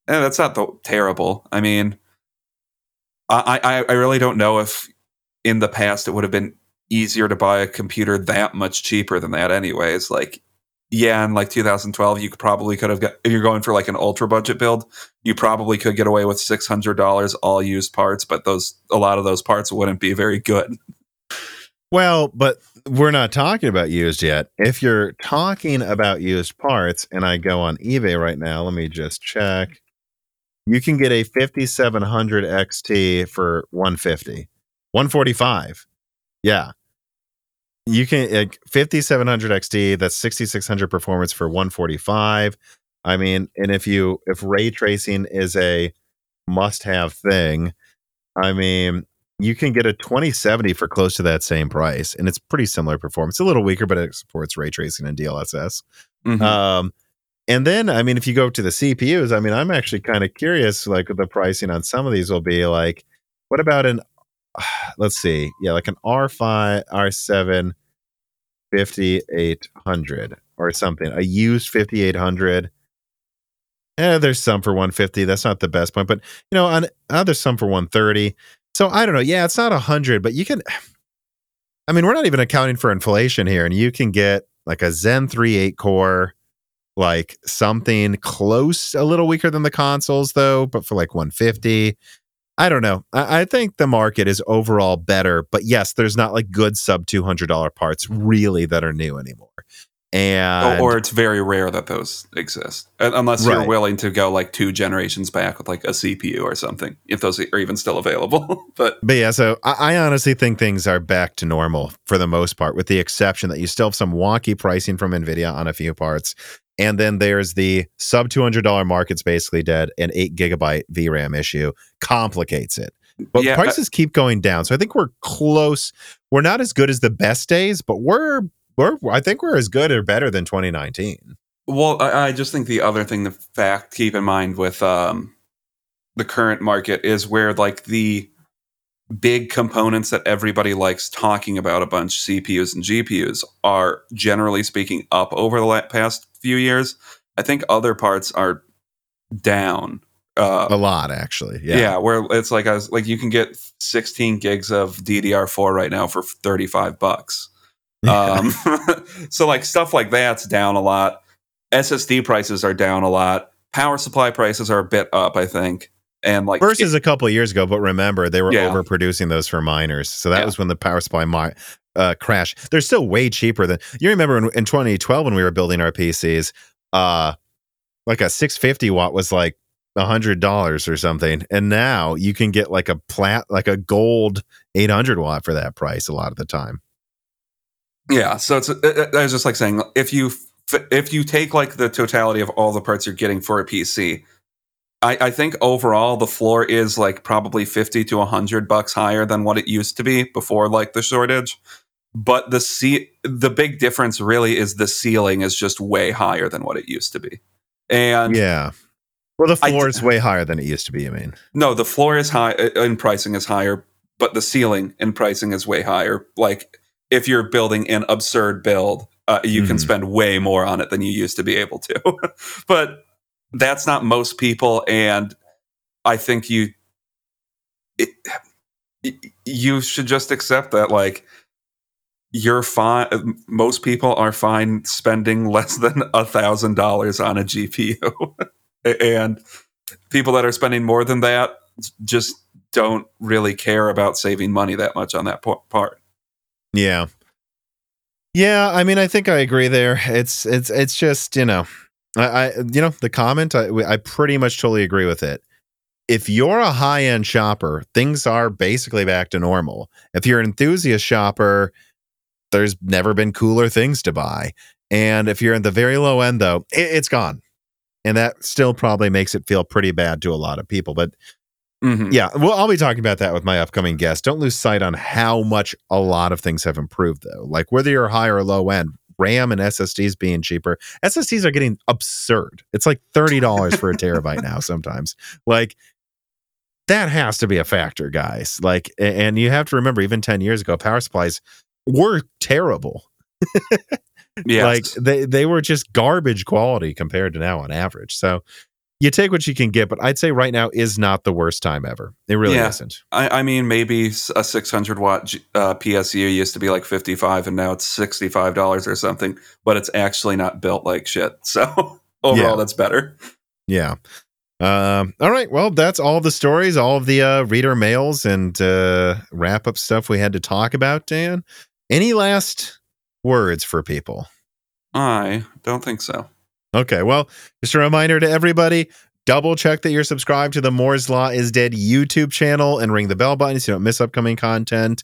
yeah, that's not the, terrible. I mean, I, I I really don't know if in the past it would have been easier to buy a computer that much cheaper than that. Anyways, like yeah, in like two thousand twelve, you probably could have got, if you're going for like an ultra budget build, you probably could get away with six hundred dollars all used parts, but those a lot of those parts wouldn't be very good. Well, but we're not talking about used yet. If you're talking about used parts, and I go on eBay right now, let me just check. You can get a fifty-seven hundred X T for one fifty, one forty-five. Yeah. You can like fifty-seven hundred X T, that's sixty-six hundred performance for one forty-five. I mean, and if you if ray tracing is a must-have thing, I mean, you can get a twenty seventy for close to that same price, and it's pretty similar performance. A little weaker, but it supports ray tracing and D L S S. Mm-hmm. Um, and then, I mean, if you go to the C P Us, I mean, I'm actually kind of curious, like the pricing on some of these will be like, what about an, let's see, yeah, like an R five, R seven, fifty-eight hundred or something, a used fifty-eight hundred. Eh, there's some for one fifty. That's not the best point, but you know, on uh, there's some for one thirty. So I don't know. Yeah, it's not a hundred, but you can, I mean, we're not even accounting for inflation here, and you can get like a Zen three eight core, like something close, a little weaker than the consoles though, but for like one fifty. I don't know. I, I think the market is overall better, but yes, there's not like good sub two hundred dollars parts really that are new anymore. And or, or it's very rare that those exist, unless right. you're willing to go like two generations back with like a C P U or something, if those are even still available. but but yeah, so I, I honestly think things are back to normal for the most part, with the exception that you still have some wonky pricing from Nvidia on a few parts, and then there's the sub two hundred dollars market's basically dead, and eight gigabyte V RAM issue complicates it. But yeah, prices I, keep going down, so I think we're close. We're not as good as the best days, but we're. We're, I think we're as good or better than twenty nineteen. Well, I, I just think the other thing, the fact, keep in mind with um, the current market is where like the big components that everybody likes talking about a bunch, C P Us and G P Us, are generally speaking up over the past few years. I think other parts are down. Uh, a lot, actually. Yeah, yeah, where it's like, I was, like you can get sixteen gigs of D D R four right now for thirty-five bucks. um so like stuff like that's down a lot. S S D prices are down a lot. Power supply prices are a bit up, I think, and like versus it, a couple of years ago, but remember they were yeah. overproducing those for miners, so that yeah. was when the power supply mi- uh crash. They're still way cheaper than you remember in, in twenty twelve when we were building our P Cs. Uh like a six fifty watt was like a hundred dollars or something, and now you can get like a plat like a gold eight hundred watt for that price a lot of the time. Yeah, so it's. I was just like saying, if you if you take like the totality of all the parts you're getting for a P C, I, I think overall the floor is like probably fifty to a hundred bucks higher than what it used to be before like the shortage. But the ce- the big difference really is the ceiling is just way higher than what it used to be. And yeah, well, the floor I, is way higher than it used to be. I mean, no, the floor is high and pricing is higher, but the ceiling and pricing is way higher. Like, if you're building an absurd build, uh, you mm. can spend way more on it than you used to be able to. But that's not most people, and I think you it, you should just accept that, like, you're fine. Most people are fine spending less than a thousand dollars on a G P U, and people that are spending more than that just don't really care about saving money that much on that part. Yeah. Yeah. I mean, I think I agree there. It's, it's, it's just, you know, I, I you know, the comment, I, I pretty much totally agree with it. If you're a high end shopper, things are basically back to normal. If you're an enthusiast shopper, there's never been cooler things to buy. And if you're in the very low end though, it, it's gone. And that still probably makes it feel pretty bad to a lot of people. But mm-hmm. yeah, well, I'll be talking about that with my upcoming guest. Don't lose sight on how much a lot of things have improved, though. Like whether you're high or low end, RAM and S S Ds being cheaper. S S Ds are getting absurd. It's like thirty dollars for a terabyte now sometimes. Like, that has to be a factor, guys. Like, and you have to remember, even ten years ago, power supplies were terrible. Yeah, like they, they were just garbage quality compared to now on average. So you take what you can get, but I'd say right now is not the worst time ever. It really yeah. isn't. I, I mean, maybe a six hundred watt uh, P S U used to be like fifty-five dollars and now it's sixty-five dollars or something, but it's actually not built like shit. So overall, yeah. that's better. Yeah. Um, all right. Well, that's all the stories, all of the uh, reader mails and uh, wrap up stuff we had to talk about, Dan. Any last words for people? I don't think so. Okay, well, just a reminder to everybody, double check that you're subscribed to the Moore's Law is Dead YouTube channel and ring the bell button so you don't miss upcoming content.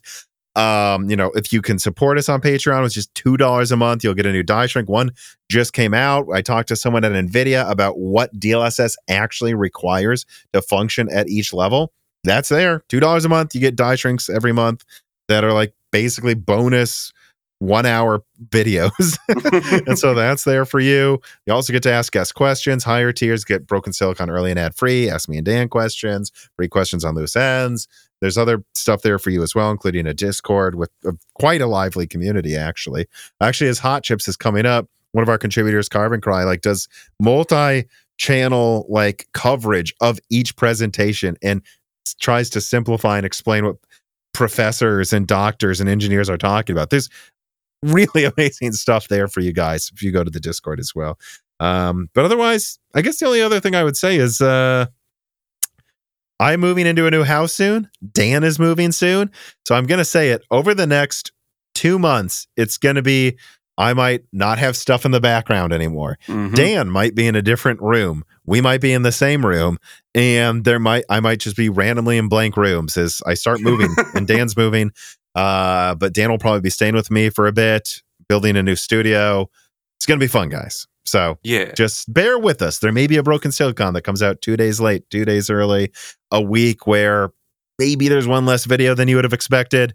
Um, you know, if you can support us on Patreon, it's just two dollars a month. You'll get a new DieString. One just came out. I talked to someone at Nvidia about what D L S S actually requires to function at each level. That's there. two dollars a month. You get DieStrinks every month that are like basically bonus one hour videos. And so that's there for you. You also get to ask guests questions. Higher tiers get Broken Silicon early and ad free, Ask Me and Dan questions, free questions on loose ends. There's other stuff there for you as well, including a Discord with a, quite a lively community. Actually, actually as Hot Chips is coming up, one of our contributors, Carbon Cry, like does multi-channel like coverage of each presentation and tries to simplify and explain what professors and doctors and engineers are talking about. There's really amazing stuff there for you guys if you go to the Discord as well. Um, but otherwise, I guess the only other thing I would say is uh, I'm moving into a new house soon. Dan is moving soon. So I'm going to say it. Over the next two months, it's going to be, I might not have stuff in the background anymore. Mm-hmm. Dan might be in a different room. We might be in the same room. And there might I might just be randomly in blank rooms as I start moving. And Dan's moving. Uh, but Dan will probably be staying with me for a bit, building a new studio. It's going to be fun, guys. So yeah, just bear with us. There may be a Broken Silicon that comes out two days late, two days early, a week where maybe there's one less video than you would have expected.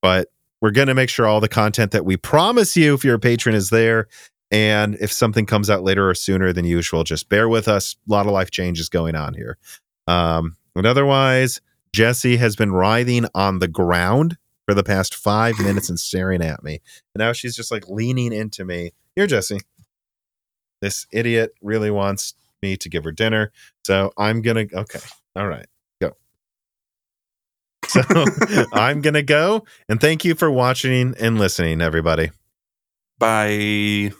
But we're going to make sure all the content that we promise you if you're a patron is there. And if something comes out later or sooner than usual, just bear with us. A lot of life changes going on here. Um, but otherwise, Jesse has been writhing on the ground for the past five minutes and staring at me. And now she's just like leaning into me. Here, Jesse. This idiot really wants me to give her dinner. So I'm going to, okay. All right. Go. So I'm going to go. And thank you for watching and listening, everybody. Bye.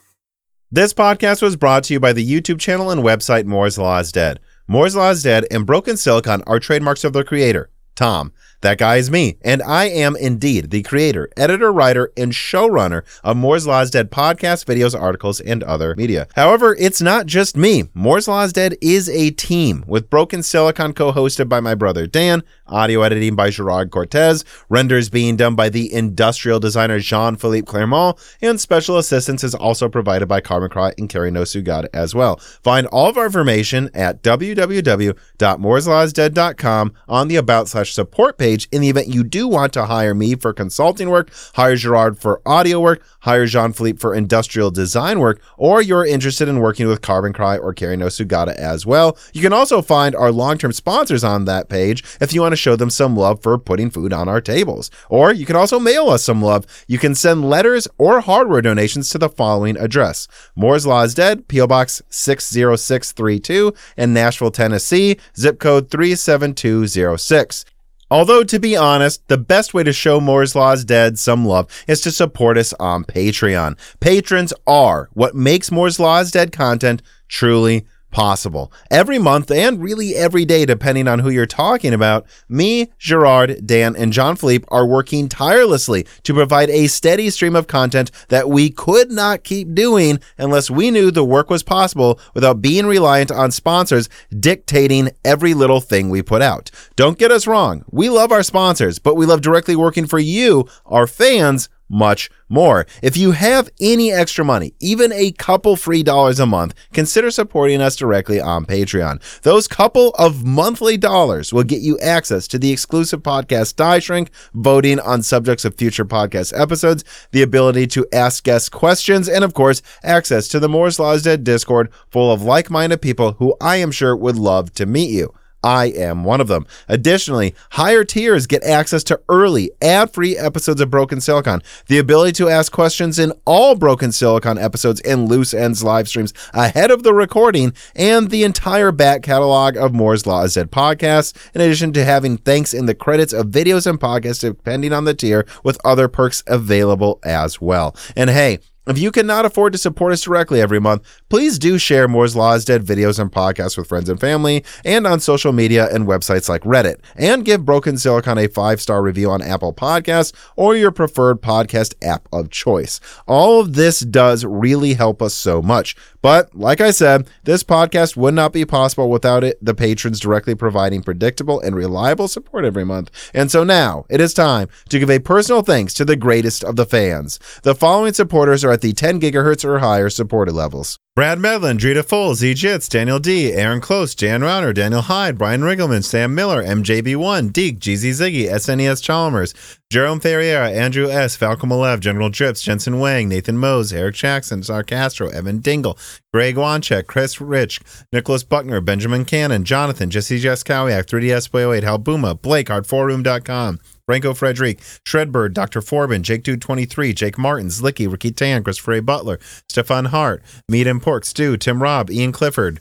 This podcast was brought to you by the YouTube channel and website Moore's Law is Dead. Moore's Law is Dead and Broken Silicon are trademarks of their creator, Tom. That guy is me, and I am indeed the creator, editor, writer, and showrunner of Moore's Law is Dead podcasts, videos, articles, and other media. However, it's not just me. Moore's Law is Dead is a team with Broken Silicon co-hosted by my brother Dan, audio editing by Gerard Cortez, renders being done by the industrial designer Jean-Philippe Clermont, and special assistance is also provided by Carmen Cry and Kerry Nosugata as well. Find all of our information at w w w dot moores law is dead dot com on the about slash support page in the event you do want to hire me for consulting work, hire Gerard for audio work, hire Jean-Philippe for industrial design work, or you're interested in working with Carbon Cry or Kerry Nosugata as well. You can also find our long-term sponsors on that page if you want to show them some love for putting food on our tables. Or you can also mail us some love. You can send letters or hardware donations to the following address: Moore's Law is Dead, P O Box six zero six three two in Nashville, Tennessee, zip code three seven two zero six. Although, to be honest, the best way to show Moore's Law is Dead some love is to support us on Patreon. Patrons are what makes Moore's Law is Dead content truly possible. Every month, and really every day, depending on who you're talking about, me, Gerard, Dan, and Jean-Philippe are working tirelessly to provide a steady stream of content that we could not keep doing unless we knew the work was possible without being reliant on sponsors dictating every little thing we put out. Don't get us wrong, we love our sponsors, but we love directly working for you, our fans, much more. If you have any extra money, even a couple free dollars a month, consider supporting us directly on Patreon. Those couple of monthly dollars will get you access to the exclusive podcast DieString, voting on subjects of future podcast episodes, the ability to ask guests questions, and of course, access to the Moore's Law is Dead Discord full of like-minded people who I am sure would love to meet you. I am one of them. Additionally, higher tiers get access to early, ad-free episodes of Broken Silicon, the ability to ask questions in all Broken Silicon episodes and Loose Ends live streams ahead of the recording, and the entire back catalog of Moore's Law is Dead podcasts, in addition to having thanks in the credits of videos and podcasts depending on the tier, with other perks available as well. And hey, if you cannot afford to support us directly every month, please do share Moore's Law is Dead videos and podcasts with friends and family, and on social media and websites like Reddit, and give Broken Silicon a five-star review on Apple Podcasts or your preferred podcast app of choice. All of this does really help us so much. But like I said, this podcast would not be possible without it, the patrons directly providing predictable and reliable support every month. And so now it is time to give a personal thanks to the greatest of the fans. The following supporters are at the ten gigahertz or higher supported levels: Brad Medlin, Drita Full, Z Jits, Daniel D, Aaron Close, Jan Rauner, Daniel Hyde, Brian Riggleman, Sam Miller, M J B one, Deke, G Z Ziggy, S N E S Chalmers, Jerome Ferreira, Andrew S, Falcom Malev, General Drips, Jensen Wang, Nathan Mose, Eric Jackson, Sarcastro, Evan Dingle, Greg Wanchek, Chris Rich, Nicholas Buckner, Benjamin Cannon, Jonathan, Jesse Jaskowiak, three D S eight, Halbuma, Blake, hard four room dot com, Franco Frederick, Shredbird, Doctor Forbin, Jake Dude twenty-three, Jake Martin, Zlicky, Ricky Tan, Christopher A. Butler, Stefan Hart, Meat and Pork, Stu, Tim Robb, Ian Clifford,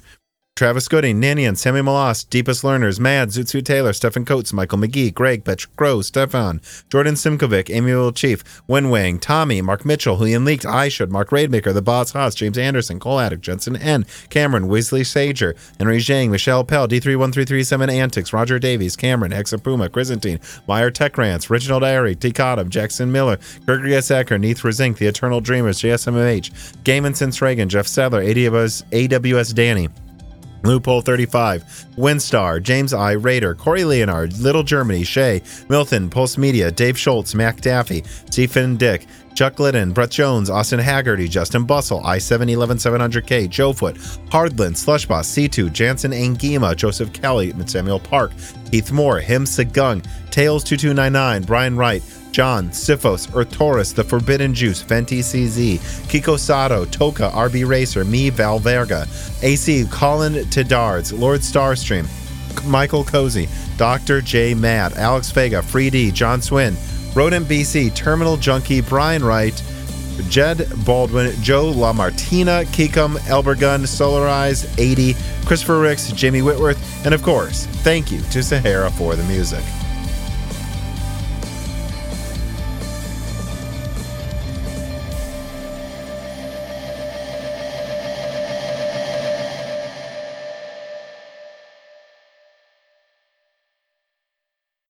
Travis Gooding, Nanian, Sammy Malas, Deepest Learners, Mad, Zutsu Taylor, Stephen Coates, Michael McGee, Greg, Patrick Crow, Stefan, Jordan Simkovic, Amiable Chief, Wenwang, Tommy, Mark Mitchell, Julian Leaked, I Should, Mark Raidmaker, The Boss Haas, James Anderson, Cole Attic, Jensen N, Cameron, Wesley Sager, Henry Zhang, Michelle Pell, D three one three three seven Antics, Roger Davies, Cameron, Hexapuma, Chrysantine, Meyer Techrance, Reginald Ayre, T. Cottom, Jackson Miller, Gregory S. Ecker, Neith Razink, The Eternal Dreamers, J S M M H, Gaiman Since Reagan, Jeff Sadler, A W S Danny, Loophole thirty-five, Winstar, James I. Rader, Corey Leonard, Little Germany, Shay, Milton, Pulse Media, Dave Schultz, Mac Daffy, Stephen Dick, Chuck Liddon, Brett Jones, Austin Haggerty, Justin Bussell, i seven eleven seven hundred K, Joe Foot, Hardland, Slushboss, C two, Jansen Angima, Joseph Kelly, Samuel Park, Keith Moore, Him Sagung, Tails two two nine nine, Brian Wright, John, Sifos, Ertorus, The Forbidden Juice, Fenty C Z, Kiko Sato, Toka, R B Racer, Me Valverga, A C, Colin Tidards, Lord Starstream, Michael Cozy, Doctor J. Matt, Alex Vega, Free D, John Swin, Rodent B C, Terminal Junkie, Brian Wright, Jed Baldwin, Joe LaMartina, Kikum, Elbergun, Solarize, eighty, Christopher Ricks, Jamie Whitworth, and of course, thank you to Sahara for the music.